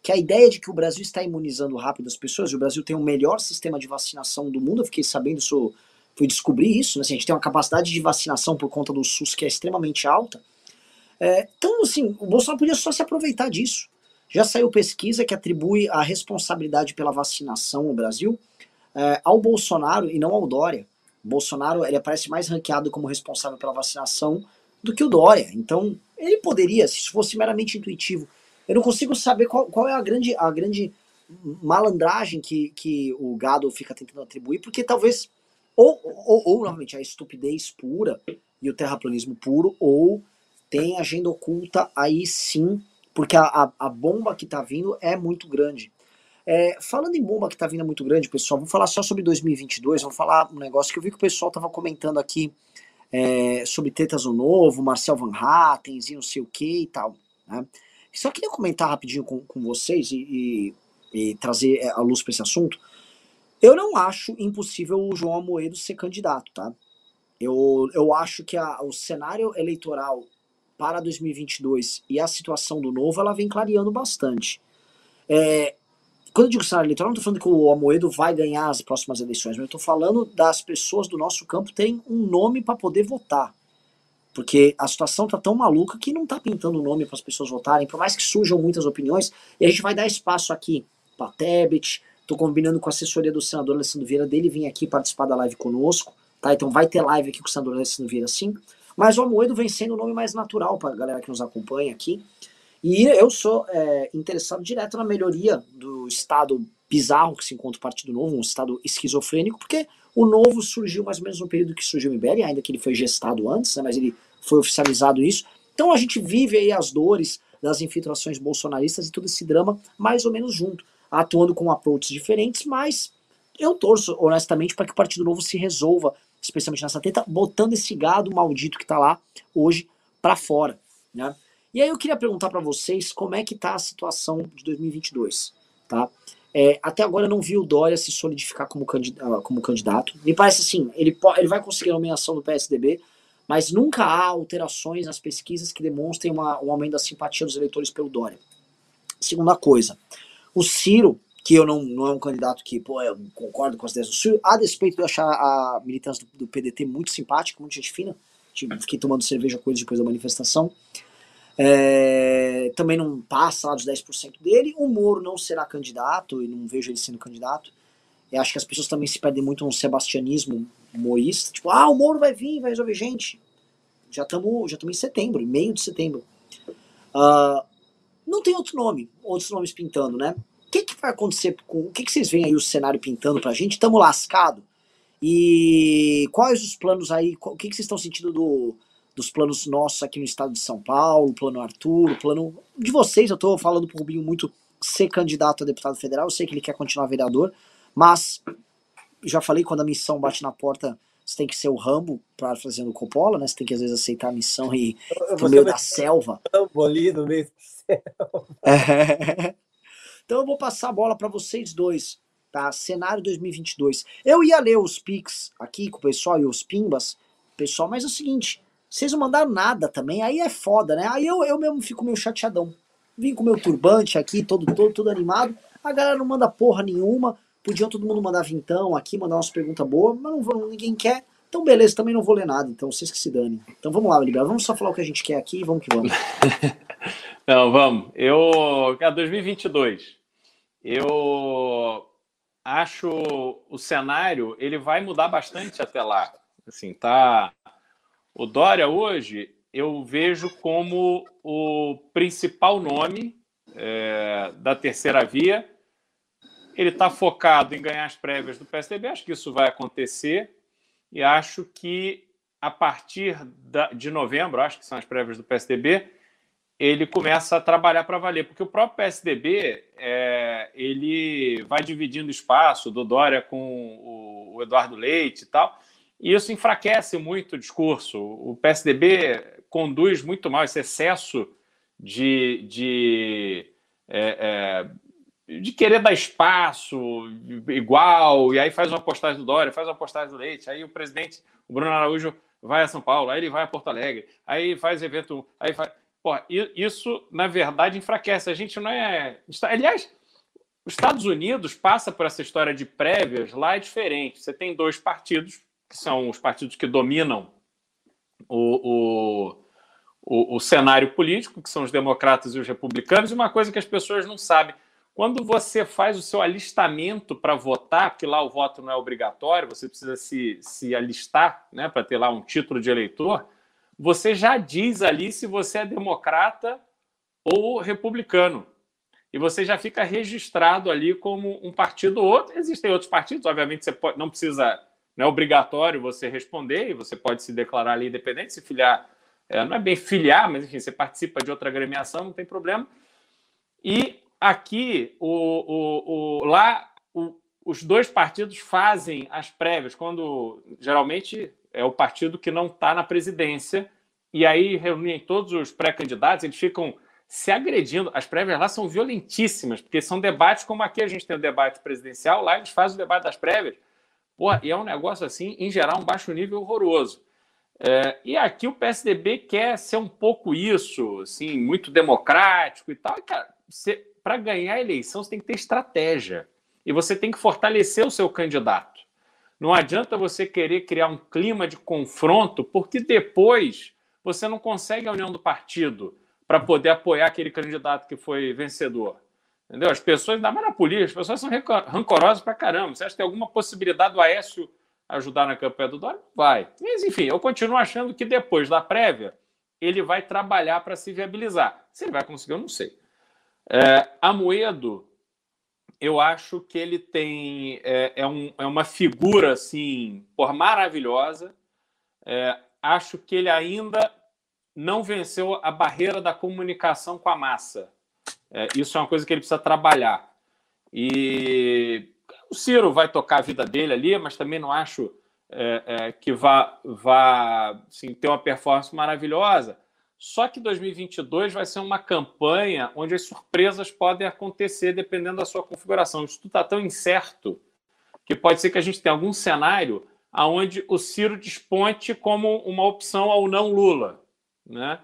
que a ideia de que o Brasil está imunizando rápido as pessoas, e o Brasil tem o melhor sistema de vacinação do mundo, eu fiquei sabendo isso, fui descobrir isso, né? Assim, a gente tem uma capacidade de vacinação por conta do SUS que é extremamente alta, é, então assim, o Bolsonaro podia só se aproveitar disso, Já saiu pesquisa que atribui a responsabilidade pela vacinação no Brasil eh, ao Bolsonaro e não ao Dória. O Bolsonaro, ele aparece mais ranqueado como responsável pela vacinação do que o Dória. Então, ele poderia, se isso fosse meramente intuitivo. Eu não consigo saber qual, qual é a grande, a grande malandragem que, que o gado fica tentando atribuir, porque talvez, ou, ou, ou novamente, a estupidez pura e o terraplanismo puro, ou tem agenda oculta aí sim, porque a, a, a bomba que tá vindo é muito grande. É, falando em bomba que tá vindo é muito grande, pessoal, vou falar só sobre dois mil e vinte e dois, vou falar um negócio que eu vi que o pessoal tava comentando aqui é, sobre Tetas do Novo, Marcel Van Hattens e não sei o que e tal, né? Só queria comentar rapidinho com, com vocês e, e, e trazer a luz para esse assunto. Eu não acho impossível o João Amoedo ser candidato, tá? Eu, eu acho que a, o cenário eleitoral para dois mil e vinte e dois e a situação do Novo, ela vem clareando bastante. É, quando eu digo cenário eleitoral, não estou falando que o Amoedo vai ganhar as próximas eleições, mas eu estou falando das pessoas do nosso campo terem um nome para poder votar. Porque a situação tá tão maluca que não tá pintando o nome para as pessoas votarem, por mais que surjam muitas opiniões, e a gente vai dar espaço aqui para Tebet, tô combinando com a assessoria do senador Alessandro Vieira dele vir aqui participar da live conosco, tá? Então vai ter live aqui com o senador Alessandro Vieira sim, mas o Amoedo vem sendo o nome mais natural para a galera que nos acompanha aqui, e eu sou é, interessado direto na melhoria do estado bizarro que se encontra o Partido Novo, um estado esquizofrênico, porque o Novo surgiu mais ou menos no período que surgiu o M B L, ainda que ele foi gestado antes, né, mas ele foi oficializado isso. Então a gente vive aí as dores das infiltrações bolsonaristas e todo esse drama mais ou menos junto, atuando com approaches diferentes, mas eu torço honestamente para que o Partido Novo se resolva, especialmente nessa treta, botando esse gado maldito que tá lá hoje para fora, né? E aí eu queria perguntar para vocês como é que tá a situação de dois mil e vinte e dois, tá? É, até agora eu não vi o Dória se solidificar como, candid como candidato. Me parece assim, ele, ele vai conseguir a nomeação do P S D B, mas nunca há alterações nas pesquisas que demonstrem uma, um aumento da simpatia dos eleitores pelo Dória. Segunda coisa, o Ciro, que eu não, não é um candidato que, pô, eu concordo com as ideias do Ciro, a despeito de eu achar a militância do, do P D T muito simpática, muito gente fina, fiquei tomando cerveja com eles depois da manifestação, é, também não passa lá dos dez por cento dele, o Moro não será candidato, e não vejo ele sendo candidato. Eu acho que as pessoas também se perdem muito num sebastianismo humorista, tipo, ah, o Moro vai vir, vai resolver, gente. Já estamos já tamo em setembro, meio de setembro. Uh, não tem outro nome, outros nomes pintando, né? O que, que vai acontecer, com, o que, que vocês veem aí o cenário pintando pra gente? Estamos lascados. E quais os planos aí, o que, que vocês estão sentindo do, dos planos nossos aqui no estado de São Paulo, o plano Arthur, o plano de vocês? Eu tô falando pro Rubinho muito ser candidato a deputado federal, eu sei que ele quer continuar vereador, mas, já falei, quando a missão bate na porta, você tem que ser o Rambo para fazer o Coppola, né? Você tem que, às vezes, aceitar a missão e ir pro meio da selva. Rambo ali no meio da selva. É. Então, eu vou passar a bola para vocês dois, tá? Cenário dois mil e vinte e dois. Eu ia ler os pics aqui com o pessoal e os pimbas, pessoal, mas é o seguinte, vocês não mandaram nada também, aí é foda, né? Aí eu, eu mesmo fico meio chateadão. Vim com o meu turbante aqui, todo, todo, todo animado, a galera não manda porra nenhuma. Podiam todo mundo mandar vintão aqui, mandar umas perguntas boas, mas não vou, ninguém quer. Então beleza, também não vou ler nada, então vocês que se danem. Então vamos lá, Liberaldo, vamos só falar o que a gente quer aqui e vamos que vamos. Não, vamos. Eu, cara, dois mil e vinte e dois, eu acho o cenário, ele vai mudar bastante até lá. Assim, tá... O Dória hoje, eu vejo como o principal nome é, da terceira via. Ele está focado em ganhar as prévias do P S D B, acho que isso vai acontecer, e acho que a partir da, de novembro, acho que são as prévias do P S D B, ele começa a trabalhar para valer, porque o próprio P S D B é, ele vai dividindo espaço do Dória com o, o Eduardo Leite e tal, e isso enfraquece muito o discurso. O P S D B conduz muito mal esse excesso de... de é, é, de querer dar espaço igual, e aí faz uma postagem do Dória, faz uma postagem do Leite, aí o presidente, o Bruno Araújo, vai a São Paulo, aí ele vai a Porto Alegre, aí faz evento... aí faz... Porra, isso, na verdade, enfraquece. A gente não é... Aliás, os Estados Unidos passa por essa história de prévias, lá é diferente. Você tem dois partidos, que são os partidos que dominam o... o... o, o cenário político, que são os democratas e os republicanos, e uma coisa que as pessoas não sabem. Quando você faz o seu alistamento para votar, porque lá o voto não é obrigatório, você precisa se, se alistar, né, para ter lá um título de eleitor, você já diz ali se você é democrata ou republicano. E você já fica registrado ali como um partido ou outro. Existem outros partidos, obviamente, você pode, não precisa, não é obrigatório você responder, e você pode se declarar ali independente, se filiar, é, não é bem filiar, mas enfim, você participa de outra agremiação, não tem problema. E aqui, o, o, o, lá, o, os dois partidos fazem as prévias, quando geralmente é o partido que não está na presidência, e aí reúnem todos os pré-candidatos, eles ficam se agredindo. As prévias lá são violentíssimas, porque são debates como aqui a gente tem o debate presidencial, lá eles fazem o debate das prévias. Porra, e é um negócio assim, em geral, um baixo nível horroroso. É, e aqui o P S D B quer ser um pouco isso, assim, muito democrático e tal. E, cara, para ganhar a eleição, você tem que ter estratégia. E você tem que fortalecer o seu candidato. Não adianta você querer criar um clima de confronto, porque depois você não consegue a união do partido para poder apoiar aquele candidato que foi vencedor. Entendeu? As pessoas, ainda mais na política, as pessoas são rancorosas para caramba. Você acha que tem alguma possibilidade do Aécio ajudar na campanha do Dória? Vai. Mas, enfim, eu continuo achando que depois da prévia, ele vai trabalhar para se viabilizar. Se ele vai conseguir, eu não sei. É, Amoedo, eu acho que ele tem é, é, um, é uma figura assim, por maravilhosa. É, acho que ele ainda não venceu a barreira da comunicação com a massa. É, isso é uma coisa que ele precisa trabalhar. E o Ciro vai tocar a vida dele ali, mas também não acho é, é, que vá, vá assim, ter uma performance maravilhosa. Só que dois mil e vinte e dois vai ser uma campanha onde as surpresas podem acontecer dependendo da sua configuração. Isso tudo está tão incerto que pode ser que a gente tenha algum cenário onde o Ciro desponte como uma opção ao não Lula, né?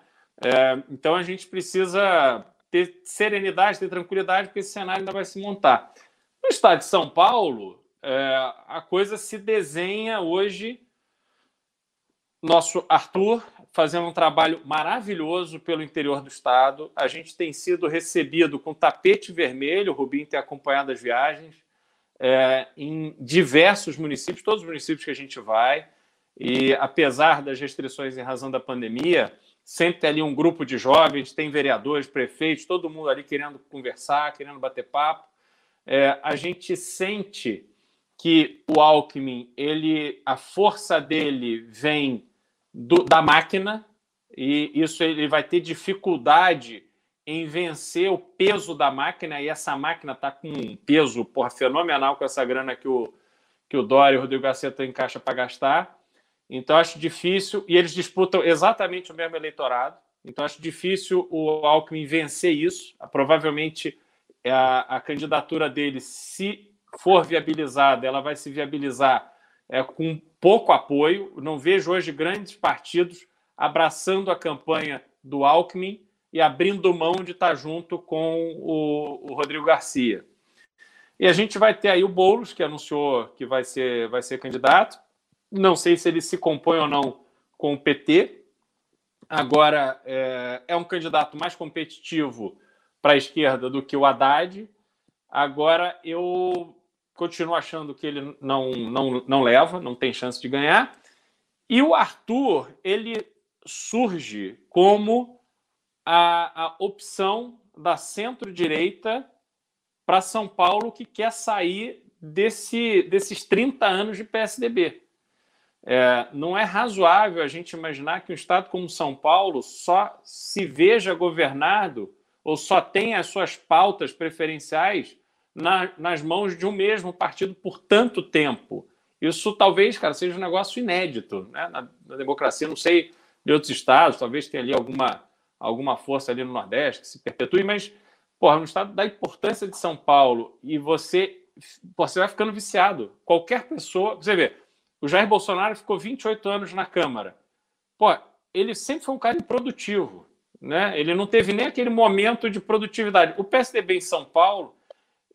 É, então a gente precisa ter serenidade, ter tranquilidade, porque esse cenário ainda vai se montar. No estado de São Paulo, é, a coisa se desenha hoje. Nosso Arthur fazendo um trabalho maravilhoso pelo interior do estado. A gente tem sido recebido com tapete vermelho, o Rubinho tem acompanhado as viagens, é, em diversos municípios, todos os municípios que a gente vai. E apesar das restrições em razão da pandemia, sempre tem ali um grupo de jovens, tem vereadores, prefeitos, todo mundo ali querendo conversar, querendo bater papo. É, a gente sente que o Alckmin, ele, a força dele vem Do, da máquina, e isso ele vai ter dificuldade em vencer o peso da máquina, e essa máquina está com um peso porra, fenomenal com essa grana que o, que o Dória e o Rodrigo Garcia estão em caixa para gastar. Então acho difícil, e eles disputam exatamente o mesmo eleitorado, então acho difícil o Alckmin vencer isso. Provavelmente a, a candidatura dele, se for viabilizada, ela vai se viabilizar é, com pouco apoio. Não vejo hoje grandes partidos abraçando a campanha do Alckmin e abrindo mão de estar junto com o, o Rodrigo Garcia. E a gente vai ter aí o Boulos, que anunciou que vai ser, vai ser candidato. Não sei se ele se compõe ou não com o P T. Agora, é, é um candidato mais competitivo para a esquerda do que o Haddad. Agora, eu continuo achando que ele não, não, não leva, não tem chance de ganhar. E o Arthur, ele surge como a, a opção da centro-direita para São Paulo, que quer sair desse, desses trinta anos de P S D B. É, não é razoável a gente imaginar que um estado como São Paulo só se veja governado ou só tenha as suas pautas preferenciais Na, nas mãos de um mesmo partido por tanto tempo. Isso talvez, cara, seja um negócio inédito, né? Na, na democracia, não sei de outros estados, talvez tenha ali alguma, alguma força ali no Nordeste que se perpetue, mas, porra, no estado da importância de São Paulo, e você, você vai ficando viciado. Qualquer pessoa... Você vê, o Jair Bolsonaro ficou vinte e oito anos na Câmara. Pô, ele sempre foi um cara improdutivo, né? Ele não teve nem aquele momento de produtividade. O P S D B em São Paulo,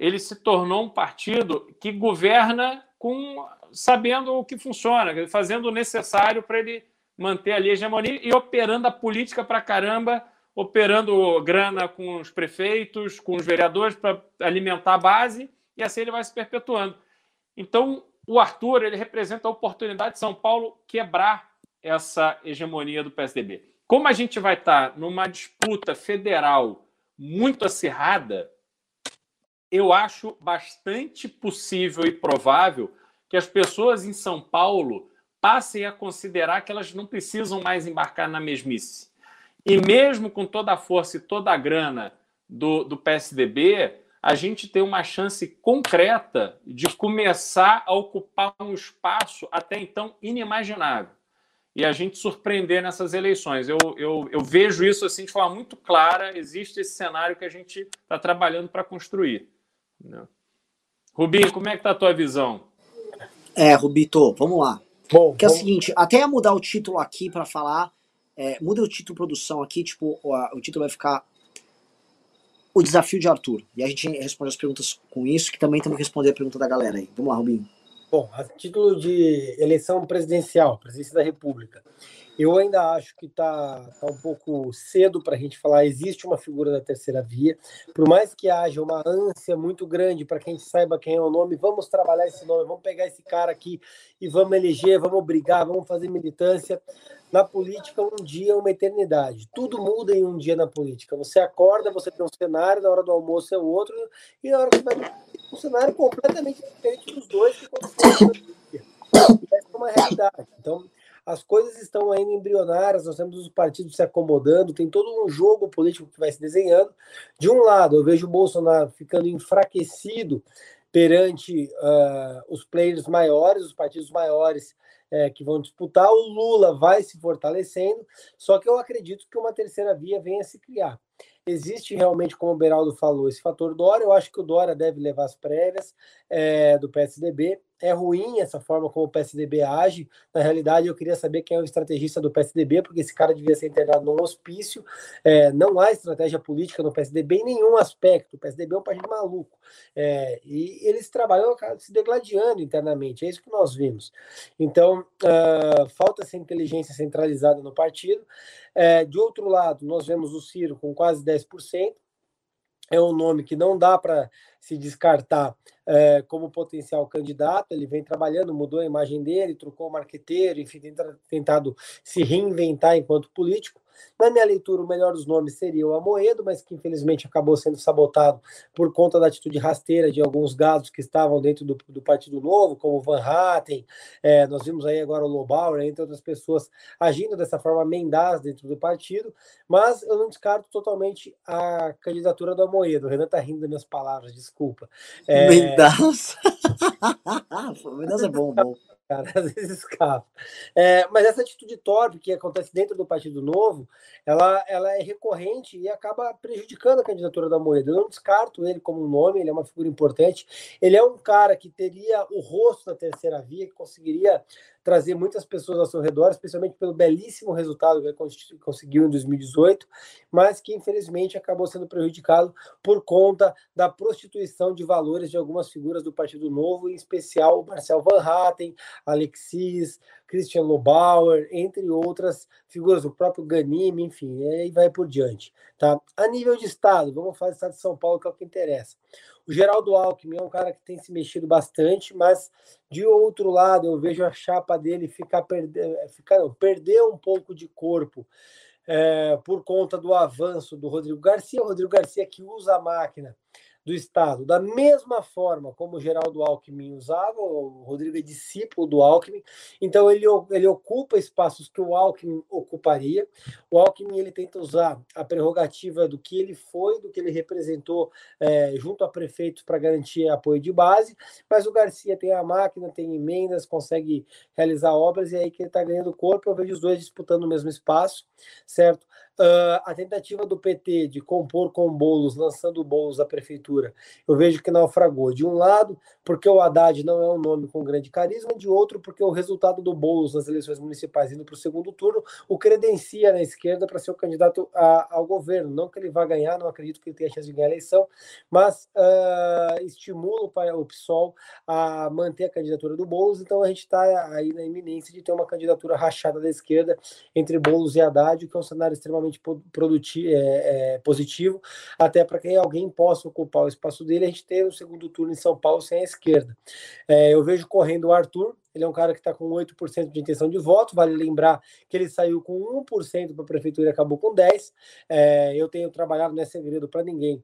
ele se tornou um partido que governa com, sabendo o que funciona, fazendo o necessário para ele manter ali a hegemonia e operando a política para caramba, operando grana com os prefeitos, com os vereadores para alimentar a base, e assim ele vai se perpetuando. Então, o Arthur, ele representa a oportunidade de São Paulo quebrar essa hegemonia do P S D B. Como a gente vai estar numa disputa federal muito acirrada, eu acho bastante possível e provável que as pessoas em São Paulo passem a considerar que elas não precisam mais embarcar na mesmice. E mesmo com toda a força e toda a grana do, do P S D B, a gente tem uma chance concreta de começar a ocupar um espaço até então inimaginável. E a gente surpreender nessas eleições. Eu, eu, eu vejo isso assim de forma muito clara. Existe esse cenário que a gente está trabalhando para construir. Não. Rubinho, como é que está a tua visão? É, Rubito, vamos lá. Bom, que é bom. O seguinte, até mudar o título aqui para falar, é, muda o título produção aqui, tipo, o, o título vai ficar O Desafio de Arthur. E a gente responde as perguntas com isso, que também temos que responder a pergunta da galera aí. Vamos lá, Rubinho. Bom, a título de eleição presidencial, presidência da República, eu ainda acho que está tá um pouco cedo para a gente falar, existe uma figura da terceira via, por mais que haja uma ânsia muito grande para que a gente saiba quem é o nome, vamos trabalhar esse nome, vamos pegar esse cara aqui e vamos eleger, vamos brigar, vamos fazer militância. Na política, um dia é uma eternidade. Tudo muda em um dia na política. Você acorda, você tem um cenário, na hora do almoço é o outro, e na hora que você vai um cenário completamente diferente dos dois que aconteceu. Essa é uma realidade. Então, as coisas estão ainda embrionárias, nós temos os partidos se acomodando, tem todo um jogo político que vai se desenhando. De um lado, eu vejo o Bolsonaro ficando enfraquecido perante uh, os players maiores, os partidos maiores é, que vão disputar. O Lula vai se fortalecendo, só que eu acredito que uma terceira via venha a se criar. Existe realmente, como o Beraldo falou, esse fator Dória. Eu acho que o Dória deve levar as prévias é, do P S D B. É ruim essa forma como o P S D B age. Na realidade, eu queria saber quem é o estrategista do P S D B, porque esse cara devia ser internado num hospício. É, não há estratégia política no P S D B em nenhum aspecto. O P S D B é um partido maluco. É, e eles trabalham se degladiando internamente. É isso que nós vimos. Então, uh, falta essa inteligência centralizada no partido. É, de outro lado, nós vemos o Ciro com quase dez por cento. É um nome que não dá para se descartar é, como potencial candidato. Ele vem trabalhando, mudou a imagem dele, trocou o marqueteiro, enfim, tem tentado se reinventar enquanto político. Na minha leitura, o melhor dos nomes seria o Amoedo, mas que infelizmente acabou sendo sabotado por conta da atitude rasteira de alguns gados que estavam dentro do, do Partido Novo, como o Van Hatten, é, nós vimos aí agora o Lobauer, entre outras pessoas, agindo dessa forma mendaz dentro do partido, mas eu não descarto totalmente a candidatura do Amoedo. O Renan tá rindo das minhas palavras, desculpa. É... Mendaz? Mendaz é bom, bom. Cara, às vezes escapa. É, mas essa atitude torpe que acontece dentro do Partido Novo, ela, ela é recorrente e acaba prejudicando a candidatura da Moeda. Eu não descarto ele como um nome, ele é uma figura importante. Ele é um cara que teria o rosto da terceira via, que conseguiria trazer muitas pessoas ao seu redor, especialmente pelo belíssimo resultado que ele conseguiu em dois mil e dezoito, mas que infelizmente acabou sendo prejudicado por conta da prostituição de valores de algumas figuras do Partido Novo, em especial o Marcel Van Hatten, Alexis, Christian Lobauer, entre outras figuras, o próprio Ganime, enfim, aí vai por diante. Tá? A nível de Estado, vamos falar do Estado de São Paulo, que é o que interessa. O Geraldo Alckmin é um cara que tem se mexido bastante, mas, de outro lado, eu vejo a chapa dele ficar, ficar não, perder um pouco de corpo é, por conta do avanço do Rodrigo Garcia. O Rodrigo Garcia que usa a máquina do Estado, da mesma forma como o Geraldo Alckmin usava. O Rodrigo é discípulo do Alckmin, então ele, ele ocupa espaços que o Alckmin ocuparia. O Alckmin ele tenta usar a prerrogativa do que ele foi, do que ele representou é, junto a prefeitos para garantir apoio de base, mas o Garcia tem a máquina, tem emendas, consegue realizar obras, e é aí que ele está ganhando corpo. Eu vejo os dois disputando o mesmo espaço, certo? Uh, a tentativa do P T de compor com Boulos, lançando Boulos à prefeitura, eu vejo que naufragou. De um lado, porque o Haddad não é um nome com grande carisma, de outro, porque o resultado do Boulos nas eleições municipais indo para o segundo turno o credencia na esquerda para ser o candidato a, ao governo. Não que ele vá ganhar, não acredito que ele tenha chance de ganhar a eleição, mas uh, estimula o PSOL a manter a candidatura do Boulos, então a gente está aí na iminência de ter uma candidatura rachada da esquerda entre Boulos e Haddad, que é um cenário extremamente Produtivo, é, é, positivo, até para que alguém possa ocupar o espaço dele, a gente ter um segundo turno em São Paulo sem a esquerda. É, eu vejo correndo o Arthur. Ele é um cara que está com oito por cento de intenção de voto, vale lembrar que ele saiu com um por cento para a prefeitura e acabou com dez por cento. É, eu tenho trabalhado, não é segredo para ninguém,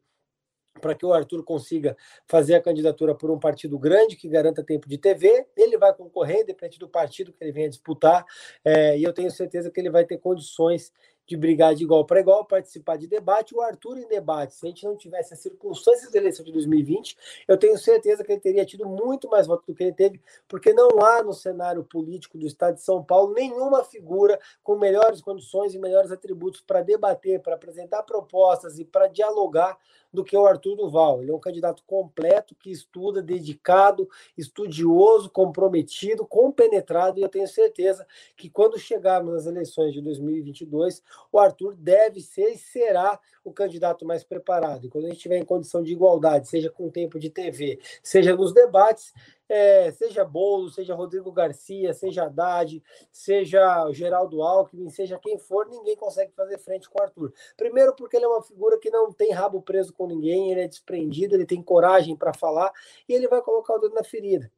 para que o Arthur consiga fazer a candidatura por um partido grande que garanta tempo de T V, ele vai concorrer, depende do partido que ele venha disputar, é, e eu tenho certeza que ele vai ter condições de brigar de igual para igual, participar de debate, o Arthur em debate. Se a gente não tivesse as circunstâncias da eleição de dois mil e vinte, eu tenho certeza que ele teria tido muito mais votos do que ele teve, porque não há no cenário político do Estado de São Paulo nenhuma figura com melhores condições e melhores atributos para debater, para apresentar propostas e para dialogar do que o Arthur Duval. Ele é um candidato completo, que estuda, dedicado, estudioso, comprometido, compenetrado, e eu tenho certeza que quando chegarmos nas eleições de dois mil e vinte e dois, o Arthur deve ser e será o candidato mais preparado. E quando a gente estiver em condição de igualdade, seja com tempo de T V, seja nos debates, é, seja Boulos, seja Rodrigo Garcia, seja Haddad, seja Geraldo Alckmin, seja quem for, ninguém consegue fazer frente com o Arthur. Primeiro porque ele é uma figura que não tem rabo preso com ninguém, ele é desprendido, ele tem coragem para falar e ele vai colocar o dedo na ferida.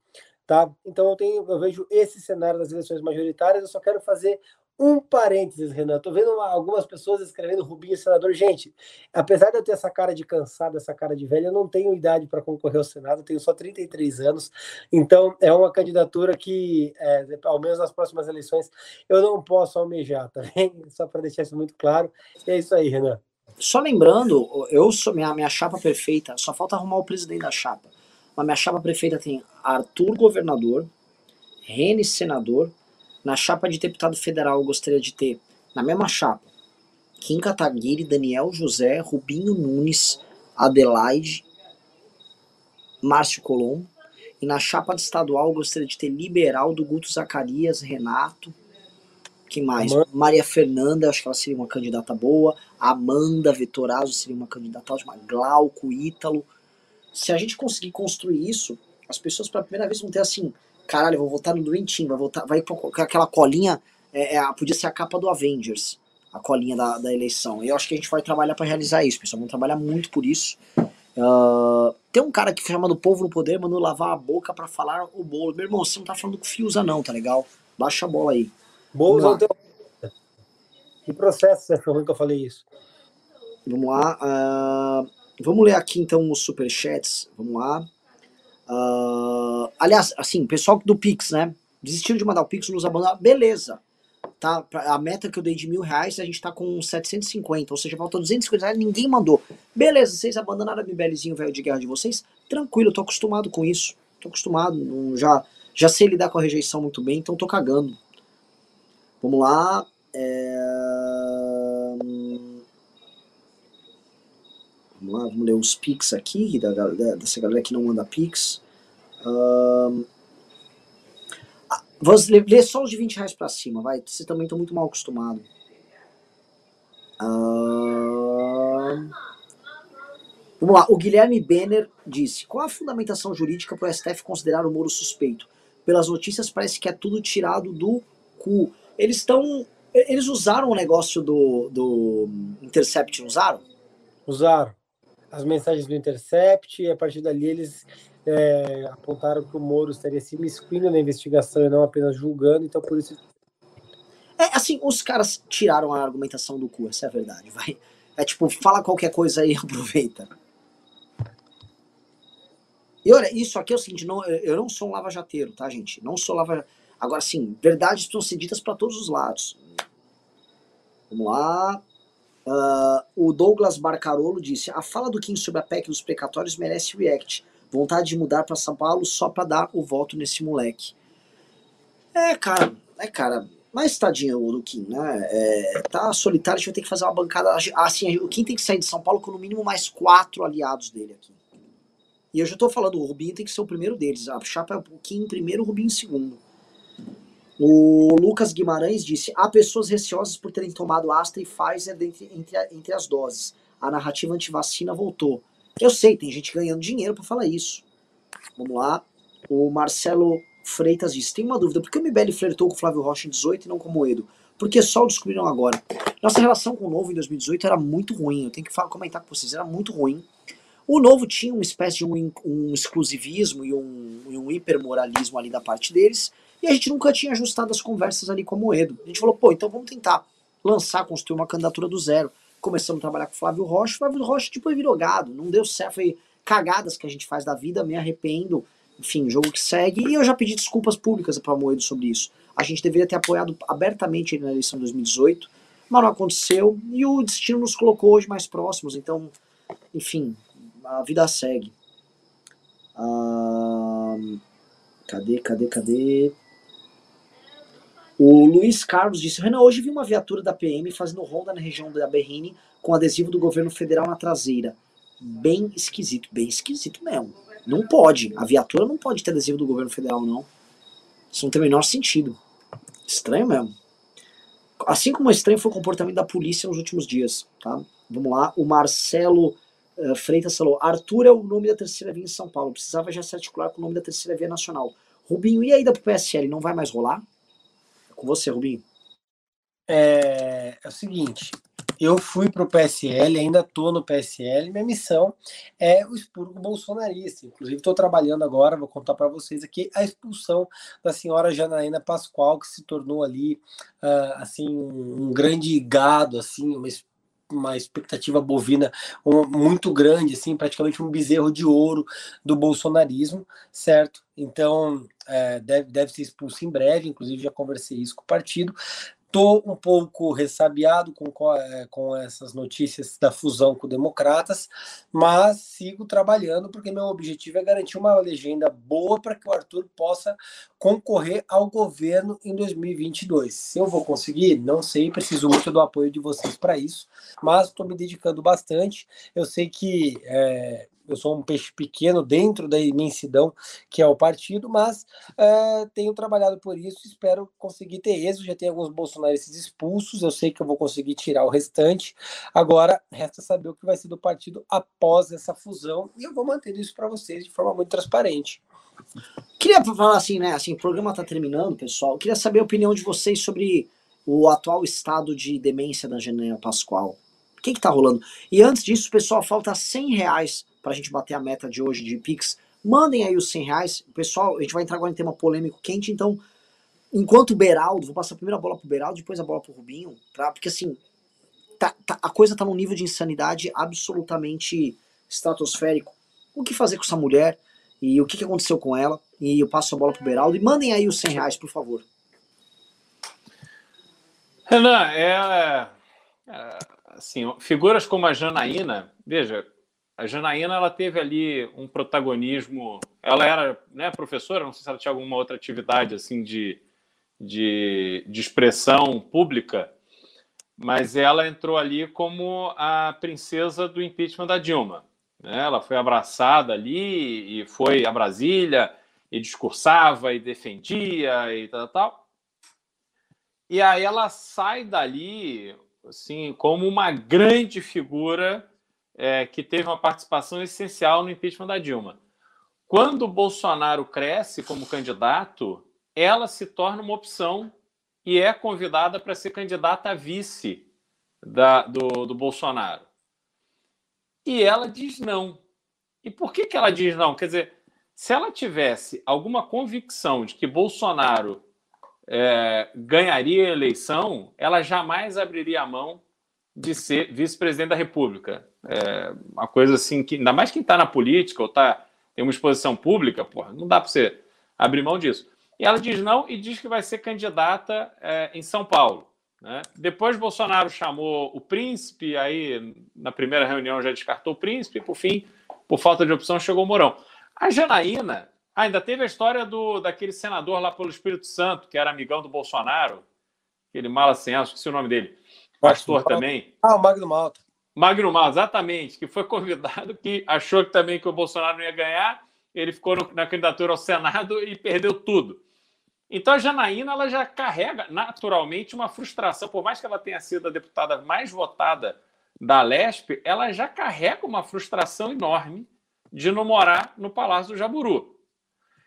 Tá? Então eu, tenho, eu vejo esse cenário das eleições majoritárias. Eu só quero fazer um parênteses, Renan. Estou vendo algumas pessoas escrevendo Rubinho senador. Gente, apesar de eu ter essa cara de cansado, essa cara de velho, eu não tenho idade para concorrer ao Senado, eu tenho só trinta e três anos, então é uma candidatura que, é, ao menos nas próximas eleições, eu não posso almejar, tá bem? Só para deixar isso muito claro. E é isso aí, Renan. Só lembrando, eu sou minha, minha chapa perfeita, só falta arrumar o presidente da chapa. Mas minha chapa perfeita tem Arthur governador, Rene senador. Na chapa de deputado federal eu gostaria de ter, na mesma chapa, Kim Kataguiri, Daniel José, Rubinho Nunes, Adelaide, Márcio Colombo. E na chapa de estadual eu gostaria de ter Liberaldo, Guto Zacarias, Renato, quem mais? Amanda. Maria Fernanda, acho que ela seria uma candidata boa. Amanda Vetorazzo seria uma candidata ótima. Glauco, Ítalo. Se a gente conseguir construir isso, as pessoas pela primeira vez vão ter assim... Caralho, vou votar no doentinho, vai votar, vai com aquela colinha, é, é, podia ser a capa do Avengers, a colinha da, da eleição. E eu acho que a gente vai trabalhar para realizar isso, pessoal, vamos trabalhar muito por isso. Uh, tem um cara que chama do povo no poder, mandou lavar a boca para falar o Boulos. Meu irmão, você não tá falando com Fiusa não, tá legal? Baixa a bola aí. Boulos não tem... Que processo, você falou que eu falei isso? Vamos lá, uh, vamos ler aqui então os superchats, vamos lá. Uh, aliás, assim, pessoal do Pix, né? Desistiram de mandar o Pix, nos abandonaram. Beleza, tá? A meta que eu dei de mil reais, a gente tá com setecentos e cinquenta, ou seja, faltam duzentos e cinquenta reais, ninguém mandou. Beleza, vocês abandonaram o MBLzinho velho de guerra de vocês? Tranquilo, eu tô acostumado com isso. Tô acostumado, não, já, já sei lidar com a rejeição muito bem, então tô cagando. Vamos lá. É... Vamos lá, vamos ler os Pix aqui, da, da, dessa galera que não manda Pix. Um, vou ler só os de vinte reais pra cima, vai. Vocês também estão muito mal acostumados. Um, vamos lá, o Guilherme Benner disse: qual a fundamentação jurídica pro S T F considerar o Moro suspeito? Pelas notícias parece que é tudo tirado do cu. Eles estão... Eles usaram o negócio do, do Intercept, não usaram? Usaram as mensagens do Intercept, e a partir dali eles é, apontaram que o Moro estaria se miscuindo na investigação e não apenas julgando, então por isso... É, assim, os caras tiraram a argumentação do cu, essa é a verdade, vai. É tipo, fala qualquer coisa aí, aproveita. E olha, isso aqui é o seguinte, não, eu não sou um lava-jateiro, tá, gente? Não sou lava... Agora, sim, verdades precisam ser ditas pra todos os lados. Vamos lá... Uh, o Douglas Barcarolo disse: a fala do Kim sobre a P E C dos precatórios merece react. Vontade de mudar pra São Paulo só pra dar o voto nesse moleque. É, cara, é, cara. Mas, tadinho, o Kim, né? É, tá solitário, a gente vai ter que fazer uma bancada. Assim, o Kim tem que sair de São Paulo com no mínimo mais quatro aliados dele aqui. E eu já tô falando, o Rubinho tem que ser o primeiro deles. A chapa é o Kim em primeiro, o Rubinho em segundo. O Lucas Guimarães disse: há pessoas receosas por terem tomado Astra e Pfizer entre, entre, entre as doses. A narrativa antivacina voltou. Eu sei, tem gente ganhando dinheiro pra falar isso. Vamos lá. O Marcelo Freitas disse: tem uma dúvida, por que o M B L flertou com o Flávio Rocha em dezoito e não com o Amoedo? Porque só o descobriram agora. Nossa relação com o Novo em dois mil e dezoito era muito ruim, eu tenho que falar, comentar com vocês, era muito ruim. O Novo tinha uma espécie de um, um exclusivismo e um, um hipermoralismo ali da parte deles, e a gente nunca tinha ajustado as conversas ali com o Amoedo. A gente falou, pô, então vamos tentar lançar, construir uma candidatura do zero. Começamos a trabalhar com o Flávio Rocha, o Flávio Rocha tipo virou gado, não deu certo, foi cagadas que a gente faz da vida, me arrependo, enfim, jogo que segue, e eu já pedi desculpas públicas para o Amoedo sobre isso. A gente deveria ter apoiado abertamente ele na eleição de dois mil e dezoito, mas não aconteceu, e o destino nos colocou hoje mais próximos, então, enfim, a vida segue. Ah, cadê, cadê, cadê... O Luiz Carlos disse: Renan, hoje vi uma viatura da P M fazendo ronda na região da Berrini com adesivo do governo federal na traseira. Bem esquisito, bem esquisito mesmo. Não pode, a viatura não pode ter adesivo do governo federal, não. Isso não tem o menor sentido. Estranho mesmo. Assim como estranho foi o comportamento da polícia nos últimos dias, tá? Vamos lá, o Marcelo uh, Freitas falou: Arthur é o nome da terceira via em São Paulo, precisava já se articular com o nome da terceira via nacional. Rubinho, e a ida pro P S L, não vai mais rolar? Com você, Rubinho. É, é o seguinte, eu fui para o P S L, ainda estou no P S L, minha missão é o expurgo bolsonarista. Inclusive, estou trabalhando agora, vou contar para vocês aqui, a expulsão da senhora Janaína Pascoal, que se tornou ali uh, assim, um grande gado, assim, uma espécie uma expectativa bovina muito grande, assim, praticamente um bezerro de ouro do bolsonarismo, certo? Então, é, deve, deve ser expulso em breve, inclusive já conversei isso com o partido. Estou um pouco ressabiado com, com essas notícias da fusão com Democratas, mas sigo trabalhando porque meu objetivo é garantir uma legenda boa para que o Arthur possa concorrer ao governo em dois mil e vinte e dois. Se eu vou conseguir, não sei, preciso muito do apoio de vocês para isso, mas estou me dedicando bastante. Eu sei que é, eu sou um peixe pequeno dentro da imensidão que é o partido, mas é, tenho trabalhado por isso, espero conseguir ter êxito. Já tem alguns bolsonaristas esses expulsos, eu sei que eu vou conseguir tirar o restante. Agora resta saber o que vai ser do partido após essa fusão, e eu vou manter isso para vocês de forma muito transparente. Queria falar assim, né, assim, o programa tá terminando, pessoal, eu queria saber a opinião de vocês sobre o atual estado de demência da Janaína Pascoal. O que que tá rolando? E antes disso, pessoal, falta cem reais pra gente bater a meta de hoje de Pix. Mandem aí os cem reais, pessoal, a gente vai entrar agora em tema polêmico quente, então enquanto o Beraldo, vou passar a primeira bola pro Beraldo, depois a bola pro Rubinho, tá? Porque assim, tá, tá, a coisa tá num nível de insanidade absolutamente estratosférico. O que fazer com essa mulher e o que, que aconteceu com ela? E eu passo a bola pro Beraldo e mandem aí os cem reais, por favor. Renan, é, é, assim, figuras como a Janaína, veja, a Janaína, ela teve ali um protagonismo, ela era, né, professora, não sei se ela tinha alguma outra atividade assim de De, de expressão pública, mas ela entrou ali como a princesa do impeachment da Dilma, né? Ela foi abraçada ali e foi a Brasília e discursava e defendia e tal, tal. E aí ela sai dali assim, como uma grande figura é, que teve uma participação essencial no impeachment da Dilma. Quando o Bolsonaro cresce como candidato, ela se torna uma opção e é convidada para ser candidata a vice da, do, do Bolsonaro. E ela diz não. E por que que ela diz não? Quer dizer, se ela tivesse alguma convicção de que Bolsonaro é, ganharia a eleição, ela jamais abriria a mão de ser vice-presidente da República. É uma coisa assim que, ainda mais quem está na política ou tá, tem uma exposição pública, porra, não dá para você abrir mão disso. E ela diz não e diz que vai ser candidata é, em São Paulo, né? Depois Bolsonaro chamou o príncipe, aí na primeira reunião já descartou o príncipe, e por fim, por falta de opção, chegou o Mourão. A Janaína ainda teve a história do, daquele senador lá pelo Espírito Santo, que era amigão do Bolsonaro, aquele mala sem aço, esqueci o nome dele, pastor também. Ah, o Magno Malta. Magno Malta, exatamente, que foi convidado, que achou que também que o Bolsonaro não ia ganhar, ele ficou no, na candidatura ao Senado e perdeu tudo. Então a Janaína ela já carrega naturalmente uma frustração, por mais que ela tenha sido a deputada mais votada da Lespe, ela já carrega uma frustração enorme de não morar no Palácio do Jaburu.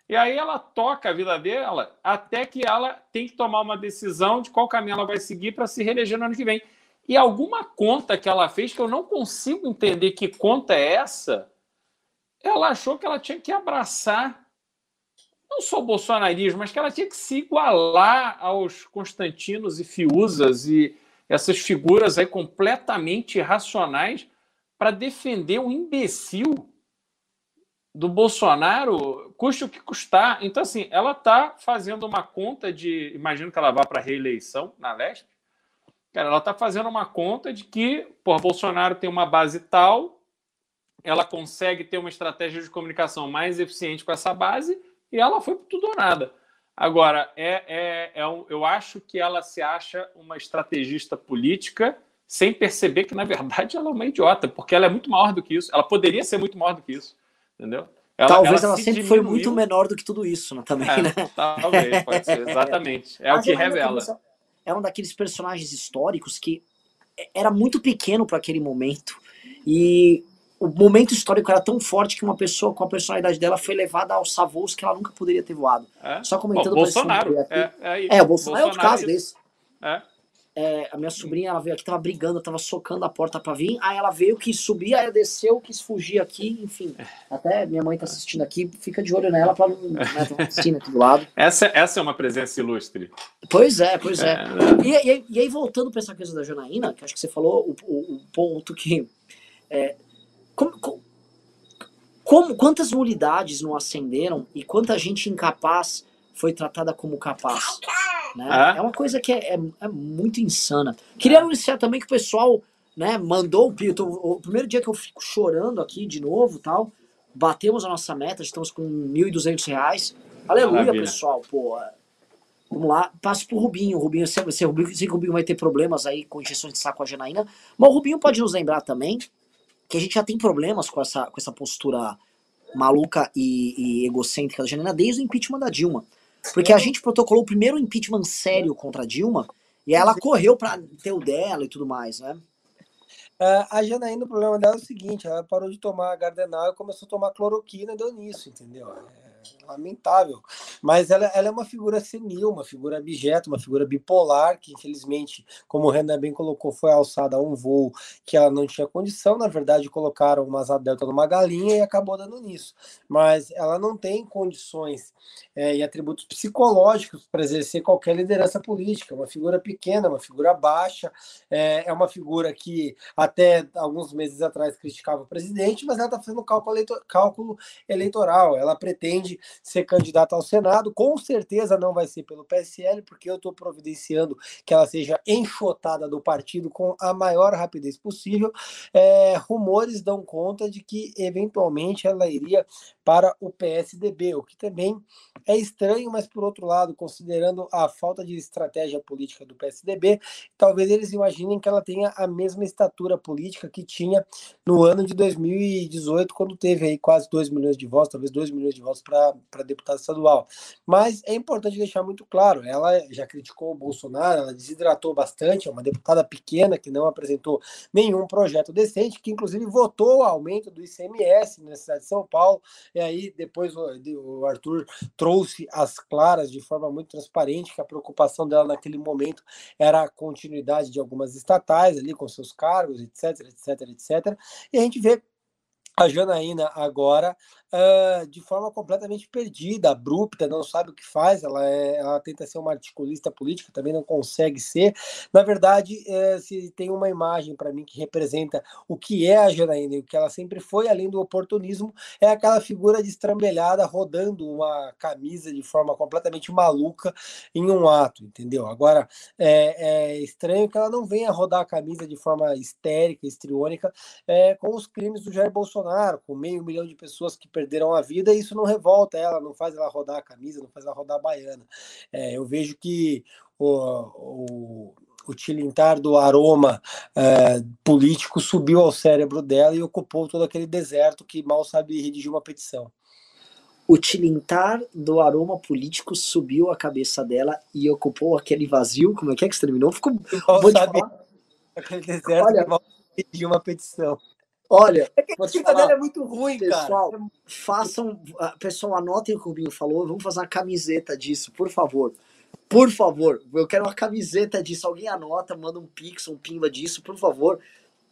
E aí ela toca a vida dela até que ela tem que tomar uma decisão de qual caminho ela vai seguir para se reeleger no ano que vem. E alguma conta que ela fez, que eu não consigo entender que conta é essa, ela achou que ela tinha que abraçar não só o bolsonarismo, mas que ela tinha que se igualar aos Constantinos e Fiusas e essas figuras aí completamente irracionais para defender um imbecil do Bolsonaro, custe o que custar. Então, assim, ela está fazendo uma conta de... Imagino que ela vá para a reeleição na Leste. Cara, ela está fazendo uma conta de que, pô, Bolsonaro tem uma base tal, ela consegue ter uma estratégia de comunicação mais eficiente com essa base e ela foi para tudo ou nada. Agora, é, é, é um, eu acho que ela se acha uma estrategista política sem perceber que, na verdade, ela é uma idiota, porque ela é muito maior do que isso. Ela poderia ser muito maior do que isso. Entendeu? Ela, talvez ela, ela se sempre diminuiu. Foi muito menor do que tudo isso, né, também, é, né? Talvez, pode ser, exatamente. É o que revela. É um daqueles personagens históricos que era muito pequeno para aquele momento. E o momento histórico era tão forte que uma pessoa com a personalidade dela foi levada aos voos que ela nunca poderia ter voado. É? Só comentando... Bom, Bolsonaro. Aqui, é, é, é, o Bolsonaro, Bolsonaro é outro caso é desse. É. É, a minha sobrinha, ela veio aqui, tava brigando, tava socando a porta pra vir, aí ela veio, quis subir, aí ela desceu, quis fugir aqui, enfim. Até minha mãe tá assistindo aqui, fica de olho nela pra não, né, tá assistindo aqui do lado. Essa, essa é uma presença ilustre. Pois é, pois é. é. E, e, e aí, voltando pra essa coisa da Janaína, que acho que você falou o, o, o ponto que... É, como, como, como, quantas nulidades não acenderam e quanta gente incapaz foi tratada como capaz? Né? Ah. É uma coisa que é, é, é muito insana. Queria ah. anunciar também que o pessoal, né, mandou o pito. O primeiro dia que eu fico chorando aqui de novo, tal, batemos a nossa meta, estamos com mil e duzentos reais. Aleluia. Maravilha, pessoal, pô. Vamos lá, passo pro Rubinho. Rubinho, se o Rubinho, Rubinho vai ter problemas aí com injeções de saco com a Janaína, mas o Rubinho pode nos lembrar também que a gente já tem problemas com essa, com essa postura maluca e, e egocêntrica da Janaína desde o impeachment da Dilma. Porque a gente protocolou o primeiro impeachment sério contra a Dilma e ela correu para ter o dela e tudo mais, né? É, a Janaína, o problema dela é o seguinte, ela parou de tomar Gardenal e começou a tomar cloroquina, deu nisso, entendeu? É lamentável. Mas ela, ela é uma figura senil, uma figura abjeta, uma figura bipolar, que infelizmente, como o Renan bem colocou, foi alçada a um voo que ela não tinha condição, na verdade colocaram uma asa delta numa galinha e acabou dando nisso. Mas ela não tem condições é, e atributos psicológicos para exercer qualquer liderança política, uma figura pequena, uma figura baixa, é, é uma figura que até alguns meses atrás criticava o presidente, mas ela está fazendo cálculo, eleitor- cálculo eleitoral, ela pretende ser candidata ao Senado, com certeza não vai ser pelo P S L, porque eu estou providenciando que ela seja enxotada do partido com a maior rapidez possível. É, rumores dão conta de que eventualmente ela iria para o P S D B, o que também é estranho, mas por outro lado, considerando a falta de estratégia política do P S D B, talvez eles imaginem que ela tenha a mesma estatura política que tinha no ano de dois mil e dezoito, quando teve aí quase dois milhões de votos, talvez dois milhões de votos para para deputada estadual. Mas é importante deixar muito claro, ela já criticou o Bolsonaro, ela desidratou bastante, é uma deputada pequena que não apresentou nenhum projeto decente, que inclusive votou o aumento do I C M S na cidade de São Paulo, e aí depois o Arthur trouxe às claras de forma muito transparente que a preocupação dela naquele momento era a continuidade de algumas estatais ali com seus cargos, etc, etc, etc, e a gente vê a Janaína agora uh, de forma completamente perdida, abrupta, não sabe o que faz, ela, é, ela tenta ser uma articulista política, também não consegue ser. Na verdade, é, se tem uma imagem para mim que representa o que é a Janaína e o que ela sempre foi, além do oportunismo, é aquela figura destrambelhada rodando uma camisa de forma completamente maluca em um ato, entendeu? Agora, é, é estranho que ela não venha rodar a camisa de forma histérica, histriônica, é, com os crimes do Jair Bolsonaro, com meio milhão de pessoas que perderam a vida, e isso não revolta ela, não faz ela rodar a camisa, não faz ela rodar a baiana. É, eu vejo que o, o, o tilintar do aroma é, político subiu ao cérebro dela e ocupou todo aquele deserto que mal sabe redigir uma petição. O tilintar do aroma político subiu a cabeça dela e ocupou aquele vazio, como é que é que se terminou? Ficou bom sabe aquele deserto. Olha, que mal pedir uma petição. Olha, é que a tinta dela é muito ruim, pessoal, cara. Façam, pessoal, anotem o que o Rubinho falou, vamos fazer uma camiseta disso, por favor. Por favor, eu quero uma camiseta disso. Alguém anota, manda um pix, um pimba disso, por favor.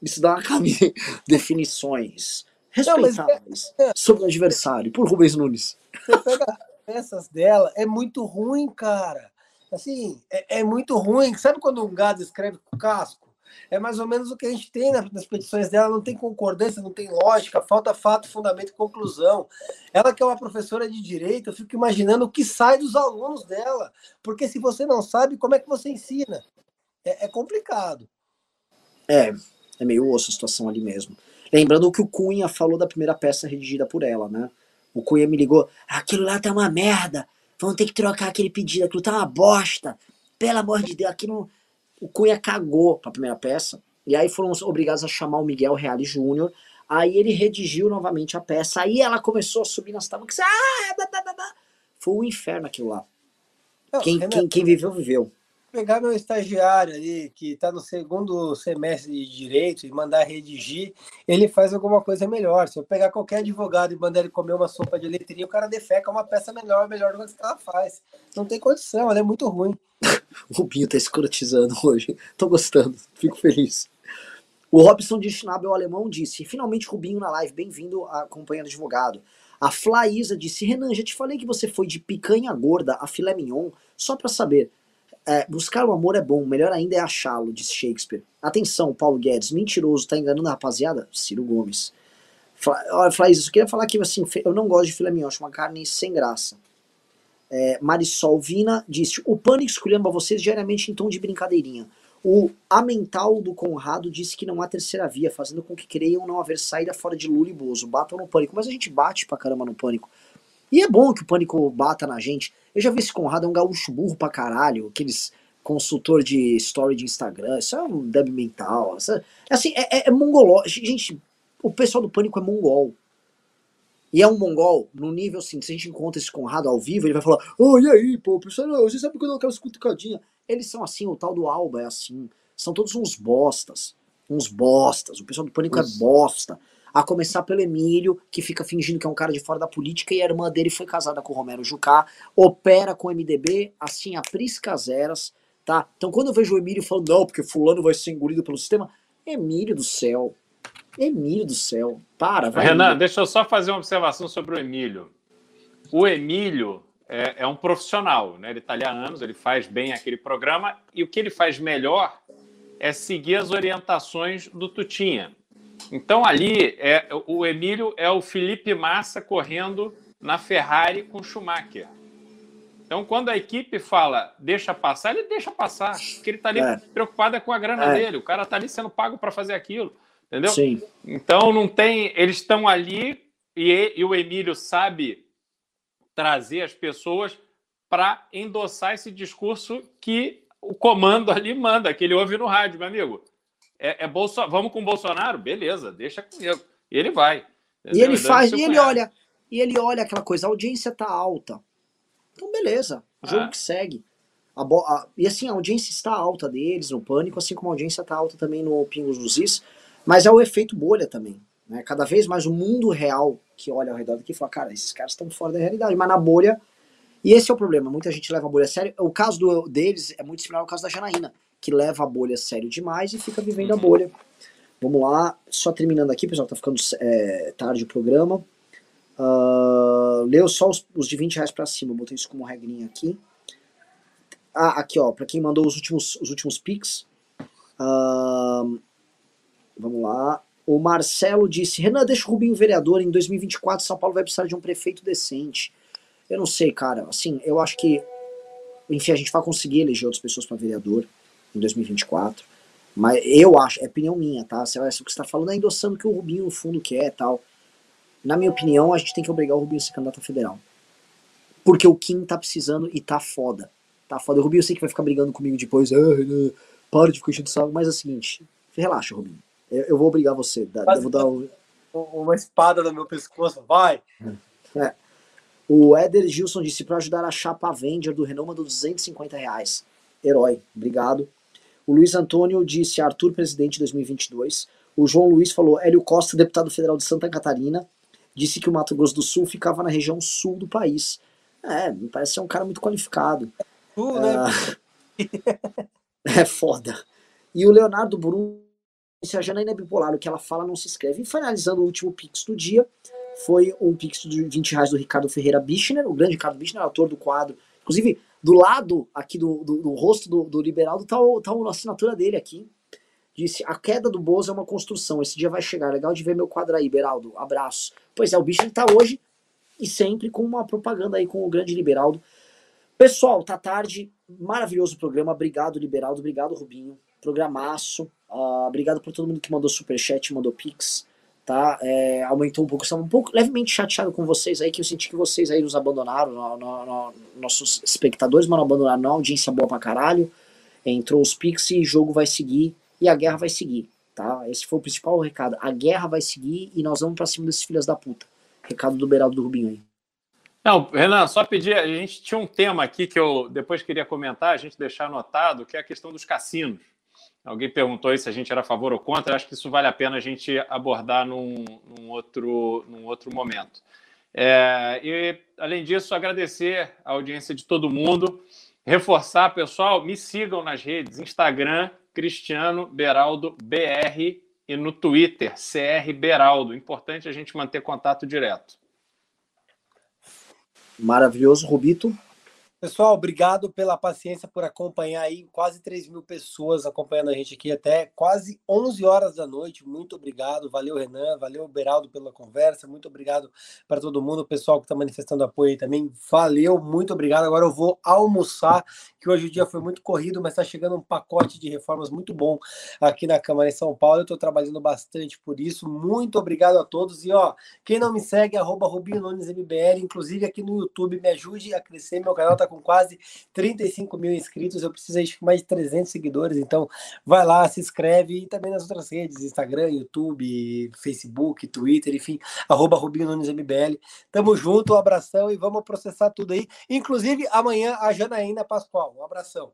Isso dá uma camiseta. Definições respeitáveis não, mas... sobre o adversário, por Rubens Nunes. Você pega as peças dela, é muito ruim, cara. Assim, é, é muito ruim. Sabe quando um gado escreve com casco? É mais ou menos o que a gente tem nas petições dela, não tem concordância, não tem lógica, falta fato, fundamento e conclusão. Ela que é uma professora de direito, eu fico imaginando o que sai dos alunos dela, porque se você não sabe, como é que você ensina? É, é complicado. É, é meio osso a situação ali mesmo. Lembrando o que o Cunha falou da primeira peça redigida por ela, né? O Cunha me ligou, aquilo lá tá uma merda, vamos ter que trocar aquele pedido, aquilo tá uma bosta, pelo amor de Deus, aquilo não... O Cunha cagou para a primeira peça, e aí foram obrigados a chamar o Miguel Reale Júnior, aí ele redigiu novamente a peça, aí ela começou a subir nas tábuas, ah, da, da, da, da. Foi um inferno aquilo lá. Não, quem, Renan, quem, quem viveu, viveu. Pegar meu estagiário ali, que está no segundo semestre de Direito, e mandar redigir, ele faz alguma coisa melhor. Se eu pegar qualquer advogado e mandar ele comer uma sopa de letrinha, o cara defeca uma peça melhor, melhor do que ela faz. Não tem condição, ela é muito ruim. O Rubinho tá escrotizando hoje. Tô gostando, fico feliz. O Robson de Schnabel, alemão, disse: finalmente Rubinho na live, bem-vindo a companhia do advogado. A Flaísa disse: Renan, já te falei que você foi de picanha gorda a filé mignon, só pra saber. É, buscar o amor é bom, melhor ainda é achá-lo, disse Shakespeare. Atenção, Paulo Guedes, mentiroso, tá enganando a rapaziada? Ciro Gomes. Fla... Olha, Flaísa, eu queria falar que assim, eu não gosto de filé mignon, acho uma carne sem graça. É, Marisol Vina disse: o Pânico esculhamba vocês diariamente em tom de brincadeirinha. O Amental do Conrado disse que não há terceira via, fazendo com que creiam não haver saída fora de Lula e Bozo. Batam no Pânico, mas a gente bate pra caramba no Pânico. E é bom que o Pânico bata na gente. Eu já vi esse Conrado, é um gaúcho burro pra caralho, aqueles consultor de story de Instagram, isso é um deb mental. Essa, assim, é, é, é mongoló. Gente, o pessoal do Pânico é mongol. E é um mongol, no nível assim, se a gente encontra esse Conrado ao vivo, ele vai falar: oh, e aí, pô, pessoal, você sabe que eu não quero essa cutucadinha. Eles são assim, o tal do Alba é assim, são todos uns bostas, uns bostas, o pessoal do Pânico Isso. é bosta. A começar pelo Emílio, que fica fingindo que é um cara de fora da política, e a irmã dele foi casada com o Romero Jucá, opera com o M D B, assim, a priscas eras, tá? Então quando eu vejo o Emílio falando, não, porque fulano vai ser engolido pelo sistema, Emílio do céu, Emílio do céu, para, vai. Renan, Emílio. Deixa eu só fazer uma observação sobre o Emílio. O Emílio é, é um profissional, né? Ele está ali há anos, ele faz bem aquele programa, e o que ele faz melhor é seguir as orientações do Tutinha. Então ali, é, o Emílio é o Felipe Massa correndo na Ferrari com Schumacher. Então quando a equipe fala, deixa passar, ele deixa passar, porque ele está ali é. preocupado com a grana é. dele, o cara está ali sendo pago para fazer aquilo. Entendeu? Sim. Então não tem. Eles estão ali e, e o Emílio sabe trazer as pessoas para endossar esse discurso que o comando ali manda, que ele ouve no rádio, meu amigo. É, é Bolso, vamos com o Bolsonaro? Beleza, deixa comigo. E ele vai. Entendeu? E ele faz, e ele olha, e ele olha aquela coisa, a audiência tá alta. Então, beleza, o jogo ah. que segue. A bo, a, e assim, a audiência está alta deles no Pânico, assim como a audiência está alta também no Pingos dos Is. Mas é o efeito bolha também, né? Cada vez mais o mundo real que olha ao redor daqui e fala, cara, esses caras estão fora da realidade, mas na bolha, e esse é o problema, muita gente leva a bolha a sério, o caso do, deles é muito similar ao caso da Janaína, que leva a bolha a sério demais e fica vivendo a bolha. Vamos lá, só terminando aqui, pessoal, tá ficando é, tarde o programa, uh, leu só os, os de vinte reais pra cima, botei isso como regrinha aqui. Ah, aqui ó, pra quem mandou os últimos, os últimos pics, uh, vamos lá. O Marcelo disse: Renan, deixa o Rubinho vereador. Em dois mil e vinte e quatro, São Paulo vai precisar de um prefeito decente. Eu não sei, cara. Assim, eu acho que... Enfim, a gente vai conseguir eleger outras pessoas para vereador em dois mil e vinte e quatro. Mas eu acho... É opinião minha, tá? Se é o que você está falando, é endossando o que o Rubinho, no fundo, quer e tal. Na minha opinião, a gente tem que obrigar o Rubinho a ser candidato a federal. Porque o Kim tá precisando e tá foda. Tá foda. O Rubinho eu sei que vai ficar brigando comigo depois. Ah, para de ficar enchendo o saco. Mas é o seguinte, relaxa, Rubinho. Eu, eu vou obrigar você. Dá, eu vou dar um... uma espada no meu pescoço. Vai! É. O Éder Gilson disse, para ajudar a chapa Avenger do Renan, mandou duzentos e cinquenta reais. Herói. Obrigado. O Luiz Antônio disse, Arthur, presidente dois mil e vinte e dois. O João Luiz falou, Hélio Costa, deputado federal de Santa Catarina, disse que o Mato Grosso do Sul ficava na região sul do país. É, me parece ser um cara muito qualificado. Uh, é... é foda. E o Leonardo Bruno disse, a Janaína é bipolar, o que ela fala não se escreve. E finalizando o último Pix do dia, foi um Pix de vinte reais do Ricardo Ferreira Bichner, o grande Ricardo Bichner, autor do quadro. Inclusive, do lado aqui do, do, do rosto do, do Liberaldo tá, o, tá a assinatura dele aqui. Disse, a queda do Bozo é uma construção, esse dia vai chegar, legal de ver meu quadro aí, Beraldo, abraço. Pois é, o bicho ele tá hoje e sempre com uma propaganda aí com o grande Liberaldo. Pessoal, tá tarde, maravilhoso programa, obrigado Liberaldo, obrigado Rubinho, programaço, uh, obrigado por todo mundo que mandou superchat, mandou pix, tá, é, aumentou um pouco, estava um pouco levemente chateado com vocês aí, que eu senti que vocês aí nos abandonaram, no, no, no, nossos espectadores, mas não abandonaram não, audiência boa pra caralho, entrou os pix e o jogo vai seguir. E a guerra vai seguir, tá? Esse foi o principal recado. A guerra vai seguir e nós vamos pra cima desses filhos da puta. Recado do Beraldo do Rubinho aí. Não, Renan, só pedir... A gente tinha um tema aqui que eu depois queria comentar, a gente deixar anotado, que é a questão dos cassinos. Alguém perguntou aí se a gente era a favor ou contra. Eu acho que isso vale a pena a gente abordar num, num, outro, num outro momento. É, e, além disso, agradecer a audiência de todo mundo. Reforçar, pessoal, me sigam nas redes, Instagram... Cristiano Beraldo B R e no Twitter, C R Beraldo. Importante a gente manter contato direto. Maravilhoso, Rubito. Pessoal, obrigado pela paciência por acompanhar aí. Quase três mil pessoas acompanhando a gente aqui até quase onze horas da noite. Muito obrigado. Valeu, Renan. Valeu, Beraldo, pela conversa. Muito obrigado para todo mundo. O pessoal que está manifestando apoio aí também. Valeu, muito obrigado. Agora eu vou almoçar, que hoje o dia foi muito corrido, mas está chegando um pacote de reformas muito bom aqui na Câmara em São Paulo. Eu estou trabalhando bastante por isso. Muito obrigado a todos. E, ó, quem não me segue, arroba Rubinho Nunes M B L, inclusive aqui no YouTube, me ajude a crescer. Meu canal está com quase trinta e cinco mil inscritos. Eu preciso aí de mais de trezentos seguidores. Então, vai lá, se inscreve. E também nas outras redes, Instagram, YouTube, Facebook, Twitter, enfim, arroba Rubinho Nunes M B L. Tamo junto, um abração e vamos processar tudo aí. Inclusive, amanhã, a Janaína Pascoal. Um abração.